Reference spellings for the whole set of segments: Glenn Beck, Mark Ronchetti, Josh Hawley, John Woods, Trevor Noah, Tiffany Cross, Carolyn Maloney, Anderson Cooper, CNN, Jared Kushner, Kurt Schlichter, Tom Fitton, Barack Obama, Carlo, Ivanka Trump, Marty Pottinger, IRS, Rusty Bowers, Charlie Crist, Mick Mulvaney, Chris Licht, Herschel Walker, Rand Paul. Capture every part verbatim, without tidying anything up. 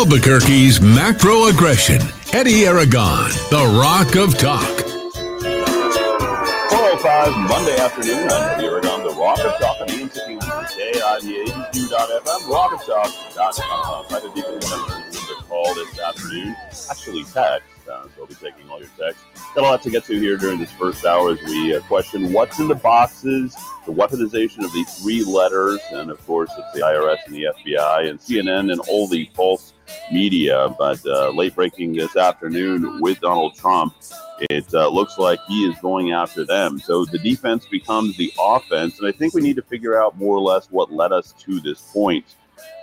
Albuquerque's macro aggression. Eddie Aragon, the Rock of Talk. four oh five Monday afternoon. I'm Eddie Aragon, the Rock of Talk. I'm Ian City with K I V A eighty-two dot F M, rock of talk dot com. I had a deep number call this afternoon. Actually, text. Uh, so I'll be taking all your texts. Got a lot to get to here during this first hour as we uh, question what's in the boxes, the weaponization of the three letters, and of course it's the I R S and the F B I and C N N and all the false media. But uh, late breaking this afternoon with Donald Trump, it uh, looks like he is going after them. So the defense becomes the offense, and I think we need to figure out more or less what led us to this point.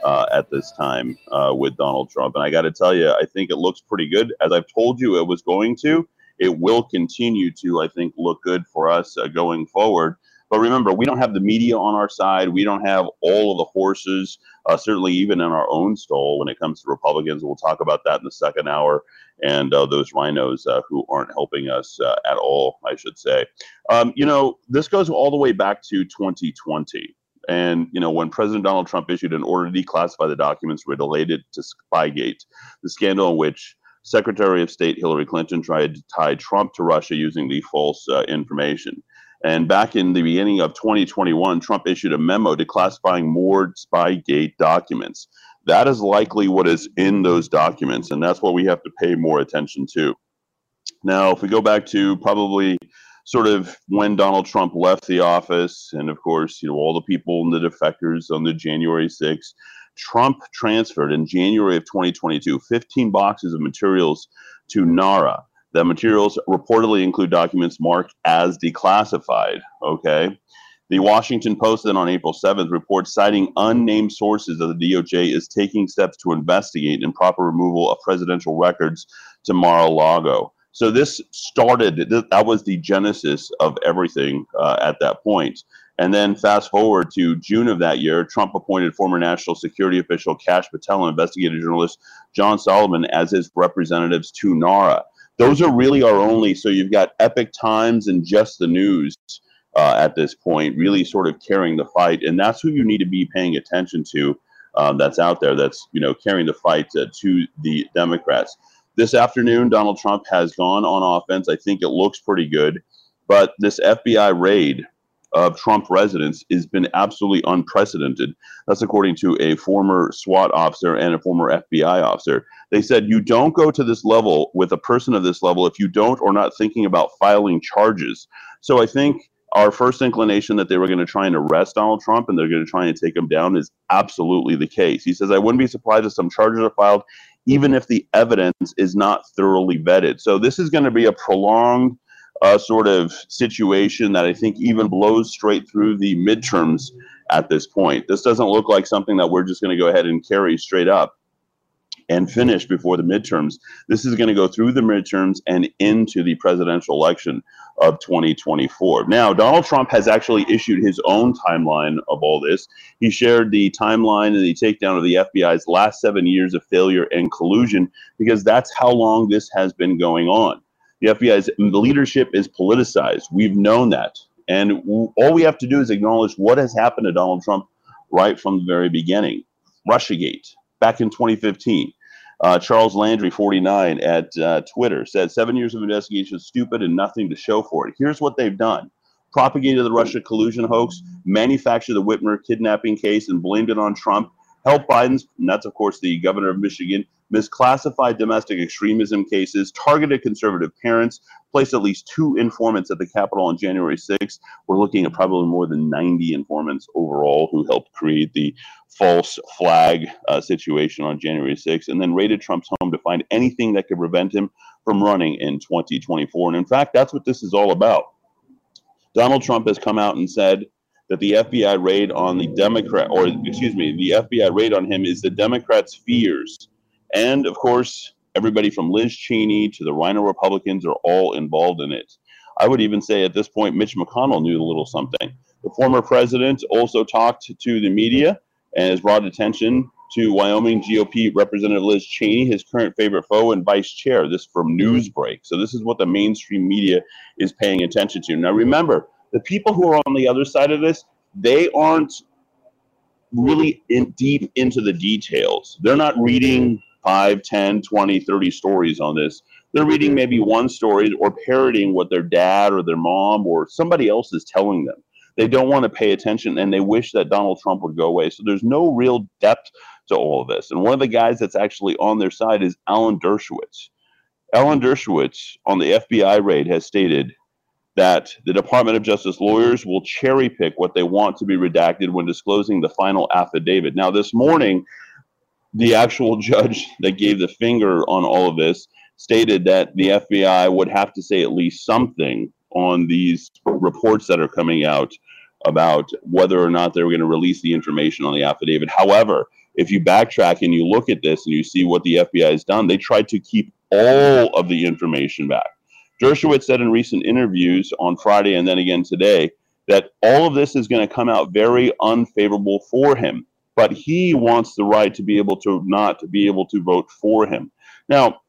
Uh, at this time uh, with Donald Trump. And I got to tell you, I think it looks pretty good. As I've told you it was going to, it will continue to, I think, look good for us uh, going forward. But remember, we don't have the media on our side. We don't have all of the horses, uh, certainly even in our own stall when it comes to Republicans. We'll talk about that in the second hour. And uh, those rhinos uh, who aren't helping us uh, at all, I should say. Um, you know, this goes all the way back to twenty twenty. And, you know, when President Donald Trump issued an order to declassify the documents related to Spygate, the scandal in which Secretary of State Hillary Clinton tried to tie Trump to Russia using the false uh, information. And back in the beginning of twenty twenty-one, Trump issued a memo declassifying more Spygate documents. That is likely what is in those documents, and that's what we have to pay more attention to. Now, if we go back to probably sort of when Donald Trump left the office, and of course, you know, all the people and the defectors on the January sixth, Trump transferred in January of twenty twenty-two, fifteen boxes of materials to NARA. The materials reportedly include documents marked as declassified, okay? The Washington Post then on April seventh reports citing unnamed sources that the D O J is taking steps to investigate and proper removal of presidential records to Mar-a-Lago. So this started, that was the genesis of everything uh, at that point. And then fast forward to June of that year, Trump appointed former national security official Kash Patel and investigative journalist John Solomon as his representatives to NARA. Those are really our only, so you've got Epoch Times and Just the News uh, at this point, really sort of carrying the fight. And that's who you need to be paying attention to um, that's out there, that's, you know, carrying the fight uh, to the Democrats. This afternoon, Donald Trump has gone on offense. I think it looks pretty good. But this F B I raid of Trump residents has been absolutely unprecedented. That's according to a former SWAT officer and a former F B I officer. They said, you don't go to this level with a person of this level if you don't or not thinking about filing charges. So I think our first inclination that they were going to try and arrest Donald Trump and they're going to try and take him down is absolutely the case. He says, I wouldn't be surprised if some charges are filed even if the evidence is not thoroughly vetted. So this is going to be a prolonged uh, sort of situation that I think even blows straight through the midterms at this point. This doesn't look like something that we're just going to go ahead and carry straight up and finish before the midterms. This is going to go through the midterms and into the presidential election of twenty twenty-four. Now, Donald Trump has actually issued his own timeline of all this. He shared the timeline and the takedown of the F B I's last seven years of failure and collusion because that's how long this has been going on. The F B I's leadership is politicized. We've known that. And all we have to do is acknowledge what has happened to Donald Trump right from the very beginning. Russiagate, back in twenty fifteen. Uh, Charles Landry, forty-nine, at uh, Twitter, said, seven years of investigation is stupid and nothing to show for it. Here's what they've done. Propagated the Russia collusion hoax, manufactured the Whitmer kidnapping case and blamed it on Trump, helped Biden's, and that's, of course, the governor of Michigan, misclassified domestic extremism cases, targeted conservative parents, placed at least two informants at the Capitol on January sixth. We're looking at probably more than ninety informants overall who helped create the false flag uh, situation on January sixth, and then raided Trump's home to find anything that could prevent him from running in twenty twenty-four. And in fact, that's what this is all about. Donald Trump has come out and said that the F B I raid on the Democrat, or excuse me, the F B I raid on him is the Democrats' fears. And, of course, everybody from Liz Cheney to the Rhino Republicans are all involved in it. I would even say at this point, Mitch McConnell knew a little something. The former president also talked to the media and has brought attention to Wyoming G O P Representative Liz Cheney, his current favorite foe and vice chair. This from Newsbreak. So this is what the mainstream media is paying attention to. Now, remember, the people who are on the other side of this, they aren't really in deep into the details. They're not reading five, ten, twenty, thirty stories on this. They're reading maybe one story or parroting what their dad or their mom or somebody else is telling them. They don't want to pay attention, and they wish that Donald Trump would go away. So there's no real depth to all of this. And one of the guys that's actually on their side is Alan Dershowitz. Alan Dershowitz on the F B I raid has stated that the Department of Justice lawyers will cherry pick what they want to be redacted when disclosing the final affidavit. Now, this morning, the actual judge that gave the finger on all of this stated that the F B I would have to say at least something on these reports that are coming out about whether or not they were going to release the information on the affidavit. However, if you backtrack and you look at this and you see what the F B I has done, they tried to keep all of the information back. Dershowitz said in recent interviews on Friday and then again today that all of this is going to come out very unfavorable for him, but he wants the right to be able to not to be able to vote for him. Now,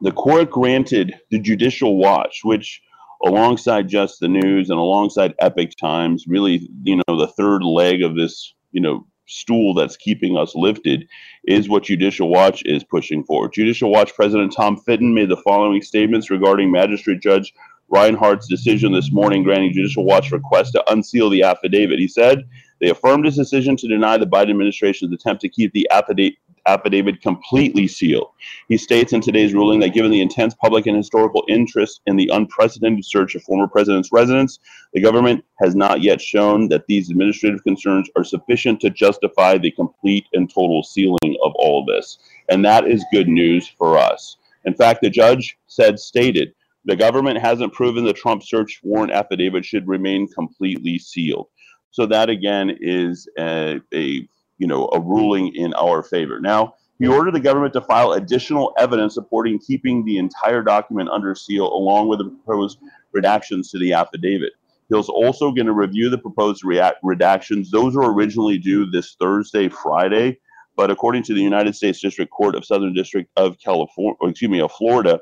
the court granted the Judicial Watch, which alongside Just the News and alongside Epoch Times, really, you know, the third leg of this, you know, stool that's keeping us lifted is what Judicial Watch is pushing for. Judicial Watch President Tom Fitton made the following statements regarding Magistrate Judge Reinhart's decision this morning granting Judicial Watch request to unseal the affidavit. He said, they affirmed his decision to deny the Biden administration's attempt to keep the affidavit affidavit completely sealed. He states in today's ruling that given the intense public and historical interest in the unprecedented search of former president's residence, the government has not yet shown that these administrative concerns are sufficient to justify the complete and total sealing of all this. And that is good news for us. In fact, the judge said, stated, the government hasn't proven the Trump search warrant affidavit should remain completely sealed. So that again is a, a you know, a ruling in our favor. Now, he ordered the government to file additional evidence supporting keeping the entire document under seal, along with the proposed redactions to the affidavit. Hill's also going to review the proposed redactions. Those were originally due this Thursday, Friday, but according to the United States District Court of Southern District of California, or excuse me, of Florida,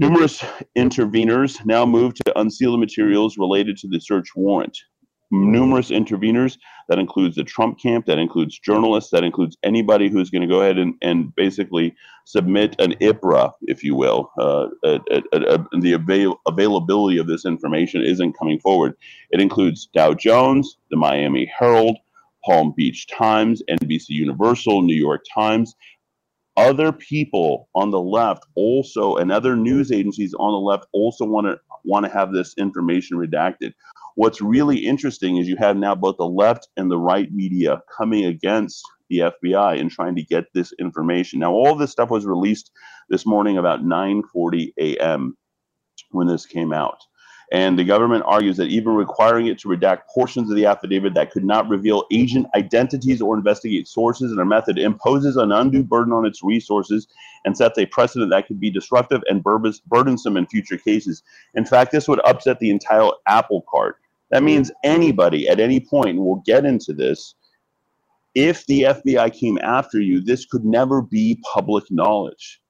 numerous interveners now moved to unseal the materials related to the search warrant. Numerous interveners, that includes the Trump camp, that includes journalists, that includes anybody who's going to go ahead and, and basically submit an I P R A, if you will. Uh, a, a, a, a, the avail availability of this information isn't coming forward. It includes Dow Jones, the Miami Herald, Palm Beach Times, N B C Universal, New York Times. Other people on the left also, and other news agencies on the left also want to want to have this information redacted. What's really interesting is you have now both the left and the right media coming against the F B I and trying to get this information. Now, all this stuff was released this morning about nine forty a m when this came out. And the government argues that even requiring it to redact portions of the affidavit that could not reveal agent identities or investigate sources in a method imposes an undue burden on its resources and sets a precedent that could be disruptive and burdensome in future cases. In fact, this would upset the entire apple cart. That means anybody at any point, and we'll get into this, if the F B I came after you, this could never be public knowledge.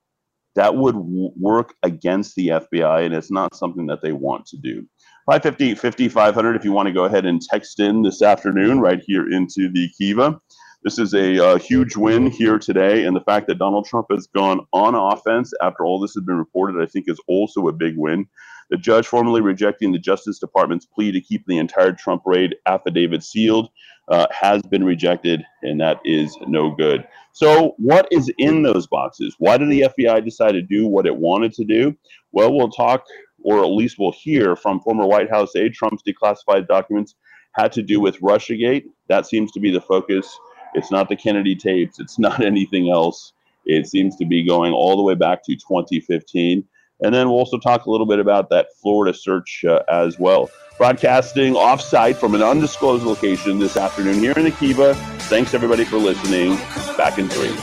That would work against the F B I, and it's not something that they want to do. five fifty, fifty-five hundred, if you want to go ahead and text in this afternoon right here into the Kiva. This is a uh, huge win here today, and the fact that Donald Trump has gone on offense after all this has been reported, I think, is also a big win. The judge formally rejecting the Justice Department's plea to keep the entire Trump raid affidavit sealed uh, has been rejected, and that is no good. So what is in those boxes? Why did the F B I decide to do what it wanted to do? Well, we'll talk, or at least we'll hear from former White House aide, Trump's declassified documents had to do with Russiagate. That seems to be the focus. It's not the Kennedy tapes. It's not anything else. It seems to be going all the way back to twenty fifteen. And then we'll also talk a little bit about that Florida search uh, as well. Broadcasting offsite from an undisclosed location this afternoon here in the Kiva. Thanks, everybody, for listening. Back in three.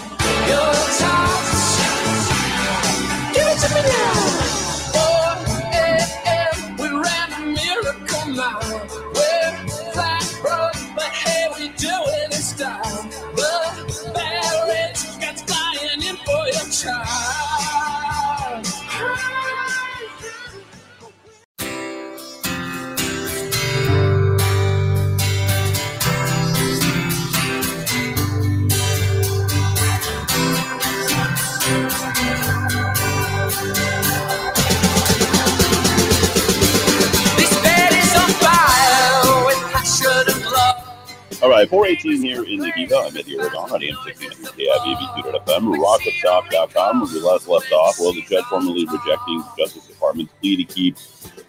right, four eighteen here in the KIVA. I'm Eddie Aragon on A M sixteen K I V A B two dot F M, rocket shop dot com. When we last left off, well, the judge formally rejecting the Justice Department's plea to keep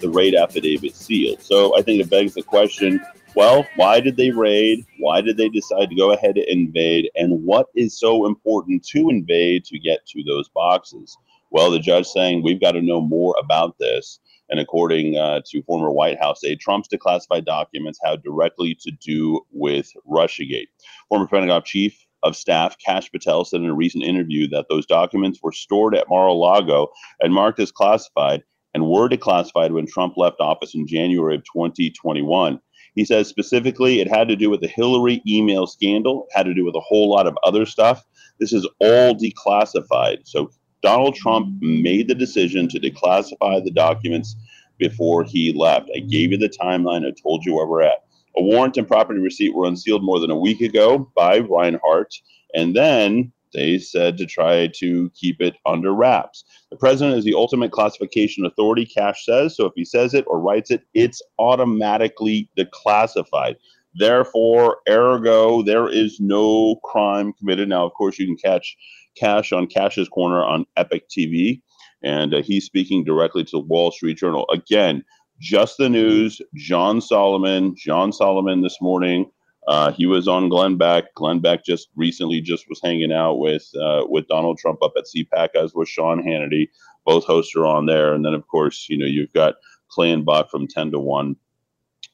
the raid affidavit sealed. So I think it begs the question, well, why did they raid? Why did they decide to go ahead and invade? And what is so important to invade to get to those boxes? Well, the judge saying we've got to know more about this. And according uh, to former White House aide, Trump's declassified documents have directly to do with Russiagate. Former Pentagon Chief of Staff Kash Patel said in a recent interview that those documents were stored at Mar-a-Lago and marked as classified and were declassified when Trump left office in January of twenty twenty-one. He says specifically it had to do with the Hillary email scandal, had to do with a whole lot of other stuff. This is all declassified. So Donald Trump made the decision to declassify the documents before he left. I gave you the timeline. I told you where we're at. A warrant and property receipt were unsealed more than a week ago by Reinhardt, and then they said to try to keep it under wraps. The president is the ultimate classification authority, Cash says, so if he says it or writes it, it's automatically declassified. Therefore, ergo, there is no crime committed. Now, of course, you can catch Cash on Cash's Corner on Epoch T V, and uh, he's speaking directly to the Wall Street Journal. Again, Just the News, John Solomon, John Solomon this morning. Uh, he was on Glenn Beck. Glenn Beck just recently just was hanging out with uh, with Donald Trump up at CPAC, as was Sean Hannity. Both hosts are on there. And then, of course, you know, you've got Clay and Bach from ten to one.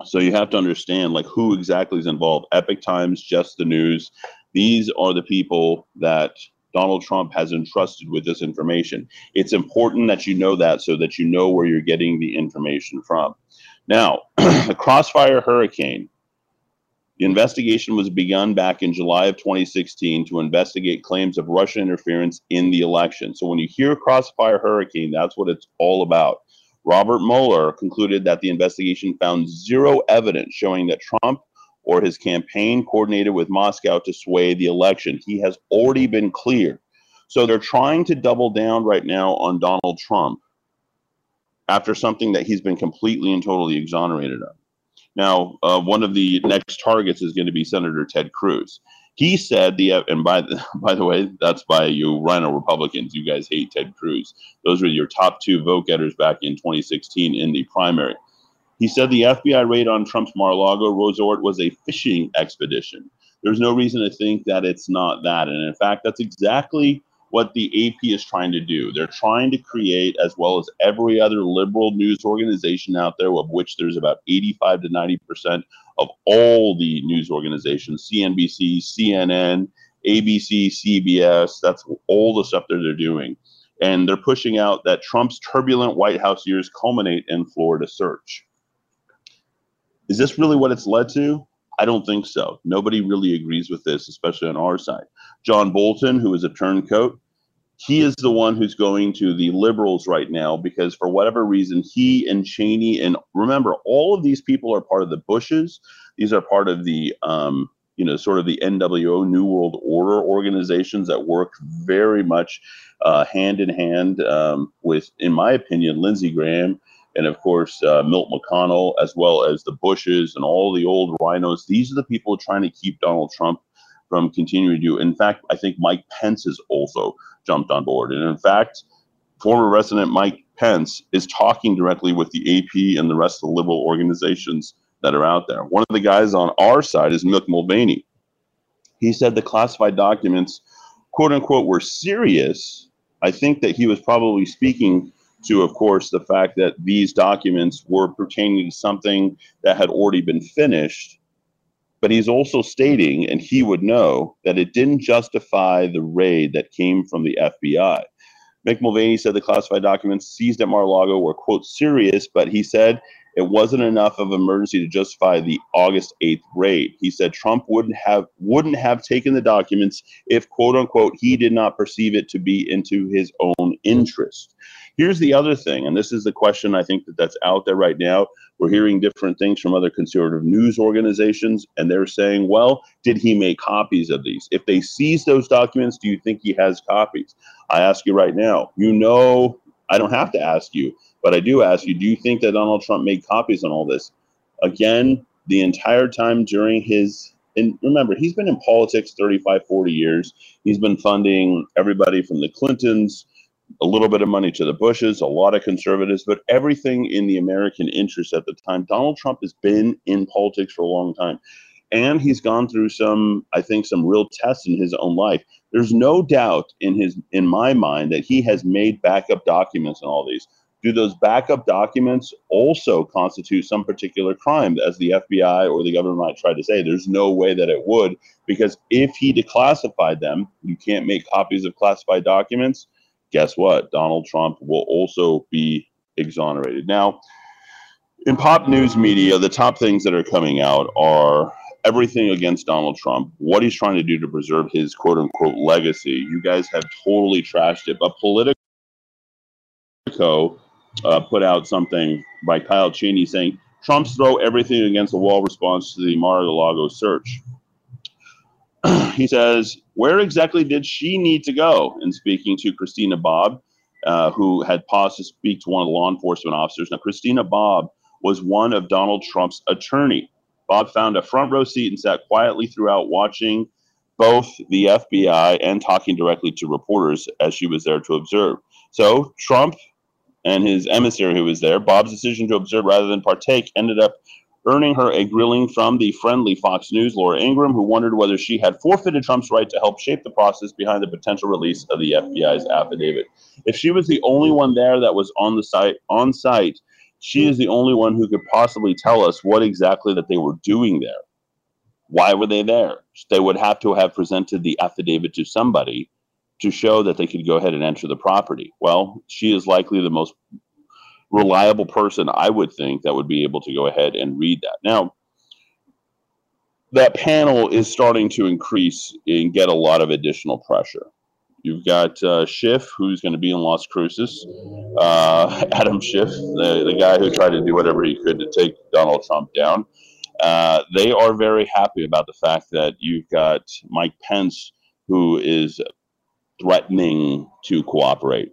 So you have to understand, like, who exactly is involved. Epoch Times, Just the News. These are the people that Donald Trump has entrusted with this information. It's important that you know that so that you know where you're getting the information from. Now, the Crossfire Hurricane. The investigation was begun back in July of twenty sixteen to investigate claims of Russian interference in the election. So when you hear Crossfire Hurricane, that's what it's all about. Robert Mueller concluded that the investigation found zero evidence showing that Trump or his campaign coordinated with Moscow to sway the election. He has already been cleared. So they're trying to double down right now on Donald Trump after something that he's been completely and totally exonerated of. Now, uh, one of the next targets is going to be Senator Ted Cruz. He said, the and by the, by the way, that's by you Rhino Republicans. You guys hate Ted Cruz. Those were your top two vote getters back in twenty sixteen in the primary. He said the F B I raid on Trump's Mar-a-Lago resort was a fishing expedition. There's no reason to think that it's not that. And in fact, that's exactly what the A P is trying to do. They're trying to create, as well as every other liberal news organization out there, of which there's about eighty-five to ninety percent of all the news organizations, C N B C, C N N, A B C, C B S, that's all the stuff that they're doing. And they're pushing out that Trump's turbulent White House years culminate in Florida search. Is this really what it's led to? I don't think so. Nobody really agrees with this, especially on our side. John Bolton, who is a turncoat, he is the one who's going to the liberals right now because for whatever reason, he and Cheney, and remember, all of these people are part of the Bushes. These are part of the, um, you know, sort of the N W O, New World Order organizations that work very much uh, hand in hand um, with, in my opinion, Lindsey Graham and, of course, uh, Milt McConnell, as well as the Bushes and all the old rhinos. These are the people trying to keep Donald Trump from continuing to do. In fact, I think Mike Pence has also jumped on board. And in fact, former resident Mike Pence is talking directly with the A P and the rest of the liberal organizations that are out there. One of the guys on our side is Mick Mulvaney. He said the classified documents, quote unquote, were serious. I think that he was probably speaking to, of course, the fact that these documents were pertaining to something that had already been finished. But he's also stating, and he would know, that it didn't justify the raid that came from the F B I. Mick Mulvaney said the classified documents seized at Mar-a-Lago were, quote, serious, but he said it wasn't enough of an emergency to justify the August eighth raid. He said Trump wouldn't have wouldn't have taken the documents if, quote unquote, he did not perceive it to be into his own interest. Here's the other thing, and this is the question I think that that's out there right now. We're hearing different things from other conservative news organizations, and they're saying, well, did he make copies of these? If they seize those documents, do you think he has copies? I ask you right now, you know, I don't have to ask you, but I do ask you, do you think that Donald Trump made copies on all this? Again, the entire time during his And remember, he's been in politics thirty-five, forty years. He's been funding everybody from the Clintons, a little bit of money to the Bushes, a lot of conservatives, but everything in the American interest at the time. Donald Trump has been in politics for a long time. And he's gone through some, I think, some real tests in his own life. There's no doubt in his, in my mind, that he has made backup documents and all these. Do those backup documents also constitute some particular crime, as the F B I or the government might try to say? There's no way that it would, because if he declassified them, you can't make copies of classified documents. Guess what? Donald Trump will also be exonerated. Now, in pop news media, the top things that are coming out are everything against Donald Trump, what he's trying to do to preserve his quote-unquote legacy. You guys have totally trashed it. But Politico uh, put out something by Kyle Cheney saying, Trump's throw everything against the wall response to the Mar-a-Lago search. He says, where exactly did she need to go? And speaking to Christina Bobb, uh, who had paused to speak to one of the law enforcement officers. Now, Christina Bobb was one of Donald Trump's attorney. Bob found a front row seat and sat quietly throughout, watching both the F B I and talking directly to reporters as she was there to observe. So Trump and his emissary who was there, Bob's decision to observe rather than partake ended up earning her a grilling from the friendly Fox News' Laura Ingraham, who wondered whether she had forfeited Trump's right to help shape the process behind the potential release of the F B I's affidavit. If she was the only one there that was on the site, on site, she is the only one who could possibly tell us what exactly that they were doing there. Why were they there? They would have to have presented the affidavit to somebody to show that they could go ahead and enter the property. Well, she is likely the most reliable person, I would think, that would be able to go ahead and read that. Now, that panel is starting to increase and get a lot of additional pressure. You've got uh, Schiff, who's going to be in Las Cruces. Uh, Adam Schiff, the, the guy who tried to do whatever he could to take Donald Trump down. Uh, they are very happy about the fact that you've got Mike Pence, who is threatening to cooperate.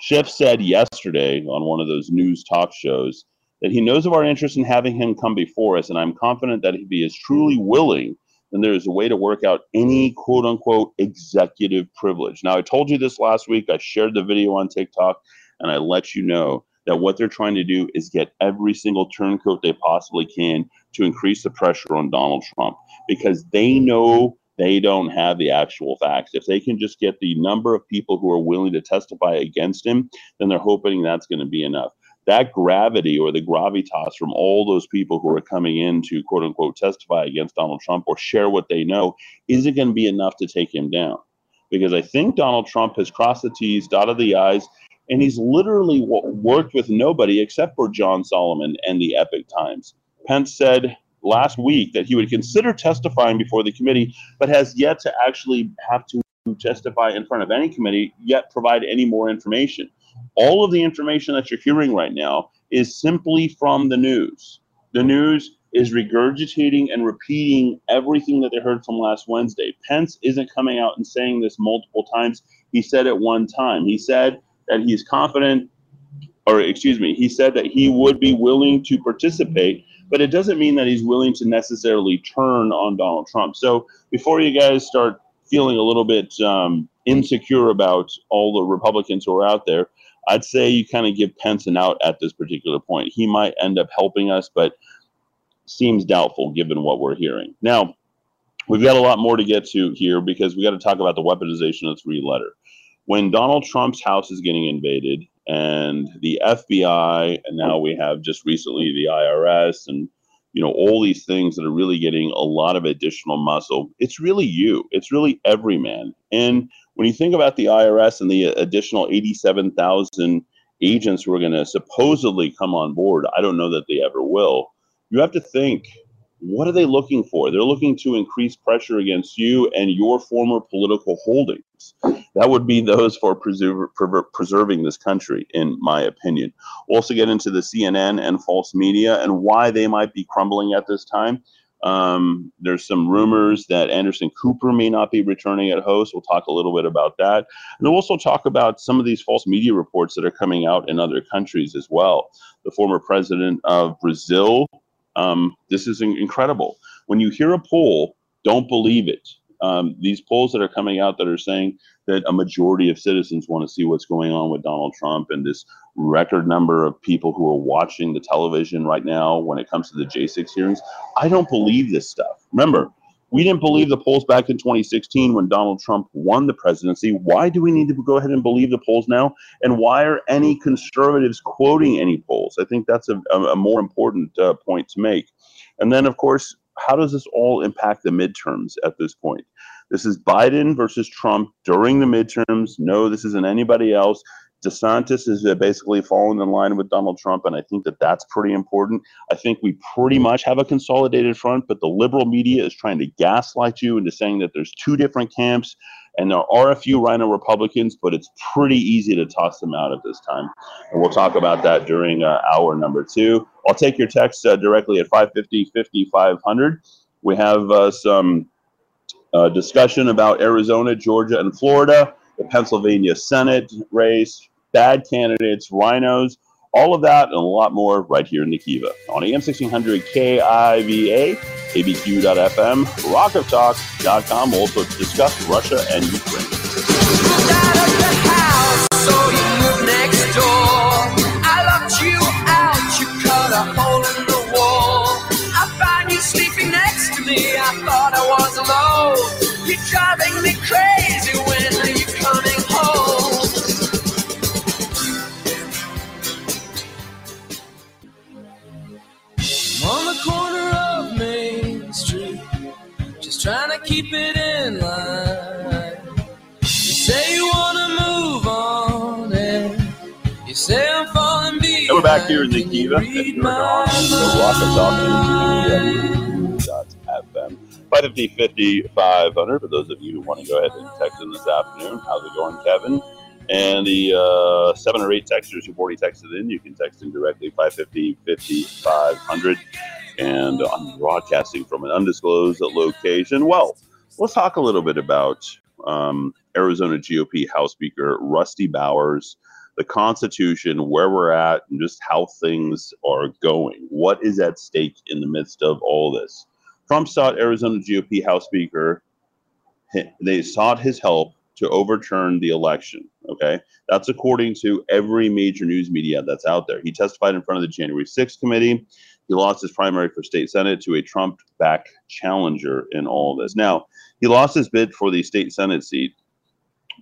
Schiff said yesterday on one of those news talk shows that he knows of our interest in having him come before us, and I'm confident that if he is truly willing, then there is a way to work out any quote-unquote executive privilege. Now, I told you this last week. I shared the video on TikTok, and I let you know that what they're trying to do is get every single turncoat they possibly can to increase the pressure on Donald Trump, because they know they don't have the actual facts. If they can just get the number of people who are willing to testify against him, then they're hoping that's going to be enough. That gravity or the gravitas from all those people who are coming in to, quote unquote, testify against Donald Trump or share what they know, isn't going to be enough to take him down. Because I think Donald Trump has crossed the T's, dotted the I's, and he's literally worked with nobody except for John Solomon and the Epoch Times. Pence said last week that he would consider testifying before the committee, but has yet to actually have to testify in front of any committee, yet provide any more information. All of the information that you're hearing right now is simply from the news. The news is regurgitating and repeating everything that they heard from last Wednesday. Pence isn't coming out and saying this multiple times. He said it one time. He said that he's confident, or excuse me, he said that he would be willing to participate, but it doesn't mean that he's willing to necessarily turn on Donald Trump. So before you guys start feeling a little bit um, insecure about all the Republicans who are out there, I'd say you kind of give Pence an out at this particular point. He might end up helping us, but seems doubtful given what we're hearing. Now, we've got a lot more to get to here because we got to talk about the weaponization of the three letter. When Donald Trump's house is getting invaded and the F B I, and now we have just recently the I R S and, you know, all these things that are really getting a lot of additional muscle, it's really you. It's really every man. And when you think about the I R S and the additional eighty-seven thousand agents who are going to supposedly come on board, I don't know that they ever will. You have to think, what are they looking for? They're looking to increase pressure against you and your former political holdings. That would be those for preserve, prever, preserving this country, in my opinion. We'll also get into the C N N and false media and why they might be crumbling at this time. Um, there's some rumors that Anderson Cooper may not be returning at host. We'll talk a little bit about that. And we'll also talk about some of these false media reports that are coming out in other countries as well. The former president of Brazil, um, this is incredible. When you hear a poll Don't believe it. Um, these polls that are coming out that are saying that a majority of citizens want to see what's going on with Donald Trump and this record number of people who are watching the television right now when it comes to the J six hearings. I don't believe this stuff. Remember, we didn't believe the polls back in twenty sixteen when Donald Trump won the presidency. Why do we need to go ahead and believe the polls now? And why are any conservatives quoting any polls? I think that's a, a more important uh, point to make. And then, of course, how does this all impact the midterms at this point? This is Biden versus Trump during the midterms. No, this isn't anybody else. DeSantis is basically falling in line with Donald Trump, and I think that that's pretty important. I think we pretty much have a consolidated front, but the liberal media is trying to gaslight you into saying that there's two different camps, and there are a few Rhino Republicans, but it's pretty easy to toss them out at this time. And we'll talk about that during uh, hour number two. I'll take your text uh, directly at five fifty, fifty, five hundred. We have uh, some uh, discussion about Arizona, Georgia, and Florida, the Pennsylvania Senate race, bad candidates, rhinos, all of that and a lot more right here in the Kiva. On A M sixteen hundred K I V A, A B Q dot F M, rock of talk dot com. We'll also discuss Russia and Ukraine. Out of the house, so you moved next door. I locked you out, you cut a hole in the wall. I found you sleeping next to me, I thought I was alone. You're driving me crazy, when are you coming home? On the corner of Main Street, just trying to keep it in line. You say you want to move on, and you say I'm falling behind. We're back here in the Kiva. You're on the Rock of Talk F M. five fifty, fifty, five hundred. For those of you who want to go ahead and text in this afternoon, how's it going, Kevin? And the uh, seven or eight texters who've already texted in, you can text in directly, five fifty, fifty, five hundred. And I'm broadcasting from an undisclosed location. Well, let's talk a little bit about um, Arizona G O P House Speaker Rusty Bowers, the Constitution, where we're at, and just how things are going. What is at stake in the midst of all this? Trump sought Arizona G O P House Speaker. They sought his help to overturn the election, okay? That's according to every major news media that's out there. He testified in front of the January sixth committee. He lost his primary for state senate to a Trump-backed challenger in all this. Now, he lost his bid for the state senate seat.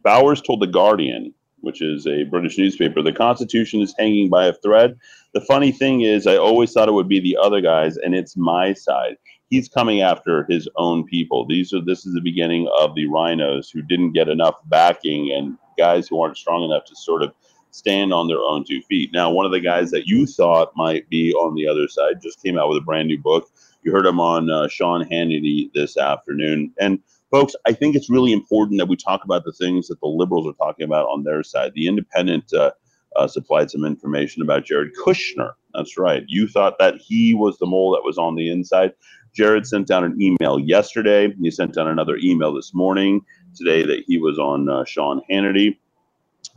Bowers told The Guardian, which is a British newspaper, the Constitution is hanging by a thread. The funny thing is, I always thought it would be the other guys, and it's my side. He's coming after his own people. These are this is the beginning of the rhinos who didn't get enough backing and guys who aren't strong enough to sort of stand on their own two feet. Now, one of the guys that you thought might be on the other side just came out with a brand new book. You heard him on uh, Sean Hannity this afternoon. And folks, I think it's really important that we talk about the things that the liberals are talking about on their side. The Independent uh, uh, supplied some information about Jared Kushner. That's right. You thought that he was the mole that was on the inside. Jared sent down an email yesterday. He sent down another email this morning, today, that he was on uh, Sean Hannity.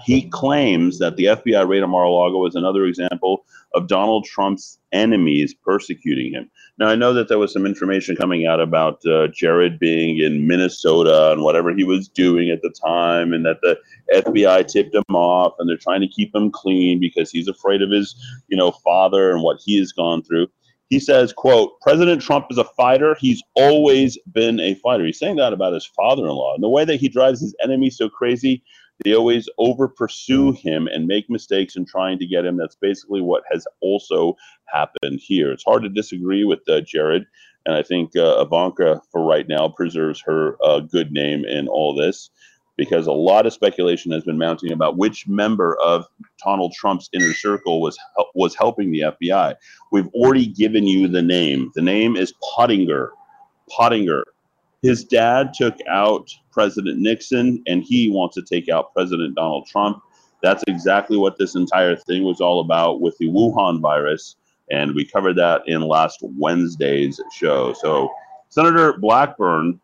He claims that the F B I raid on Mar-a-Lago is another example of Donald Trump's enemies persecuting him. Now, I know that there was some information coming out about uh, Jared being in Minnesota and whatever he was doing at the time, and that the F B I tipped him off, and they're trying to keep him clean because he's afraid of his, you know, father and what he has gone through. He says, quote, President Trump is a fighter. He's always been a fighter. He's saying that about his father-in-law. And the way that he drives his enemies so crazy, they always over-pursue him and make mistakes in trying to get him. That's basically what has also happened here. It's hard to disagree with uh, Jared. And I think uh, Ivanka, for right now, preserves her uh, good name in all this, because a lot of speculation has been mounting about which member of Donald Trump's inner circle was was helping the F B I. We've already given you the name. The name is Pottinger. Pottinger. His dad took out President Nixon, and he wants to take out President Donald Trump. That's exactly what this entire thing was all about with the Wuhan virus, and we covered that in last Wednesday's show. So Senator Blackburn,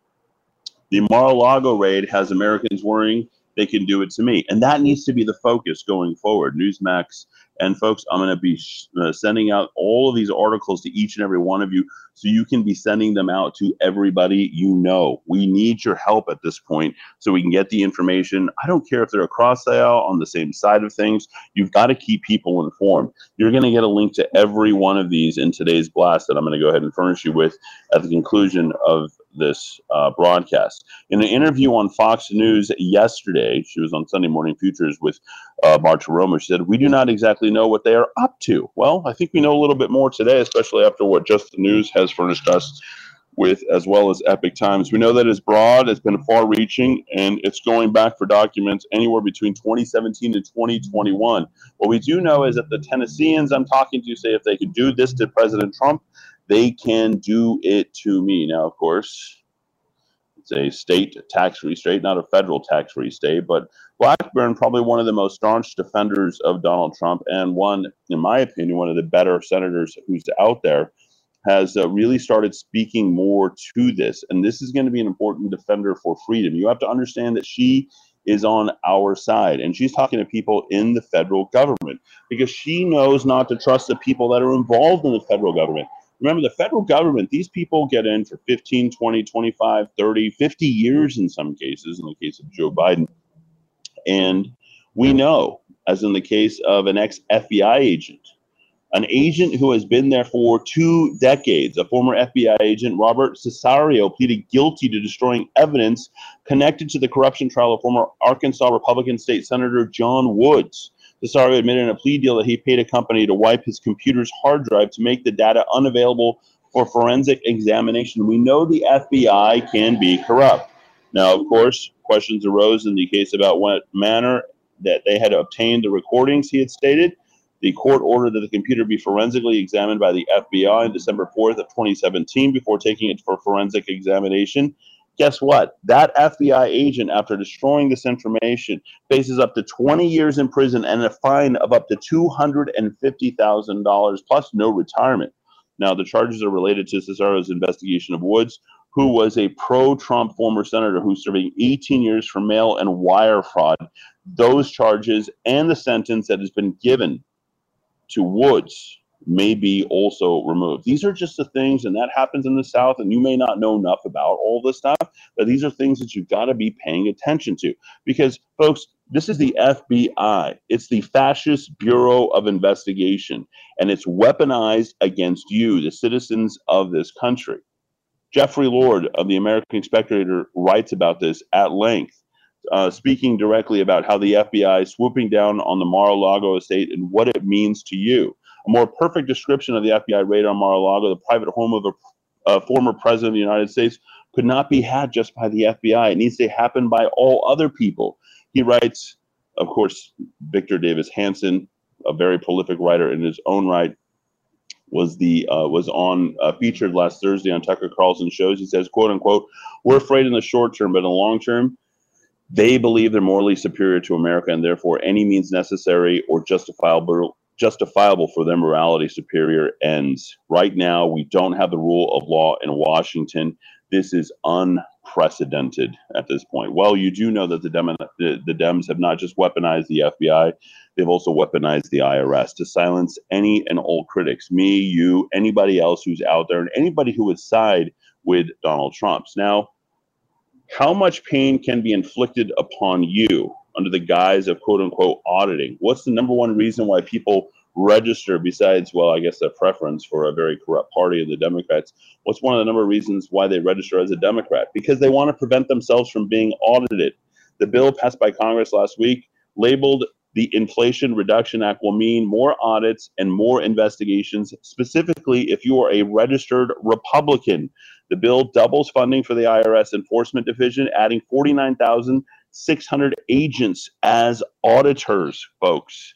the Mar-a-Lago raid has Americans worrying they can do it to me. And that needs to be the focus going forward. Newsmax And folks, I'm going to be sh- uh, sending out all of these articles to each and every one of you, so you can be sending them out to everybody you know. We need your help at this point so we can get the information. I don't care if they're across the aisle, on the same side of things. You've got to keep people informed. You're going to get a link to every one of these in today's blast that I'm going to go ahead and furnish you with at the conclusion of this uh, broadcast. In an interview on Fox News yesterday, she was on Sunday Morning Futures with uh, Marta Roma, she said, we do not exactly know what they are up to. Well, I think we know a little bit more today, especially after what Just the News has furnished us with, as well as Epoch Times. We know that it's broad, it's been far-reaching, and it's going back for documents anywhere between twenty seventeen and twenty twenty-one. What we do know is that the Tennesseans I'm talking to say if they could do this to President Trump, they can do it to me. Now, of course, it's a state tax-free state, not a federal tax-free state, but Blackburn, probably one of the most staunch defenders of Donald Trump, and one, in my opinion, one of the better senators who's out there, has uh, really started speaking more to this. And this is going to be an important defender for freedom. You have to understand that she is on our side, and she's talking to people in the federal government, because she knows not to trust the people that are involved in the federal government. Remember, the federal government, these people get in for fifteen, twenty, twenty-five, thirty, fifty years in some cases, in the case of Joe Biden. And we know, as in the case of an ex-F B I agent, an agent who has been there for two decades, a former F B I agent, Robert Cesario, pleaded guilty to destroying evidence connected to the corruption trial of former Arkansas Republican State Senator John Woods. Cesario admitted in a plea deal that he paid a company to wipe his computer's hard drive to make the data unavailable for forensic examination. We know the F B I can be corrupt. Now, of course, questions arose in the case about what manner that they had obtained the recordings he had stated. The court ordered that the computer be forensically examined by the F B I on December fourth of twenty seventeen before taking it for forensic examination. Guess what? That F B I agent, after destroying this information, faces up to twenty years in prison and a fine of up to two hundred fifty thousand dollars, plus no retirement. Now, the charges are related to Cesario's investigation of Woods, who was a pro-Trump former senator who's serving eighteen years for mail and wire fraud. Those charges and the sentence that has been given to Woods may be also removed. These are just the things, and that happens in the South, and you may not know enough about all this stuff, but these are things that you've got to be paying attention to. Because, folks, this is the F B I. It's the Fascist Bureau of Investigation, and it's weaponized against you, the citizens of this country. Jeffrey Lord of the American Spectator writes about this at length, Uh, speaking directly about how the F B I is swooping down on the Mar-a-Lago estate and what it means to you. A more perfect description of the F B I raid on Mar-a-Lago, the private home of a, a former president of the United States, could not be had just by the F B I. It needs to happen by all other people. He writes, of course, Victor Davis Hanson, a very prolific writer in his own right, was the uh, was on uh, featured last Thursday on Tucker Carlson shows. He says, quote unquote, we're afraid in the short term, but in the long term, they believe they're morally superior to America, and therefore any means necessary or justifiable justifiable for their morality superior ends. Right now, we don't have the rule of law in Washington. This is unprecedented at this point. Well, you do know that the, Dem- the, the Dems have not just weaponized the F B I, they've also weaponized the I R S to silence any and all critics, me, you, anybody else who's out there, and anybody who would side with Donald Trump's. Now, how much pain can be inflicted upon you under the guise of quote-unquote auditing? What's the number one reason why people register, besides, well, I guess, their preference for a very corrupt party of the Democrats? What's one of the number of reasons why they register as a Democrat? Because they want to prevent themselves from being audited. The bill passed by Congress last week, labeled the Inflation Reduction Act, will mean more audits and more investigations, specifically if you are a registered Republican. The bill doubles funding for the I R S Enforcement Division, adding forty-nine thousand six hundred agents as auditors, folks.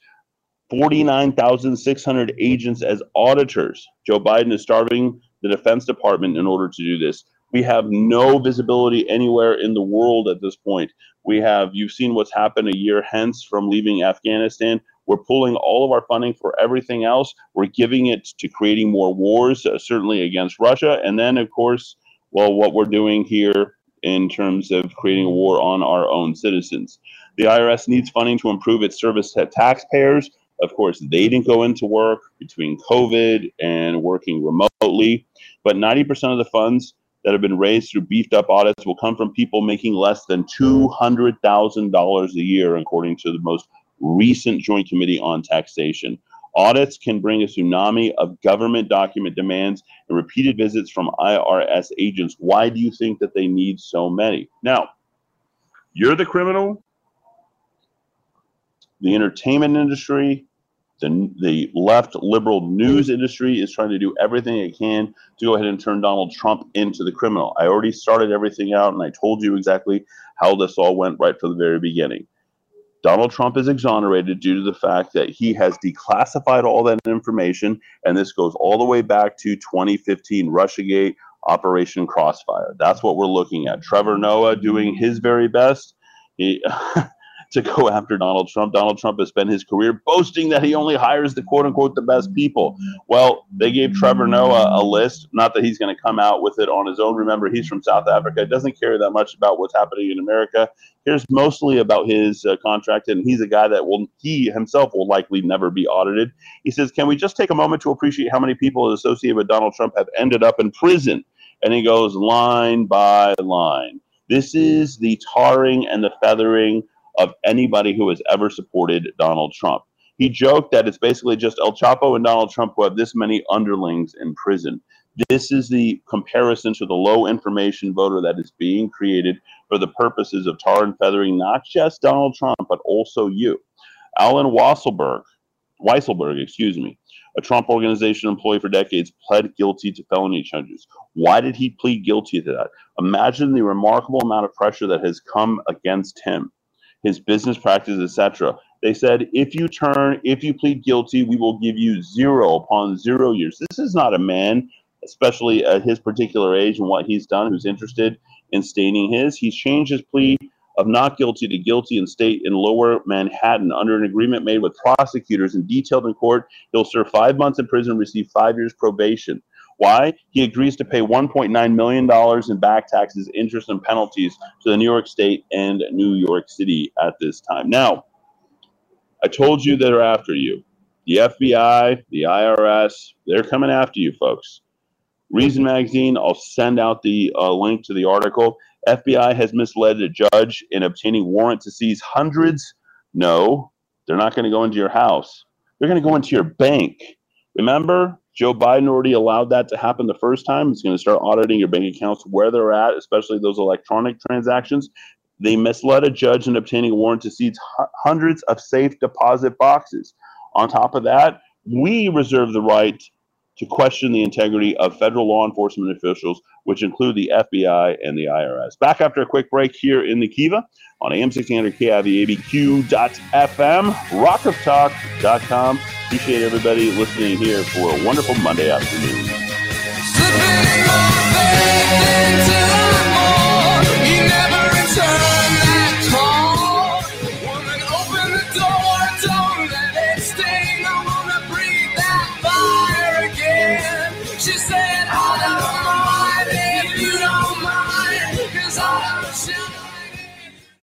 forty-nine thousand six hundred agents as auditors. Joe Biden is starving the Defense Department in order to do this. We have no visibility anywhere in the world at this point. We have, you've seen what's happened a year hence from leaving Afghanistan. We're pulling all of our funding for everything else. We're giving it to creating more wars, uh, certainly against Russia. And then, of course, well, what we're doing here in terms of creating a war on our own citizens. The I R S needs funding to improve its service to taxpayers, Of course, they didn't go into work between COVID and working remotely. But ninety percent of the funds that have been raised through beefed up audits will come from people making less than two hundred thousand dollars a year, according to the most recent Joint Committee on Taxation. Audits can bring a tsunami of government document demands and repeated visits from I R S agents. Why do you think that they need so many? Now, you're the criminal, the entertainment industry, the, the left liberal news industry is trying to do everything it can to go ahead and turn Donald Trump into the criminal. I already started everything out, and I told you exactly how this all went right from the very beginning. Donald Trump is exonerated due to the fact that he has declassified all that information, and this goes all the way back to twenty fifteen, Russiagate, Operation Crossfire. That's what we're looking at. Trevor Noah doing his very best he, to go after Donald Trump. Donald Trump has spent his career boasting that he only hires the quote-unquote the best people. Well, they gave Trevor Noah a list, not that he's going to come out with it on his own. Remember, he's from South Africa, doesn't care that much about what's happening in America. Here's mostly about his uh, contract, and he's a guy that will he himself will likely never be audited. He says, can we just take a moment to appreciate how many people associated with Donald Trump have ended up in prison? And he goes line by line. This is the tarring and the feathering of anybody who has ever supported Donald Trump. He joked that it's basically just El Chapo and Donald Trump who have this many underlings in prison. This is the comparison to the low information voter that is being created for the purposes of tar and feathering, not just Donald Trump, but also you. Alan Weisselberg, Weisselberg, excuse me, a Trump organization employee for decades, pled guilty to felony charges. Why did he plead guilty to that? Imagine the remarkable amount of pressure that has come against him, his business practice, et cetera. They said, if you turn, if you plead guilty, we will give you zero upon zero years. This is not a man, especially at his particular age and what he's done, who's interested in staining his. He's changed his plea of not guilty to guilty in state in lower Manhattan under an agreement made with prosecutors and detailed in court. He'll serve five months in prison and receive five years probation. Why? He agrees to pay one point nine million dollars in back taxes, interest, and penalties to the New York State and New York City at this time. Now, I told you they're after you. The F B I, the I R S, they're coming after you, folks. Reason Magazine, I'll send out the uh, link to the article. F B I has misled a judge in obtaining warrant to seize hundreds. No, they're not going to go into your house. They're going to go into your bank. Remember, Joe Biden already allowed that to happen the first time. It's going to start auditing your bank accounts where they're at, especially those electronic transactions. They misled a judge in obtaining a warrant to seize hundreds of safe deposit boxes. On top of that, we reserve the right to question the integrity of federal law enforcement officials, which include the F B I and the I R S. Back after a quick break here in the Kiva on A M sixteen hundred K I V A B Q dot F M, rock of talk dot com. Appreciate everybody listening here for a wonderful Monday afternoon.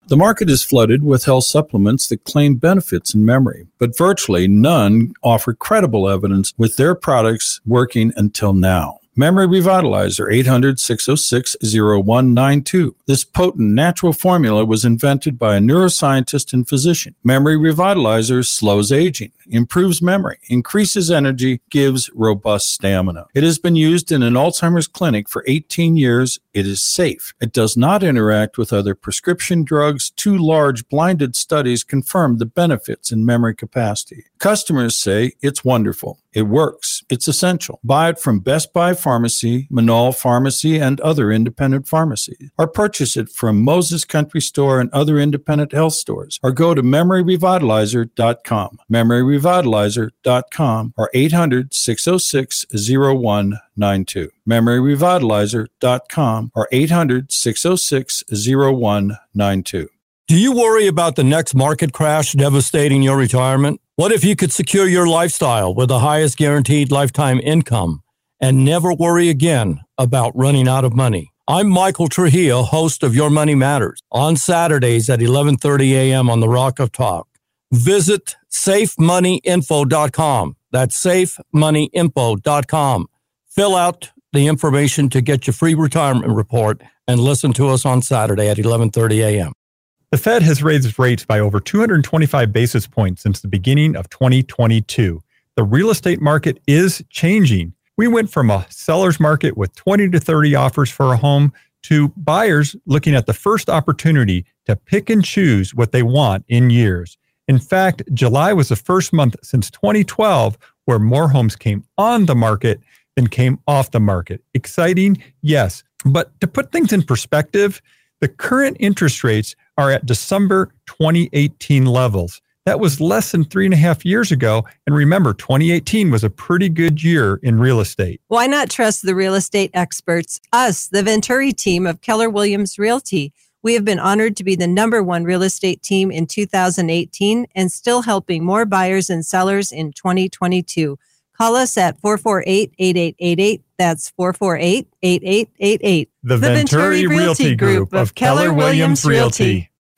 The market is flooded with health supplements that claim benefits in memory, but virtually none offer credible evidence with their products working until now. Memory Revitalizer, eight hundred, six oh six, oh one nine two. This potent natural formula was invented by a neuroscientist and physician. Memory Revitalizer slows aging, improves memory, increases energy, gives robust stamina. It has been used in an Alzheimer's clinic for eighteen years. It is safe. It does not interact with other prescription drugs. Two large blinded studies confirmed the benefits in memory capacity. Customers say it's wonderful. It works. It's essential. Buy it from Best Buy Pharmacy, Manal Pharmacy, and other independent pharmacies, or purchase it from Moses Country Store and other independent health stores, or go to memory revitalizer dot com, memory revitalizer dot com, or eight hundred, six oh six, oh one nine two, memory revitalizer dot com, or eight hundred, six oh six, oh one nine two. Do you worry about the next market crash devastating your retirement? What if you could secure your lifestyle with the highest guaranteed lifetime income and never worry again about running out of money? I'm Michael Trujillo, host of Your Money Matters, on Saturdays at eleven thirty a.m. on the Rock of Talk. visit safe money info dot com. That's safe money info dot com. Fill out the information to get your free retirement report and listen to us on Saturday at eleven thirty a.m. The Fed has raised rates by over two hundred twenty-five basis points since the beginning of twenty twenty-two. The real estate market is changing. We went from a seller's market with twenty to thirty offers for a home to buyers looking at the first opportunity to pick and choose what they want in years. In fact, July was the first month since twenty twelve where more homes came on the market than came off the market. Exciting, yes. But to put things in perspective, the current interest rates are at December twenty eighteen levels. That was less than three and a half years ago. And remember, twenty eighteen was a pretty good year in real estate. Why not trust the real estate experts? Us, the Venturi team of Keller Williams Realty. We have been honored to be the number one real estate team in two thousand eighteen and still helping more buyers and sellers in twenty twenty-two. Call us at four four eight, eight eight eight eight. That's four four eight, eight eight eight eight. The, the Venturi, Venturi Realty, Realty Group of, of Keller Williams, Williams Realty. Realty.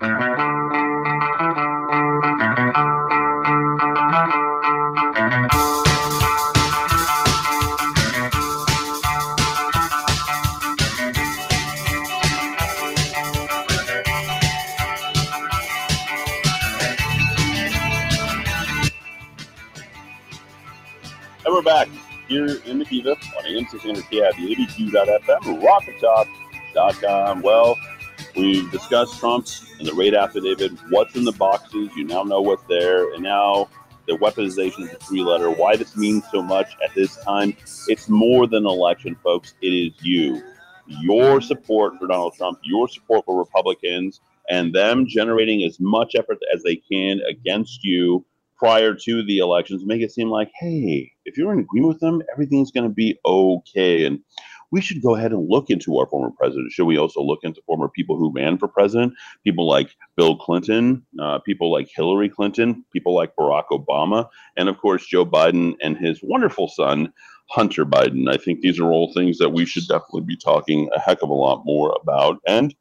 And we're back here in the Kiva on A M six hundred K I V A B Q dot F M, rocket talk dot com. Well, we've discussed Trump's and the raid affidavit, what's in the boxes, you now know what's there, and now the weaponization of the three-letter, why this means so much at this time. It's more than an election, folks. It is you. Your support for Donald Trump, your support for Republicans, and them generating as much effort as they can against you prior to the elections make it seem like, hey, if you're in agreement with them, everything's going to be okay. And we should go ahead and look into our former president. Should we also look into former people who ran for president? People like Bill Clinton, uh, people like Hillary Clinton, people like Barack Obama, and of course, Joe Biden and his wonderful son, Hunter Biden. I think these are all things that we should definitely be talking a heck of a lot more about. And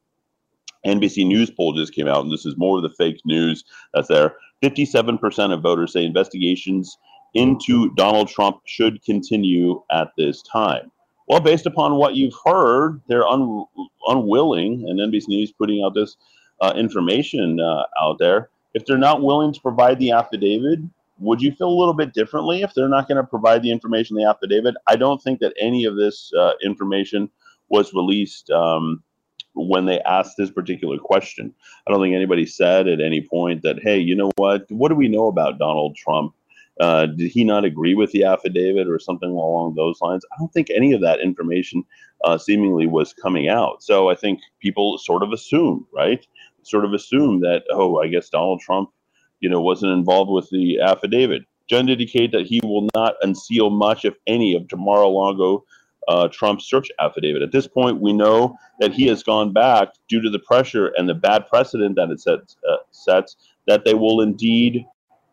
N B C News poll just came out, and this is more of the fake news that's there. fifty-seven percent of voters say investigations into Donald Trump should continue at this time. Well, based upon what you've heard, they're un- unwilling, and N B C News putting out this uh, information uh, out there. If they're not willing to provide the affidavit, would you feel a little bit differently if they're not going to provide the information, the affidavit? I don't think that any of this uh, information was released um, when they asked this particular question. I don't think anybody said at any point that, hey, you know what? What do we know about Donald Trump? Uh, did he not agree with the affidavit or something along those lines? I don't think any of that information uh, seemingly was coming out. So I think people sort of assume, right? Sort of assume that, oh, I guess Donald Trump, you know, wasn't involved with the affidavit. Jen did indicate that he will not unseal much, if any, of Mar-a-Lago uh, Trump's search affidavit. At this point, we know that he has gone back due to the pressure and the bad precedent that it sets, uh, sets that they will indeed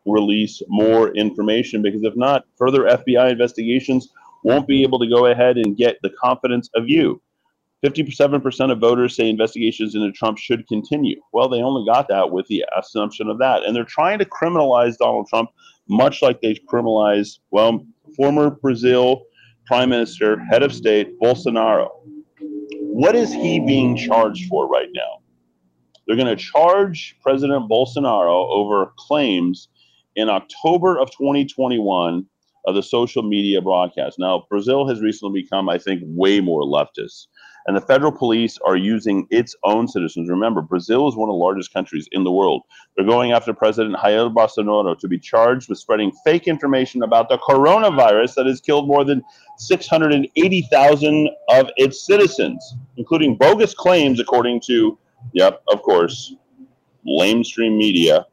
release more information, because if not, further F B I investigations won't be able to go ahead and get the confidence of you. fifty-seven percent of voters say investigations into Trump should continue. Well, they only got that with the assumption of that. And they're trying to criminalize Donald Trump, much like they criminalized, well, former Brazil Prime Minister, head of state, Bolsonaro. What is he being charged for right now? They're going to charge President Bolsonaro over claims in October of twenty twenty-one of the social media broadcast. Now, Brazil has recently become, I think, way more leftist. And the federal police are using its own citizens. Remember, Brazil is one of the largest countries in the world. They're going after President Jair Bolsonaro to be charged with spreading fake information about the coronavirus that has killed more than six hundred eighty thousand of its citizens, including bogus claims, according to, yep, of course, lamestream media,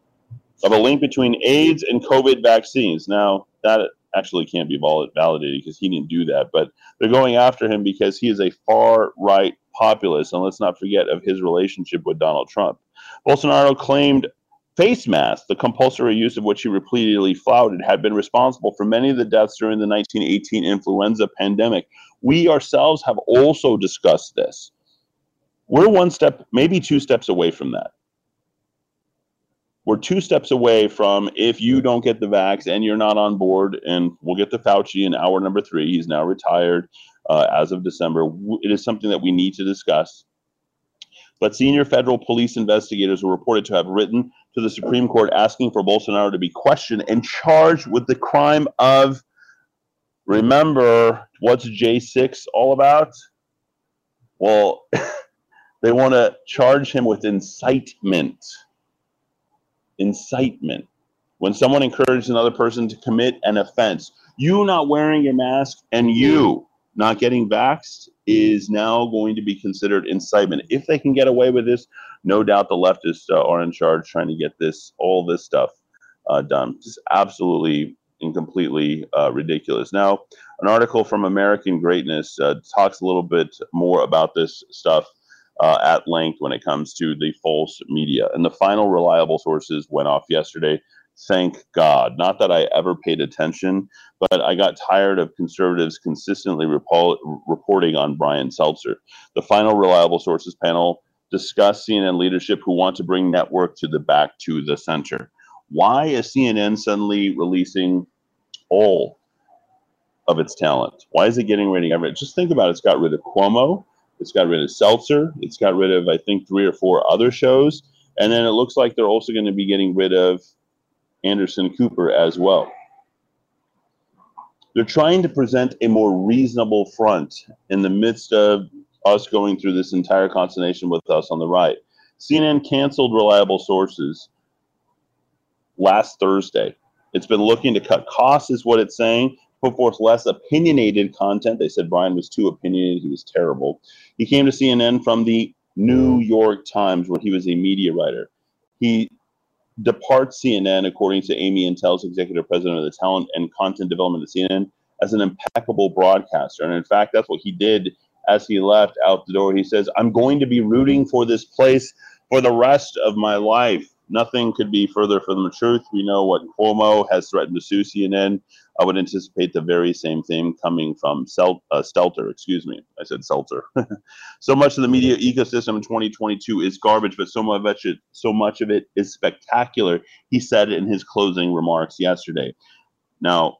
of a link between AIDS and COVID vaccines. Now, that actually can't be validated because he didn't do that, but they're going after him because he is a far-right populist, and let's not forget of his relationship with Donald Trump. Bolsonaro claimed face masks, the compulsory use of which he repeatedly flouted, had been responsible for many of the deaths during the nineteen eighteen influenza pandemic. We ourselves have also discussed this. We're one step, maybe two steps away from that. We're two steps away from, if you don't get the vax and you're not on board, and we'll get to Fauci in hour number three. He's now retired uh, as of December. It is something that we need to discuss. But senior federal police investigators were reported to have written to the Supreme Court asking for Bolsonaro to be questioned and charged with the crime of, remember, what's J six all about? Well, they want to charge him with incitement. Incitement. When someone encourages another person to commit an offense, you not wearing a mask and you not getting vaxxed is now going to be considered incitement. If they can get away with this, no doubt the leftists uh, are in charge trying to get this, all this stuff uh, done. Just absolutely and completely uh, ridiculous. Now, an article from American Greatness uh, talks a little bit more about this stuff uh, at length when it comes to the false media. And the final reliable sources went off yesterday. Thank God. Not that I ever paid attention, but I got tired of conservatives consistently repol- reporting on Brian Stelter. The final reliable sources panel discussed C N N leadership who want to bring network to the back to the center. Why is C N N suddenly releasing all of its talent? Why is it getting rid of it? Just think about it. It's got rid of Cuomo. It's got rid of Stelter. It's got rid of, I think, three or four other shows. And then it looks like they're also going to be getting rid of Anderson Cooper as well. They're trying to present a more reasonable front in the midst of us going through this entire consternation with us on the right. C N N canceled reliable sources last Thursday. It's been looking to cut costs, is what it's saying, put forth less opinionated content. They said Brian was too opinionated. He was terrible. He came to C N N from the New York Times, where he was a media writer. He departs C N N, according to Amy Intel's executive president of the talent and content development at C N N, as an impeccable broadcaster. And in fact, that's what he did as he left out the door. He says, I'm going to be rooting for this place for the rest of my life. Nothing could be further from the truth. We know what Cuomo has threatened to sue C N N. I would anticipate the very same thing coming from Sel- uh, Stelter. Excuse me. I said Seltzer. So much of the media ecosystem in twenty twenty-two is garbage, but so much, it, so much of it is spectacular, he said in his closing remarks yesterday. Now,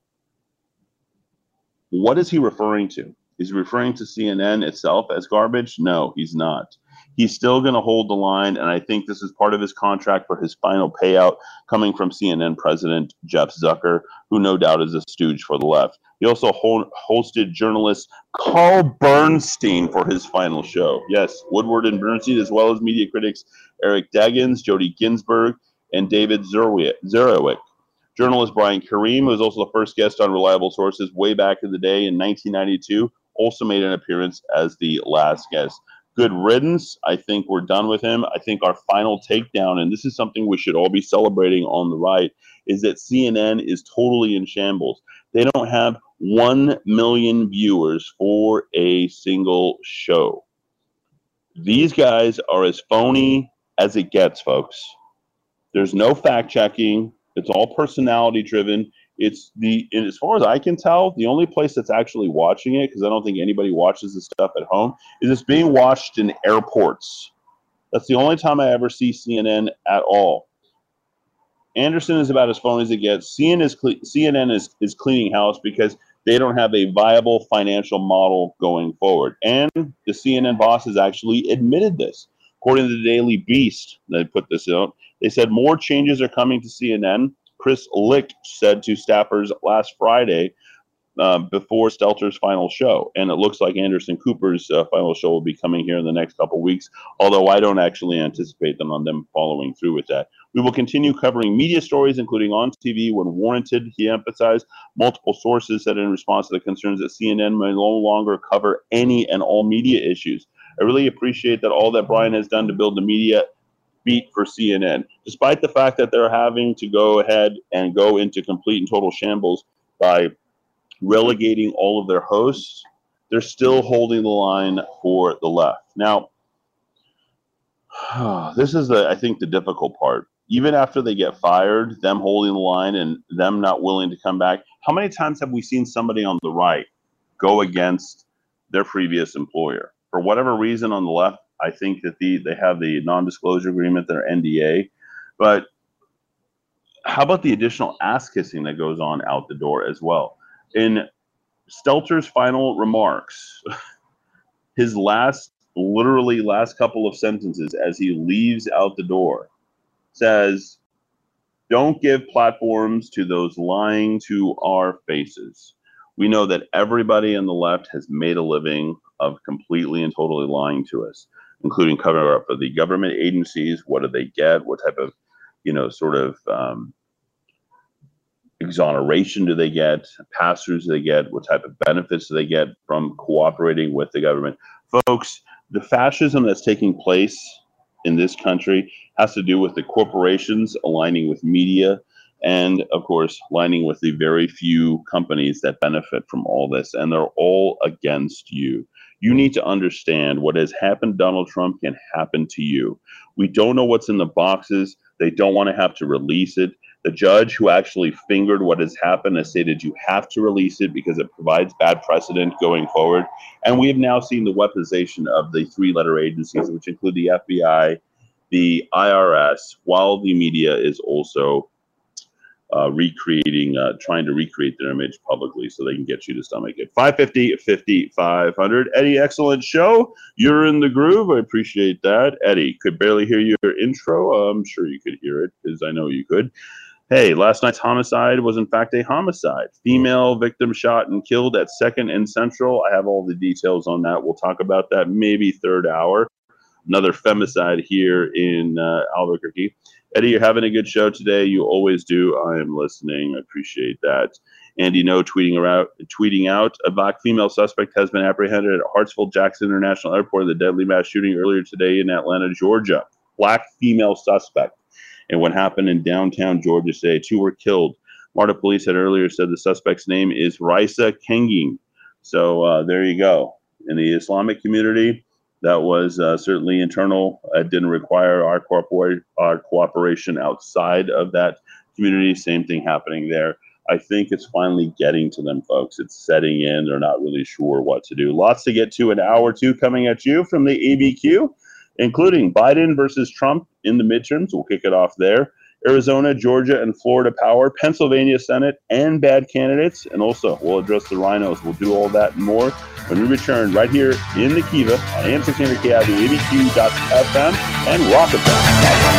what is he referring to? Is he referring to C N N itself as garbage? No, he's not. He's still going to hold the line, and I think this is part of his contract for his final payout coming from C N N president Jeff Zucker, who no doubt is a stooge for the left. He also ho- hosted journalist Carl Bernstein for his final show. Yes, Woodward and Bernstein, as well as media critics Eric Deggans, Jody Ginsburg, and David Zerowick. Journalist Brian Karim, who was also the first guest on Reliable Sources way back in the day in nineteen ninety-two, also made an appearance as the last guest. Good riddance. I think we're done with him. I think our final takedown, and this is something we should all be celebrating on the right, is that C N N is totally in shambles. They don't have one million viewers for a single show. These guys are as phony as it gets, folks. There's no fact-checking. It's all personality-driven. It's the, and as far as I can tell, the only place that's actually watching it, because I don't think anybody watches this stuff at home, is it's being watched in airports. That's the only time I ever see C N N at all. Anderson is about as phony as it gets. C N N is, C N N is, is cleaning house because they don't have a viable financial model going forward. And the C N N boss has actually admitted this. According to the Daily Beast, they put this out, they said more changes are coming to C N N. Chris Licht said to staffers last Friday uh, before Stelter's final show. And it looks like Anderson Cooper's uh, final show will be coming here in the next couple weeks, although I don't actually anticipate them on them following through with that. We will continue covering media stories, including on T V when warranted, he emphasized. Multiple sources said in response to the concerns that C N N may no longer cover any and all media issues. I really appreciate that all that Brian has done to build the media beat for C N N, despite the fact that they're having to go ahead and go into complete and total shambles by relegating all of their hosts. They're still holding the line for the left. Now, this is, the, I think, the difficult part. Even after they get fired, them holding the line and them not willing to come back, how many times have we seen somebody on the right go against their previous employer? For whatever reason on the left, I think that the they have the non-disclosure agreement, their N D A. But how about the additional ass-kissing that goes on out the door as well? In Stelter's final remarks, his last, literally last couple of sentences as he leaves out the door, says, "Don't give platforms to those lying to our faces. We know that everybody on the left has made a living of completely and totally lying to us, including cover up of the government agencies. What do they get? What type of, you know, sort of um, exoneration do they get? Pass-throughs do they get? What type of benefits do they get from cooperating with the government?" Folks, the fascism that's taking place in this country has to do with the corporations aligning with media and, of course, aligning with the very few companies that benefit from all this, and they're all against you. You need to understand what has happened to Donald Trump can happen to you. We don't know what's in the boxes. They don't want to have to release it. The judge who actually fingered what has happened has stated you have to release it because it provides bad precedent going forward. And we have now seen the weaponization of the three-letter agencies, which include the F B I, the I R S, while the media is also Uh, recreating, uh, trying to recreate their image publicly so they can get you to stomach it. five fifty, fifty, five hundred. Eddie, excellent show. You're in the groove. I appreciate that. Eddie, could barely hear your intro. I'm sure you could hear it because I know you could. Hey, last night's homicide was in fact a homicide. Female victim shot and killed at second and Central. I have all the details on that. We'll talk about that maybe third hour. Another femicide here in uh, Albuquerque. Eddie, you're having a good show today. You always do. I am listening. I appreciate that. Andy No tweeting around, tweeting out, a black female suspect has been apprehended at Hartsfield Jackson International Airport in the deadly mass shooting earlier today in Atlanta, Georgia. Black female suspect. And what happened in downtown Georgia today, two were killed. Marta police had earlier said the suspect's name is Raisa Kengin. So uh, there you go. In the Islamic community, that was uh, certainly internal. It didn't require our, corpora- our cooperation outside of that community. Same thing happening there. I think it's finally getting to them, folks. It's setting in. They're not really sure what to do. Lots to get to an hour or two coming at you from the A B Q, including Biden versus Trump in the midterms. We'll kick it off there. Arizona, Georgia, and Florida power, Pennsylvania Senate, and bad candidates. And also, we'll address the rhinos. We'll do all that and more when we return right here in the Kiva on A M six hundred K I V, A B Q dot F M, and Rockefeller.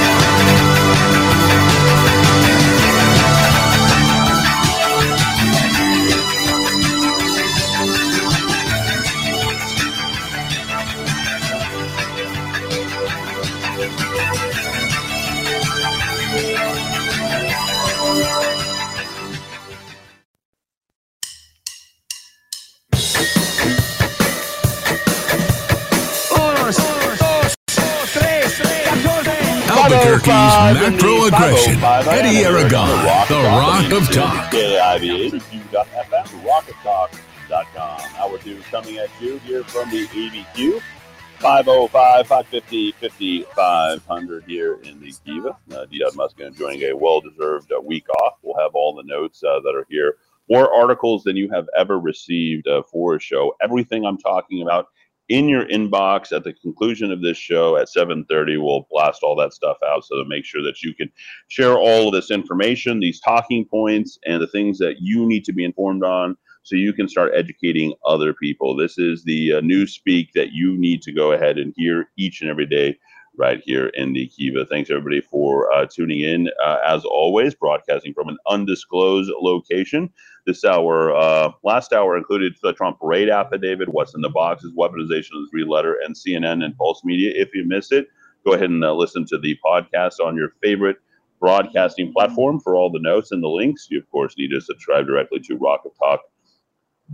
Macro Aggression, Eddie Aragon, the Rock of Talk. rock of talk dot com. Hour two coming at you here from the A B Q. five oh five, five fifty, fifty-five hundred here in the Kiva. Uh, D-Dot Musk enjoying a well-deserved uh, week off. We'll have all the notes uh, that are here. More articles than you have ever received uh, for a show. Everything I'm talking about in your inbox at the conclusion of this show at seven thirty. We'll blast all that stuff out so to make sure that you can share all of this information, these talking points, and the things that you need to be informed on so you can start educating other people. This is the uh, news speak that you need to go ahead and hear each and every day right here in the Kiva. Thanks, everybody, for uh, tuning in. Uh, as always, broadcasting from an undisclosed location. This hour, uh, last hour included the Trump raid affidavit, what's in the boxes, weaponization of the three letter, and C N N and false media. If you missed it, go ahead and uh, listen to the podcast on your favorite broadcasting platform for all the notes and the links. You, of course, need to subscribe directly to Rock of Talk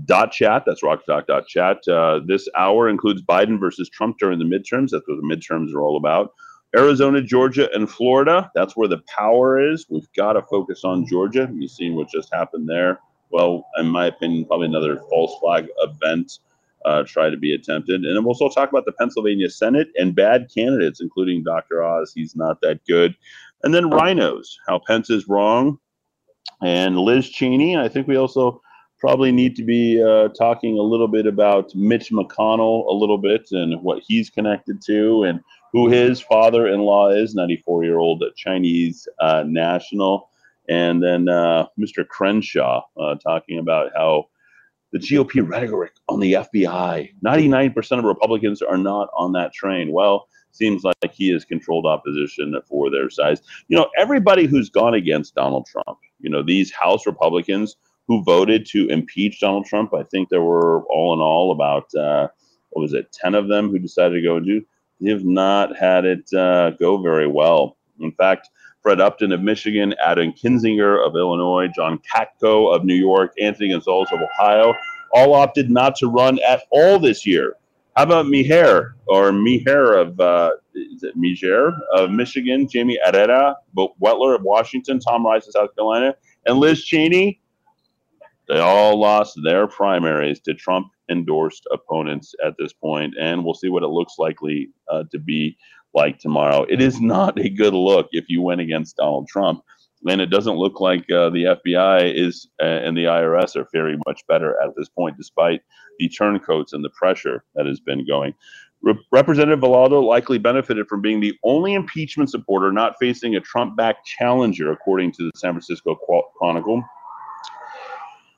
dot chat. That's rock talk dot chat. Uh, this hour includes Biden versus Trump during the midterms. That's what the midterms are all about. Arizona, Georgia, and Florida. That's where the power is. We've got to focus on Georgia. You've seen what just happened there. Well, in my opinion, probably another false flag event uh, try to be attempted. And then we'll also talk about the Pennsylvania Senate and bad candidates, including Doctor Oz. He's not that good. And then rhinos, how Pence is wrong. And Liz Cheney. I think we also probably need to be uh, talking a little bit about Mitch McConnell a little bit and what he's connected to and who his father-in-law is, ninety-four-year-old Chinese uh, national. And then uh, Mister Crenshaw uh, talking about how the G O P rhetoric on the F B I, ninety-nine percent of Republicans are not on that train. Well, seems like he has controlled opposition for their size. You know, everybody who's gone against Donald Trump, you know, these House Republicans who voted to impeach Donald Trump, I think there were all in all about, uh, what was it, ten of them who decided to go and do, they have not had it uh, go very well. In fact, Fred Upton of Michigan, Adam Kinzinger of Illinois, John Katko of New York, Anthony Gonzalez of Ohio, all opted not to run at all this year. How about Miher or Miher of uh, is it Miher of Michigan, Jamie Areta, Butler of Washington, Tom Rice of South Carolina, and Liz Cheney? They all lost their primaries to Trump-endorsed opponents at this point, and we'll see what it looks likely uh, to be like tomorrow. It is not a good look if you went against Donald Trump, and it doesn't look like uh, the F B I is uh, and the I R S are faring much better at this point, despite the turncoats and the pressure that has been going. Re- Representative Villaldo likely benefited from being the only impeachment supporter not facing a Trump-backed challenger, according to the San Francisco Chronicle.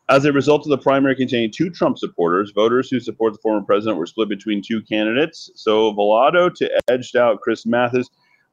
As a result of the primary containing two Trump supporters, voters who support the former president were split between two candidates. So Villaldo to edged out Chris Mathis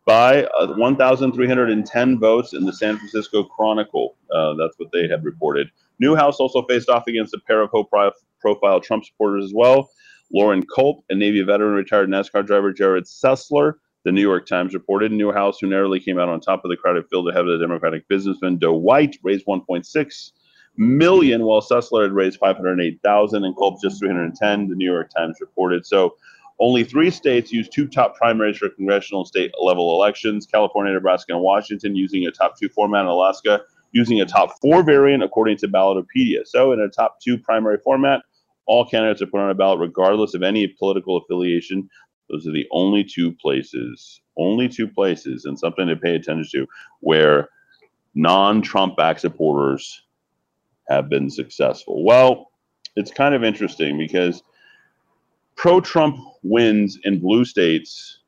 by uh, one thousand three hundred ten votes in the San Francisco Chronicle. Uh, that's what they had reported. Newhouse also faced off against a pair of high-profile Trump supporters as well. Lauren Culp, a Navy veteran, retired NASCAR driver Jared Sessler. The New York Times reported Newhouse, who narrowly came out on top of the crowded field ahead of the Democratic businessman Doe White, raised one point six million, while Sussler had raised five hundred eight thousand and Culp just three hundred ten, the New York Times reported. So only three states used two top primaries for congressional and state level elections, California, Nebraska, and Washington, using a top two format, in Alaska using a top four variant, according to Ballotopedia. So in a top two primary format, all candidates are put on a ballot regardless of any political affiliation. Those are the only two places, only two places, and something to pay attention to, where non-Trump back supporters have been successful. Well, it's kind of interesting because pro-Trump wins in blue states,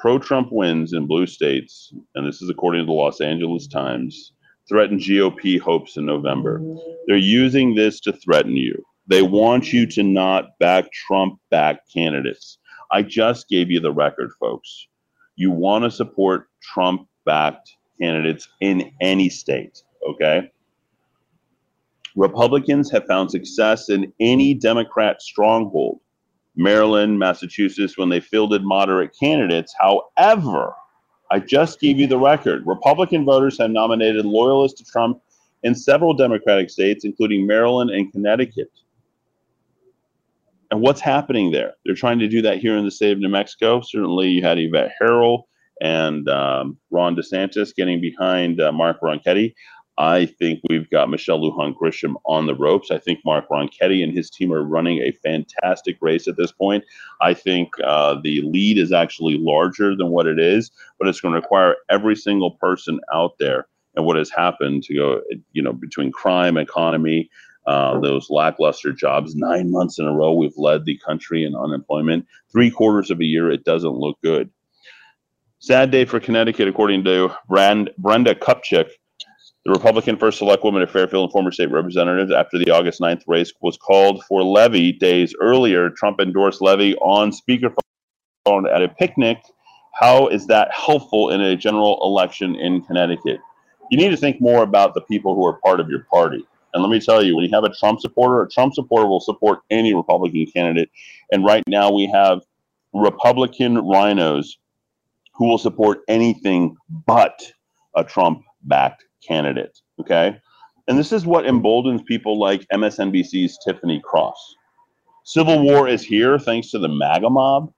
pro-Trump wins in blue states, and this is according to the Los Angeles Times, threaten G O P hopes in November. They're using this to threaten you. They want you to not back Trump-backed candidates. I just gave you the record, folks. You want to support Trump-backed candidates in any state, okay? Republicans have found success in any Democrat stronghold, Maryland, Massachusetts, when they fielded moderate candidates. However, I just gave you the record. Republican voters have nominated loyalists to Trump in several Democratic states, including Maryland and Connecticut. And what's happening there? They're trying to do that here in the state of New Mexico. Certainly you had Yvette Harrell and um, Ron DeSantis getting behind uh, Mark Ronchetti. I think we've got Michelle Lujan Grisham on the ropes. I think Mark Ronchetti and his team are running a fantastic race at this point. I think uh, the lead is actually larger than what it is, but it's going to require every single person out there and what has happened to go, you know, between crime, economy, uh, those lackluster jobs. Nine months in a row, we've led the country in unemployment. Three quarters of a year, it doesn't look good. Sad day for Connecticut, according to Brand, Brenda Kupchak, the Republican first select woman at Fairfield and former state representative, after the August ninth race was called for Levy days earlier. Trump endorsed Levy on speakerphone at a picnic. How is that helpful in a general election in Connecticut? You need to think more about the people who are part of your party. And let me tell you, when you have a Trump supporter, a Trump supporter will support any Republican candidate. And right now we have Republican rhinos who will support anything but a Trump-backed candidate, okay? And this is what emboldens people like M S N B C's Tiffany Cross. Civil war is here thanks to the MAGA mob.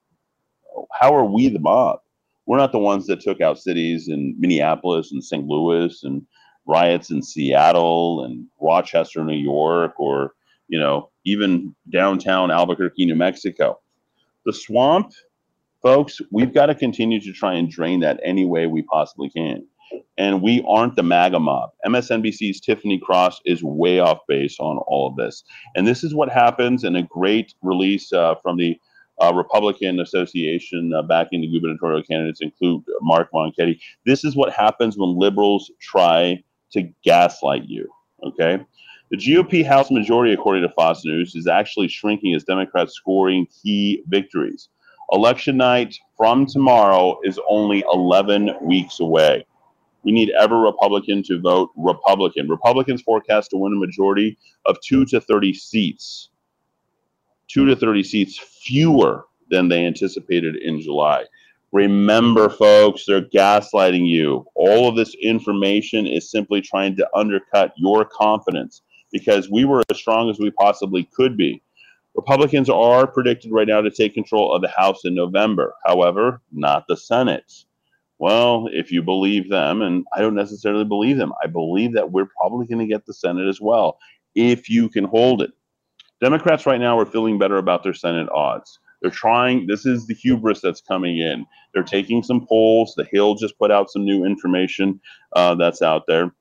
how are we the mob? We're not the ones that took out cities in Minneapolis and Saint Louis and riots in Seattle and Rochester, New York, or, you know, even downtown Albuquerque, New Mexico. The swamp, folks, we've got to continue to try and drain that any way we possibly can. And we aren't the MAGA mob. M S N B C's Tiffany Cross is way off base on all of this. And this is what happens in a great release uh, from the uh, Republican Association uh, backing the gubernatorial candidates, include Mark Ronchetti. This is what happens when liberals try to gaslight you, okay? The G O P House majority, according to Fox News, is actually shrinking as Democrats scoring key victories. Election night from tomorrow is only eleven weeks away. We need every Republican to vote Republican. Republicans forecast to win a majority of two to thirty seats. two to thirty seats fewer than they anticipated in July. Remember, folks, they're gaslighting you. All of this information is simply trying to undercut your confidence, because we were as strong as we possibly could be. Republicans are predicted right now to take control of the House in November. However, not the Senate. Well, if you believe them, and I don't necessarily believe them, I believe that we're probably going to get the Senate as well, if you can hold it. Democrats right now are feeling better about their Senate odds. They're trying, this is the hubris that's coming in. They're taking some polls. The Hill just put out some new information uh, that's out there.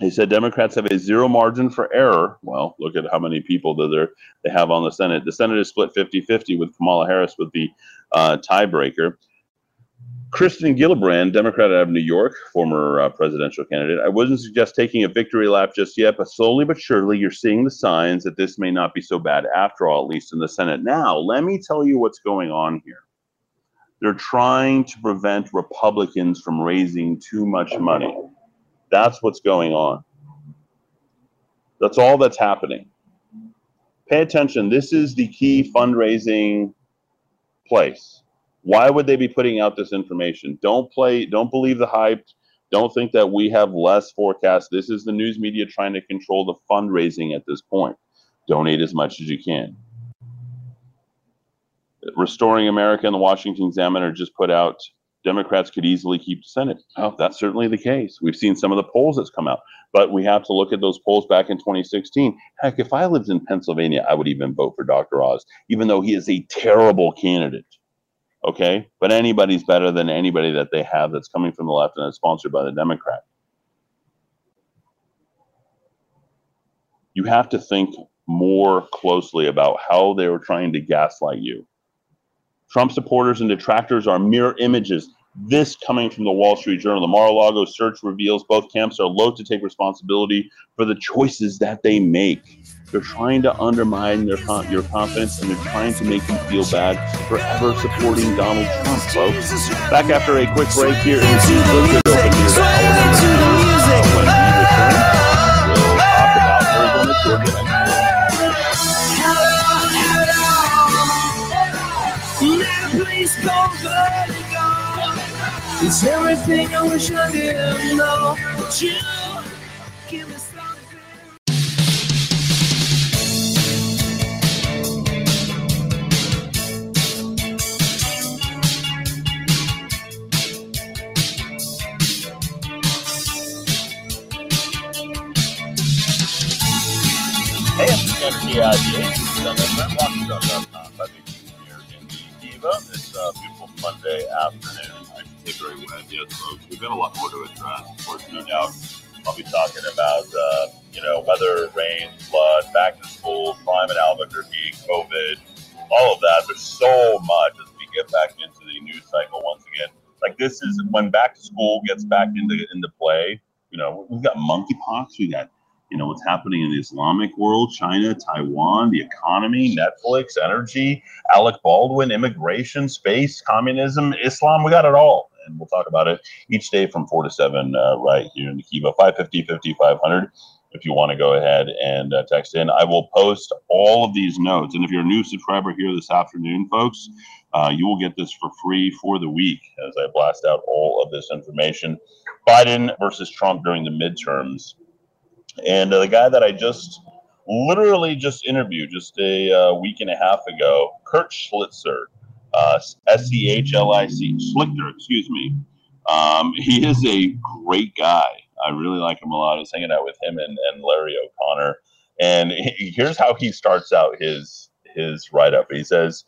They said Democrats have a zero margin for error. Well, look at how many people that they have on the Senate. The Senate is split fifty fifty with Kamala Harris with the uh, tiebreaker. Kristen Gillibrand, Democrat out of New York, former uh, presidential candidate. I wouldn't suggest taking a victory lap just yet, but slowly but surely you're seeing the signs that this may not be so bad after all, at least in the Senate. Now, let me tell you what's going on here. They're trying to prevent Republicans from raising too much money. That's what's going on. That's all that's happening. Pay attention. This is the key fundraising place. Why would they be putting out this information? Don't play, don't believe the hype. Don't think that we have less forecast. This is the news media trying to control the fundraising at this point. Donate as much as you can. Restoring America and the Washington Examiner just put out, Democrats could easily keep the Senate. Oh, that's certainly the case. We've seen some of the polls that's come out, but we have to look at those polls back in twenty sixteen. Heck, if I lived in Pennsylvania, I would even vote for Doctor Oz, even though he is a terrible candidate. Okay, but anybody's better than anybody that they have that's coming from the left and that's sponsored by the Democrat. You have to think more closely about how they were trying to gaslight you. Trump supporters and detractors are mirror images. This coming from the Wall Street Journal. The Mar-a-Lago search reveals both camps are loath to take responsibility for the choices that they make. They're trying to undermine their con your confidence, and they're trying to make you feel bad for ever supporting Donald Trump, folks. Back after a quick break here in the Blizzard Open here to Howard. When we return, we'll talk about Arizona, Georgia, and it's everything I wish I didn't know, but you give me something. Hey, I'm the K I V A. This uh, beautiful Monday afternoon. I can take very well. Yes, folks, we've got a lot more to address. Of course, no doubt, I'll be talking about uh, you know, weather, rain, flood, back to school, climate, Albuquerque, COVID, all of that. There's so much as we get back into the news cycle once again. Like, this is when back to school gets back into into play. You know, we've got monkeypox. We got, you know, what's happening in the Islamic world, China, Taiwan, the economy, Netflix, energy, Alec Baldwin, immigration, space, communism, Islam. We got it all. And we'll talk about it each day from four to seven uh, right here in the Kiva, five fifty, fifty, five hundred. If you want to go ahead and uh, text in, I will post all of these notes. And if you're a new subscriber here this afternoon, folks, uh, you will get this for free for the week as I blast out all of this information. Biden versus Trump during the midterms. And uh, the guy that I just literally just interviewed just a uh, week and a half ago, Kurt Schlitzer, uh, S C H L I C, Schlichter, excuse me. Um, he is a great guy. I really like him a lot. I was hanging out with him and, and Larry O'Connor. And he, here's how he starts out his his write-up. He says,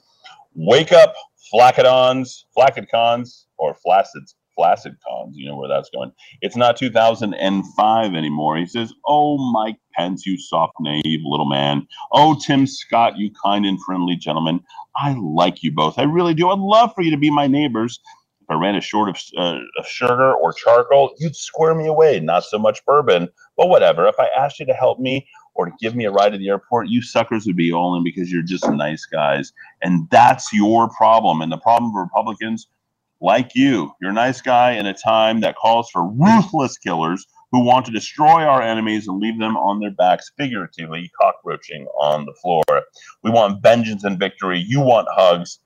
wake up, flaccidons, flaccidcons, or flaccids, flaccidcons, you know where that's going. It's not two thousand five anymore. He says, oh, Mike Pence, you soft, naive little man. Oh, Tim Scott, you kind and friendly gentleman. I like you both. I really do. I'd love for you to be my neighbors. If I ran a short of, uh, of sugar or charcoal, you'd square me away. Not so much bourbon, but whatever. If I asked you to help me or to give me a ride to the airport, you suckers would be all in because you're just nice guys. And that's your problem. And the problem for Republicans like you, you're a nice guy in a time that calls for ruthless killers who want to destroy our enemies and leave them on their backs, figuratively cockroaching on the floor. We want vengeance and victory. You want hugs.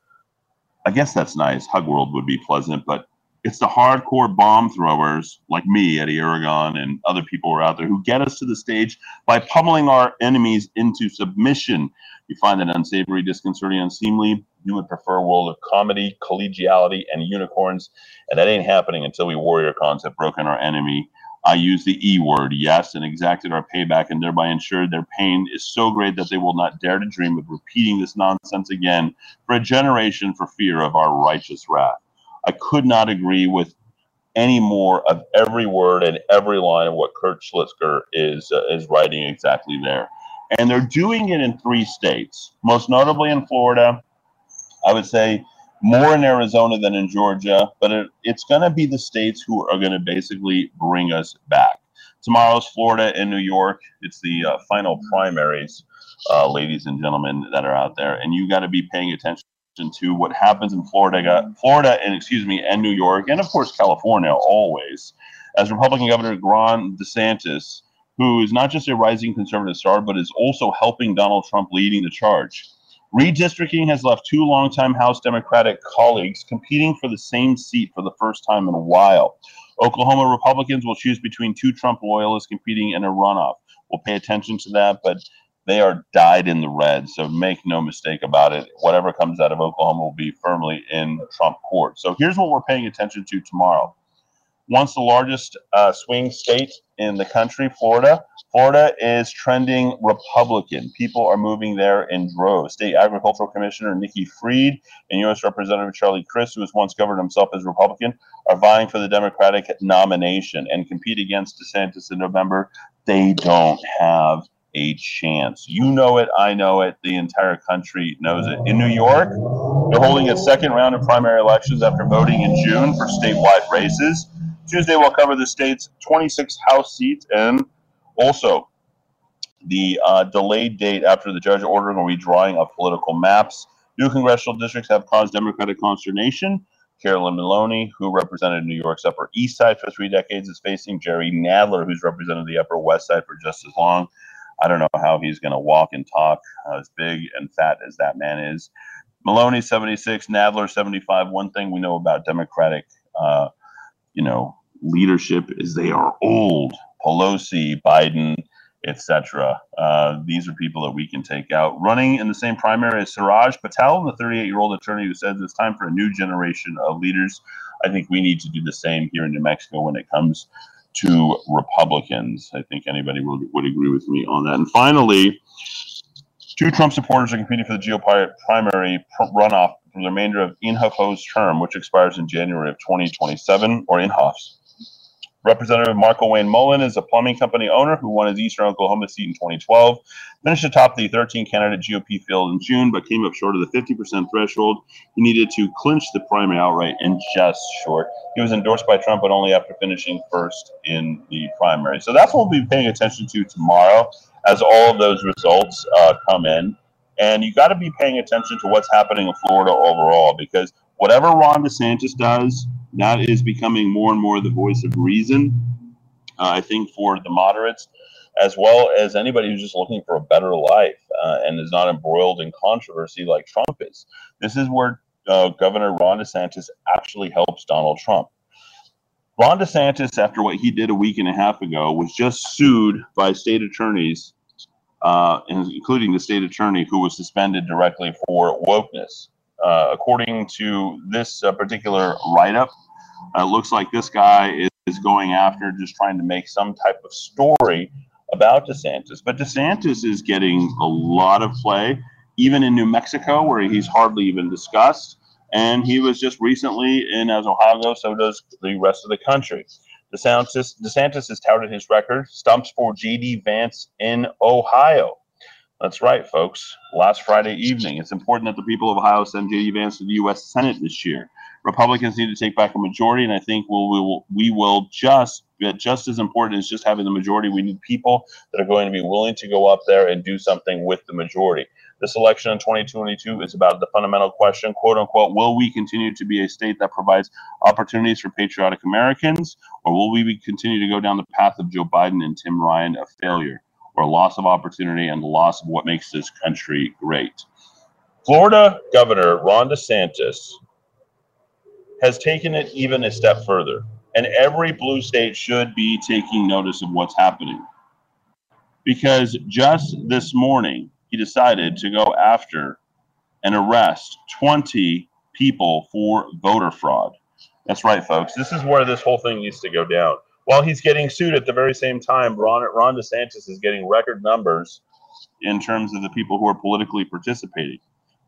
I guess that's nice. Hug world would be pleasant, but it's the hardcore bomb throwers like me, Eddie Aragon, and other people who are out there who get us to the stage by pummeling our enemies into submission. You find that unsavory, disconcerting, unseemly. You would prefer a world of comedy, collegiality, and unicorns, and that ain't happening until we warrior cons have broken our enemy. I use the E word, yes, and exacted our payback and thereby ensured their pain is so great that they will not dare to dream of repeating this nonsense again for a generation for fear of our righteous wrath. I could not agree with any more of every word and every line of what Kurt Schlichter is, uh, is writing exactly there. And they're doing it in three states, most notably in Florida, I would say more in Arizona than in Georgia, but it, it's going to be the states who are going to basically bring us back. Tomorrow's Florida and New York. It's the uh, final primaries, uh, ladies and gentlemen, that are out there, and you got to be paying attention to what happens in Florida, Florida, and excuse me, and New York, and of course California always. As Republican Governor Ron DeSantis, who is not just a rising conservative star, but is also helping Donald Trump leading the charge. Redistricting has left two longtime House Democratic colleagues competing for the same seat for the first time in a while. Oklahoma Republicans will choose between two Trump loyalists competing in a runoff. We'll pay attention to that, but they are dyed in the red, so make no mistake about it. Whatever comes out of Oklahoma will be firmly in Trump court. So here's what we're paying attention to tomorrow. Once the largest uh, swing state in the country, Florida, Florida is trending Republican. People are moving there in droves. State Agricultural Commissioner Nikki Freed and U S Representative Charlie Crist, who has once governed himself as Republican, are vying for the Democratic nomination and compete against DeSantis in November. They don't have a chance. You know it. I know it. The entire country knows it. In New York, they're holding a second round of primary elections after voting in June for statewide races. Tuesday, we'll cover the state's twenty-six House seats and also the uh, delayed date after the judge ordering a redrawing of political maps. New congressional districts have caused Democratic consternation. Carolyn Maloney, who represented New York's Upper East Side for three decades, is facing Jerry Nadler, who's represented the Upper West Side for just as long. I don't know how he's going to walk and talk as big and fat as that man is. Maloney, seventy-six, Nadler, seventy-five. One thing we know about Democratic uh you know, leadership is they are old. Pelosi, Biden, et cetera. Uh, these are people that we can take out. Running in the same primary as Suraj Patel, the thirty-eight-year-old attorney who says it's time for a new generation of leaders. I think we need to do the same here in New Mexico when it comes to Republicans. I think anybody would, would agree with me on that. And finally, two Trump supporters are competing for the GOP primary runoff for the remainder of Inhofe's term, which expires in January of twenty twenty-seven, or Inhofe's. Representative Marco Wayne Mullen is a plumbing company owner who won his eastern Oklahoma seat in twenty twelve, finished atop the thirteen-candidate G O P field in June, but came up short of the fifty percent threshold. He needed to clinch the primary outright and just short. He was endorsed by Trump, but only after finishing first in the primary. So that's what we'll be paying attention to tomorrow as all of those results uh, come in. And you got to be paying attention to what's happening in Florida overall, because whatever Ron DeSantis does, that is becoming more and more the voice of reason, uh, I think, for the moderates, as well as anybody who's just looking for a better life uh, and is not embroiled in controversy like Trump is. This is where uh, Governor Ron DeSantis actually helps Donald Trump. Ron DeSantis, after what he did a week and a half ago, was just sued by state attorneys, uh, including the state attorney who was suspended directly for wokeness. uh, according to this uh, particular write-up, it uh, looks like this guy is, is going after just trying to make some type of story about DeSantis. But DeSantis is getting a lot of play, even in New Mexico, where he's hardly even discussed. And he was just recently in, as Ohio goes, so does the rest of the country. DeSantis, DeSantis has touted his record, stumps for J D Vance in Ohio. That's right, folks. Last Friday evening. It's important that the people of Ohio send J D Vance to the U S Senate this year. Republicans need to take back a majority, and I think we'll, we will we will just, just as important as just having the majority, we need people that are going to be willing to go up there and do something with the majority. This election in twenty twenty-two is about the fundamental question, quote unquote, will we continue to be a state that provides opportunities for patriotic Americans, or will we continue to go down the path of Joe Biden and Tim Ryan of failure, or loss of opportunity and loss of what makes this country great? Florida Governor Ron DeSantis has taken it even a step further, and every blue state should be taking notice of what's happening, because just this morning, he decided to go after and arrest twenty people for voter fraud. That's right, folks. This is where this whole thing needs to go down. While he's getting sued at the very same time, Ron, Ron DeSantis is getting record numbers in terms of the people who are politically participating.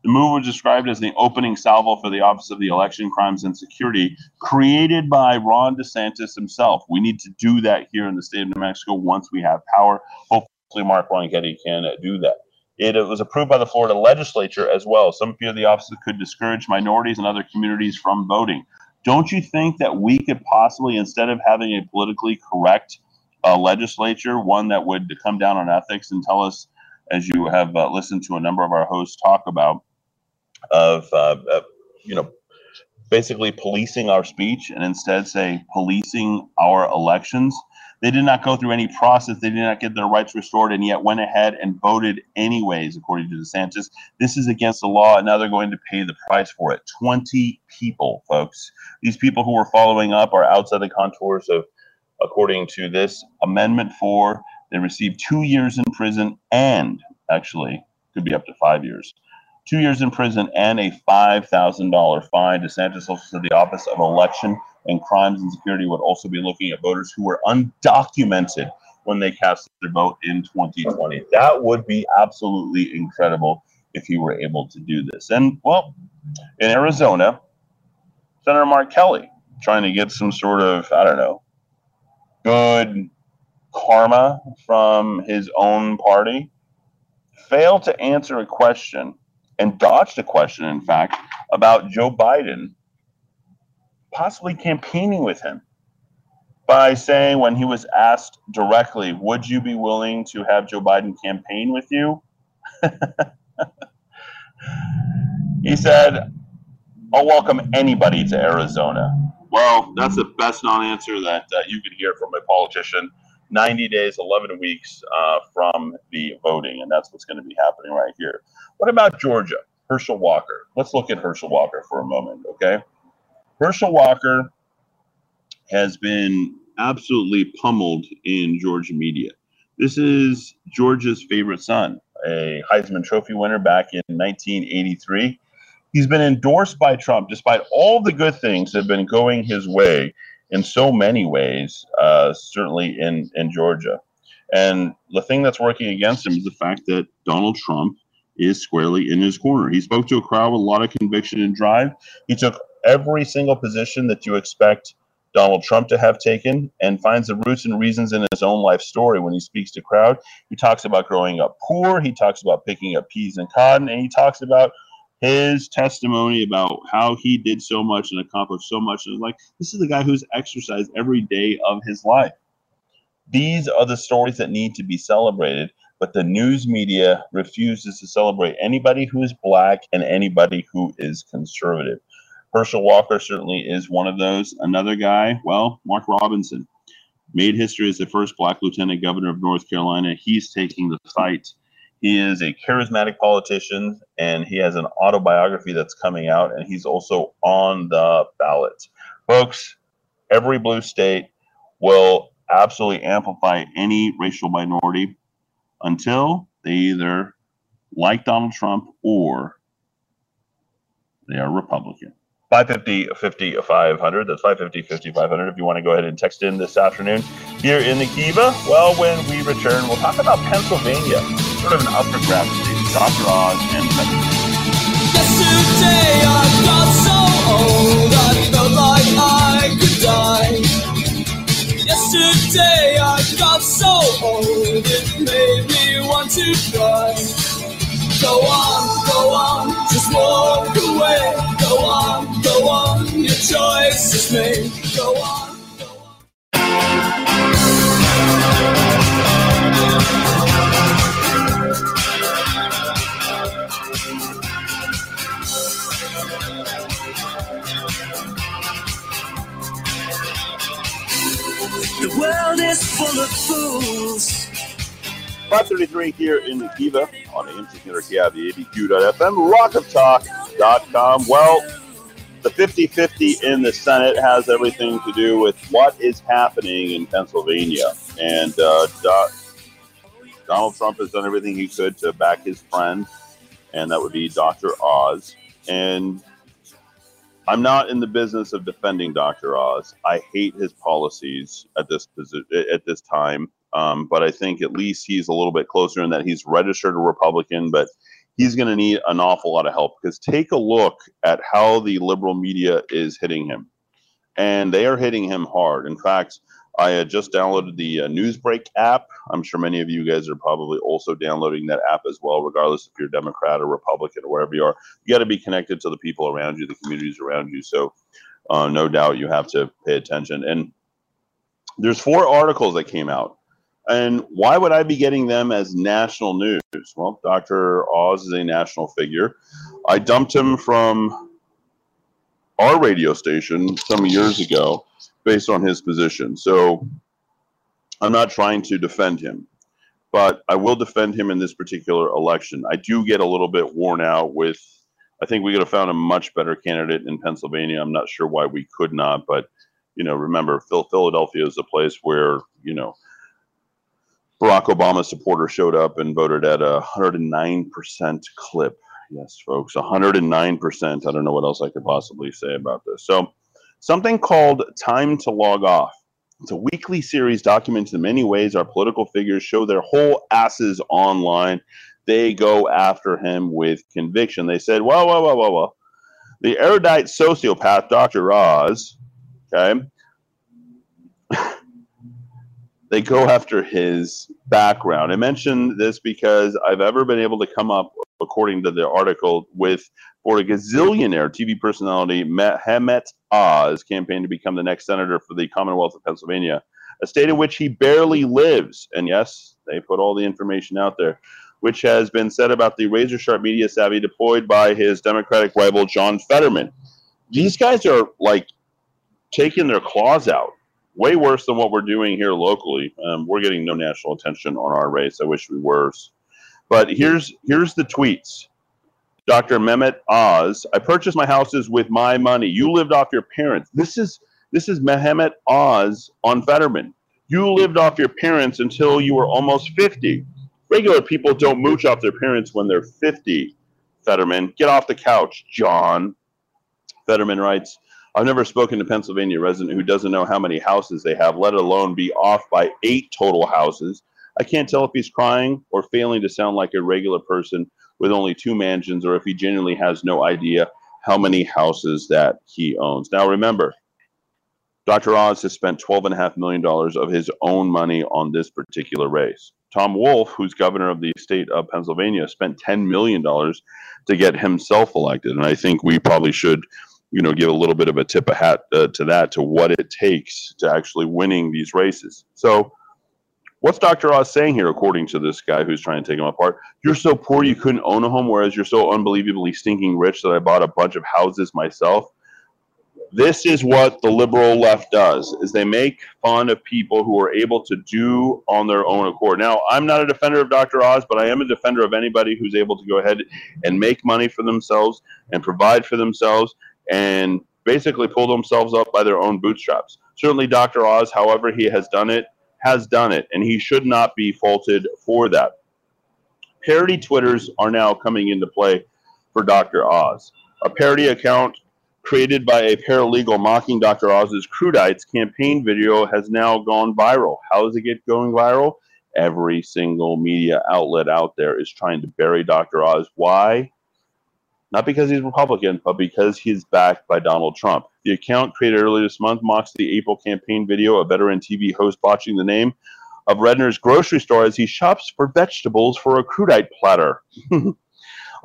The move was described as the opening salvo for the Office of the Election, Crimes, and Security, created by Ron DeSantis himself. We need to do that here in the state of New Mexico once we have power. Hopefully, Mark Ronchetti can do that. It, it was approved by the Florida legislature as well. Some fear the office could discourage minorities and other communities from voting. Don't you think that we could possibly, instead of having a politically correct uh, legislature, one that would come down on ethics and tell us, as you have uh, listened to a number of our hosts talk about, of, uh, uh, you know, basically policing our speech, and instead say policing our elections? They did not go through any process. They did not get their rights restored, and yet went ahead and voted anyways, according to DeSantis. This is against the law, and now they're going to pay the price for it. twenty people, folks. These people who are following up are outside the contours of, according to this, Amendment four. They received two years in prison and, actually, could be up to five years. Two years in prison and a five thousand dollar fine. DeSantis also said the Office of Election and Crimes and Security would also be looking at voters who were undocumented when they cast their vote in twenty twenty. That would be absolutely incredible if he were able to do this. And, well, in Arizona, Senator Mark Kelly trying to get some sort of, I don't know, good karma from his own party, failed to answer a question and dodged a question, in fact, about Joe Biden possibly campaigning with him by saying, when he was asked directly, would you be willing to have Joe Biden campaign with you? He said, I'll welcome anybody to Arizona. Well, that's the best non-answer that uh, you could hear from a politician. ninety days, eleven weeks uh, from the voting, and that's what's going to be happening right here. What about Georgia? Herschel Walker. Let's look at Herschel Walker for a moment, okay? Herschel Walker has been absolutely pummeled in Georgia media. This is Georgia's favorite son, a Heisman Trophy winner back in nineteen eighty-three. He's been endorsed by Trump, despite all the good things that have been going his way in so many ways, uh, certainly in, in Georgia. And the thing that's working against him is the fact that Donald Trump is squarely in his corner. He spoke to a crowd with a lot of conviction and drive. He took every single position that you expect Donald Trump to have taken, and finds the roots and reasons in his own life story when he speaks to crowd. He talks about growing up poor. He talks about picking up peas and cotton, and he talks about his testimony about how he did so much and accomplished so much. And like, this is the guy who's exercised every day of his life. These are the stories that need to be celebrated, but the news media refuses to celebrate anybody who is black and anybody who is conservative. Herschel Walker certainly is one of those. Another guy, well, Mark Robinson, made history as the first black lieutenant governor of North Carolina. He's taking the fight. He is a charismatic politician, and he has an autobiography that's coming out, and he's also on the ballot. Folks, every blue state will absolutely amplify any racial minority until they either like Donald Trump or They are Republican. five fifty, fifty, five hundred. That's five fifty, fifty, five hundred. If you want to go ahead and text in this afternoon here in the Kiva. Well, when we return, we'll talk about Pennsylvania, sort of an up for grabs state. Doctor Oz and Yesterday I got so old I felt like I could die. Yesterday I got so old it made me want to cry. Go on, go on, just walk away. Go on, go on, your choice is made. Go on, go on. The world is full of fools. five thirty-three here in the Kiva on A M six hundred K I V A, the A B Q dot F M, rock of talk dot com. Well, the fifty-fifty in the Senate has everything to do with what is happening in Pennsylvania. And uh, Do- Donald Trump has done everything he could to back his friend, and that would be Doctor Oz. And I'm not in the business of defending Doctor Oz. I hate his policies at this at this time. Um, but I think at least he's a little bit closer in that he's registered a Republican, but he's going to need an awful lot of help, because take a look at how the liberal media is hitting him, and they are hitting him hard. In fact, I had just downloaded the uh, Newsbreak app. I'm sure many of you guys are probably also downloading that app as well, regardless if you're Democrat or Republican or wherever you are. You got to be connected to the people around you, the communities around you. So uh, no doubt you have to pay attention. And there's four articles that came out. And why would I be getting them as national news? Well, Doctor Oz is a national figure. I dumped him from our radio station some years ago based on his position. So I'm not trying to defend him, but I will defend him in this particular election. I do get a little bit worn out with, I think we could have found a much better candidate in Pennsylvania. I'm not sure why we could not, but, you know, remember, Philadelphia is a place where, you know, Barack Obama supporter showed up and voted at a one hundred nine percent clip. Yes, folks, one hundred nine percent. I don't know what else I could possibly say about this. So something called Time to Log Off. It's a weekly series documenting the many ways our political figures show their whole asses online. They go after him with conviction. They said, whoa, whoa, whoa, whoa, whoa. The erudite sociopath, Doctor Oz, okay, they go after his background. I mentioned this because I've ever been able to come up, according to the article, with for a gazillionaire T V personality Mehmet Oz campaign to become the next senator for the Commonwealth of Pennsylvania, a state in which he barely lives. And yes, they put all the information out there, which has been said about the razor-sharp media savvy deployed by his Democratic rival John Fetterman. These guys are like taking their claws out. Way worse than what we're doing here locally. Um, we're getting no national attention on our race. I wish we were. But here's here's the tweets. Doctor Mehmet Oz, I purchased my houses with my money. You lived off your parents. This is this is Mehmet Oz on Fetterman. You lived off your parents until you were almost fifty. Regular people don't mooch off their parents when they're fifty. Fetterman, get off the couch, John. Fetterman writes, I've never spoken to a Pennsylvania resident who doesn't know how many houses they have, let alone be off by eight total houses. I can't tell if he's crying or failing to sound like a regular person with only two mansions, or if he genuinely has no idea how many houses that he owns. Now, remember, Doctor Oz has spent twelve point five million dollars of his own money on this particular race. Tom Wolf, who's governor of the state of Pennsylvania, spent ten million dollars to get himself elected, and I think we probably should you know, give a little bit of a tip of hat uh, to that, to what it takes to actually winning these races. So what's Doctor Oz saying here, according to this guy who's trying to take him apart? You're so poor you couldn't own a home, whereas you're so unbelievably stinking rich that I bought a bunch of houses myself. This is what the liberal left does, is they make fun of people who are able to do on their own accord. Now, I'm not a defender of Doctor Oz, but I am a defender of anybody who's able to go ahead and make money for themselves and provide for themselves and basically pull themselves up by their own bootstraps. Certainly Doctor Oz, however he has done it, has done it, and he should not be faulted for that. Parody Twitters are now coming into play for Doctor Oz. a parody account created by a paralegal mocking Doctor Oz's crudites campaign video has now gone viral. How does it get going viral? Every single media outlet out there is trying to bury Doctor Oz. Why? Not because he's Republican, but because he's backed by Donald Trump. The account created earlier this month mocks the April campaign video, a veteran T V host botching the name of Redner's grocery store as he shops for vegetables for a crudite platter.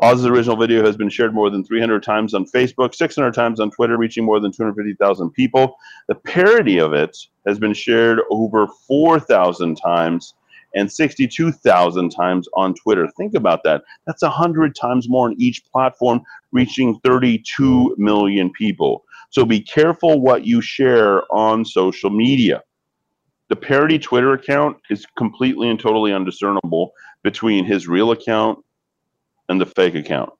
Oz's original video has been shared more than three hundred times on Facebook, six hundred times on Twitter, reaching more than two hundred fifty thousand people. The parody of it has been shared over four thousand times and sixty-two thousand times on Twitter. Think about that. That's one hundred times more on each platform, reaching thirty-two million people. So be careful what you share on social media. The parody Twitter account is completely and totally undiscernible between his real account and the fake account.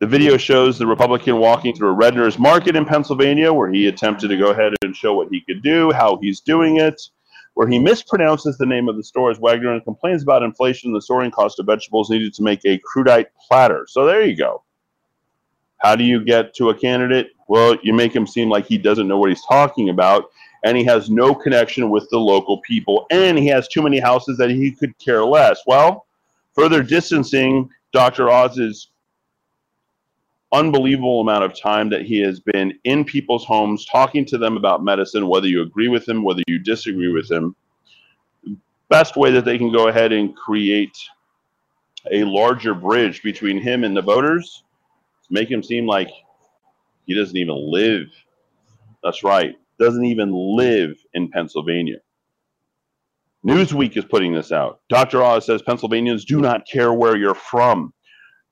The video shows the Republican walking through a Redner's market in Pennsylvania, where he attempted to go ahead and show what he could do, how he's doing it, where he mispronounces the name of the store as Wagner and complains about inflation and the soaring cost of vegetables needed to make a crudite platter. So there you go. How do you get to a candidate? Well, you make him seem like he doesn't know what he's talking about, and he has no connection with the local people, and he has too many houses that he could care less. Well, further distancing Doctor Oz's unbelievable amount of time that he has been in people's homes talking to them about medicine, whether you agree with him, whether you disagree with him. Best way that they can go ahead and create a larger bridge between him and the voters is make him seem like he doesn't even live. That's right, doesn't even live in Pennsylvania. Newsweek is putting this out. Doctor Oz says Pennsylvanians do not care where you're from.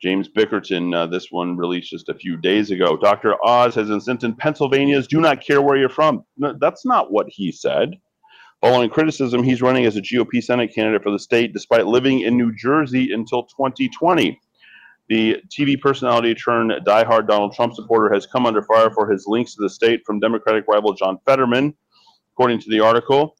James Bickerton, uh, this one released just a few days ago. Doctor Oz has incented Pennsylvanians do not care where you're from. No, that's not what he said. Following criticism, he's running as a G O P Senate candidate for the state despite living in New Jersey until twenty twenty. The T V personality turned diehard Donald Trump supporter has come under fire for his links to the state from Democratic rival John Fetterman. According to the article,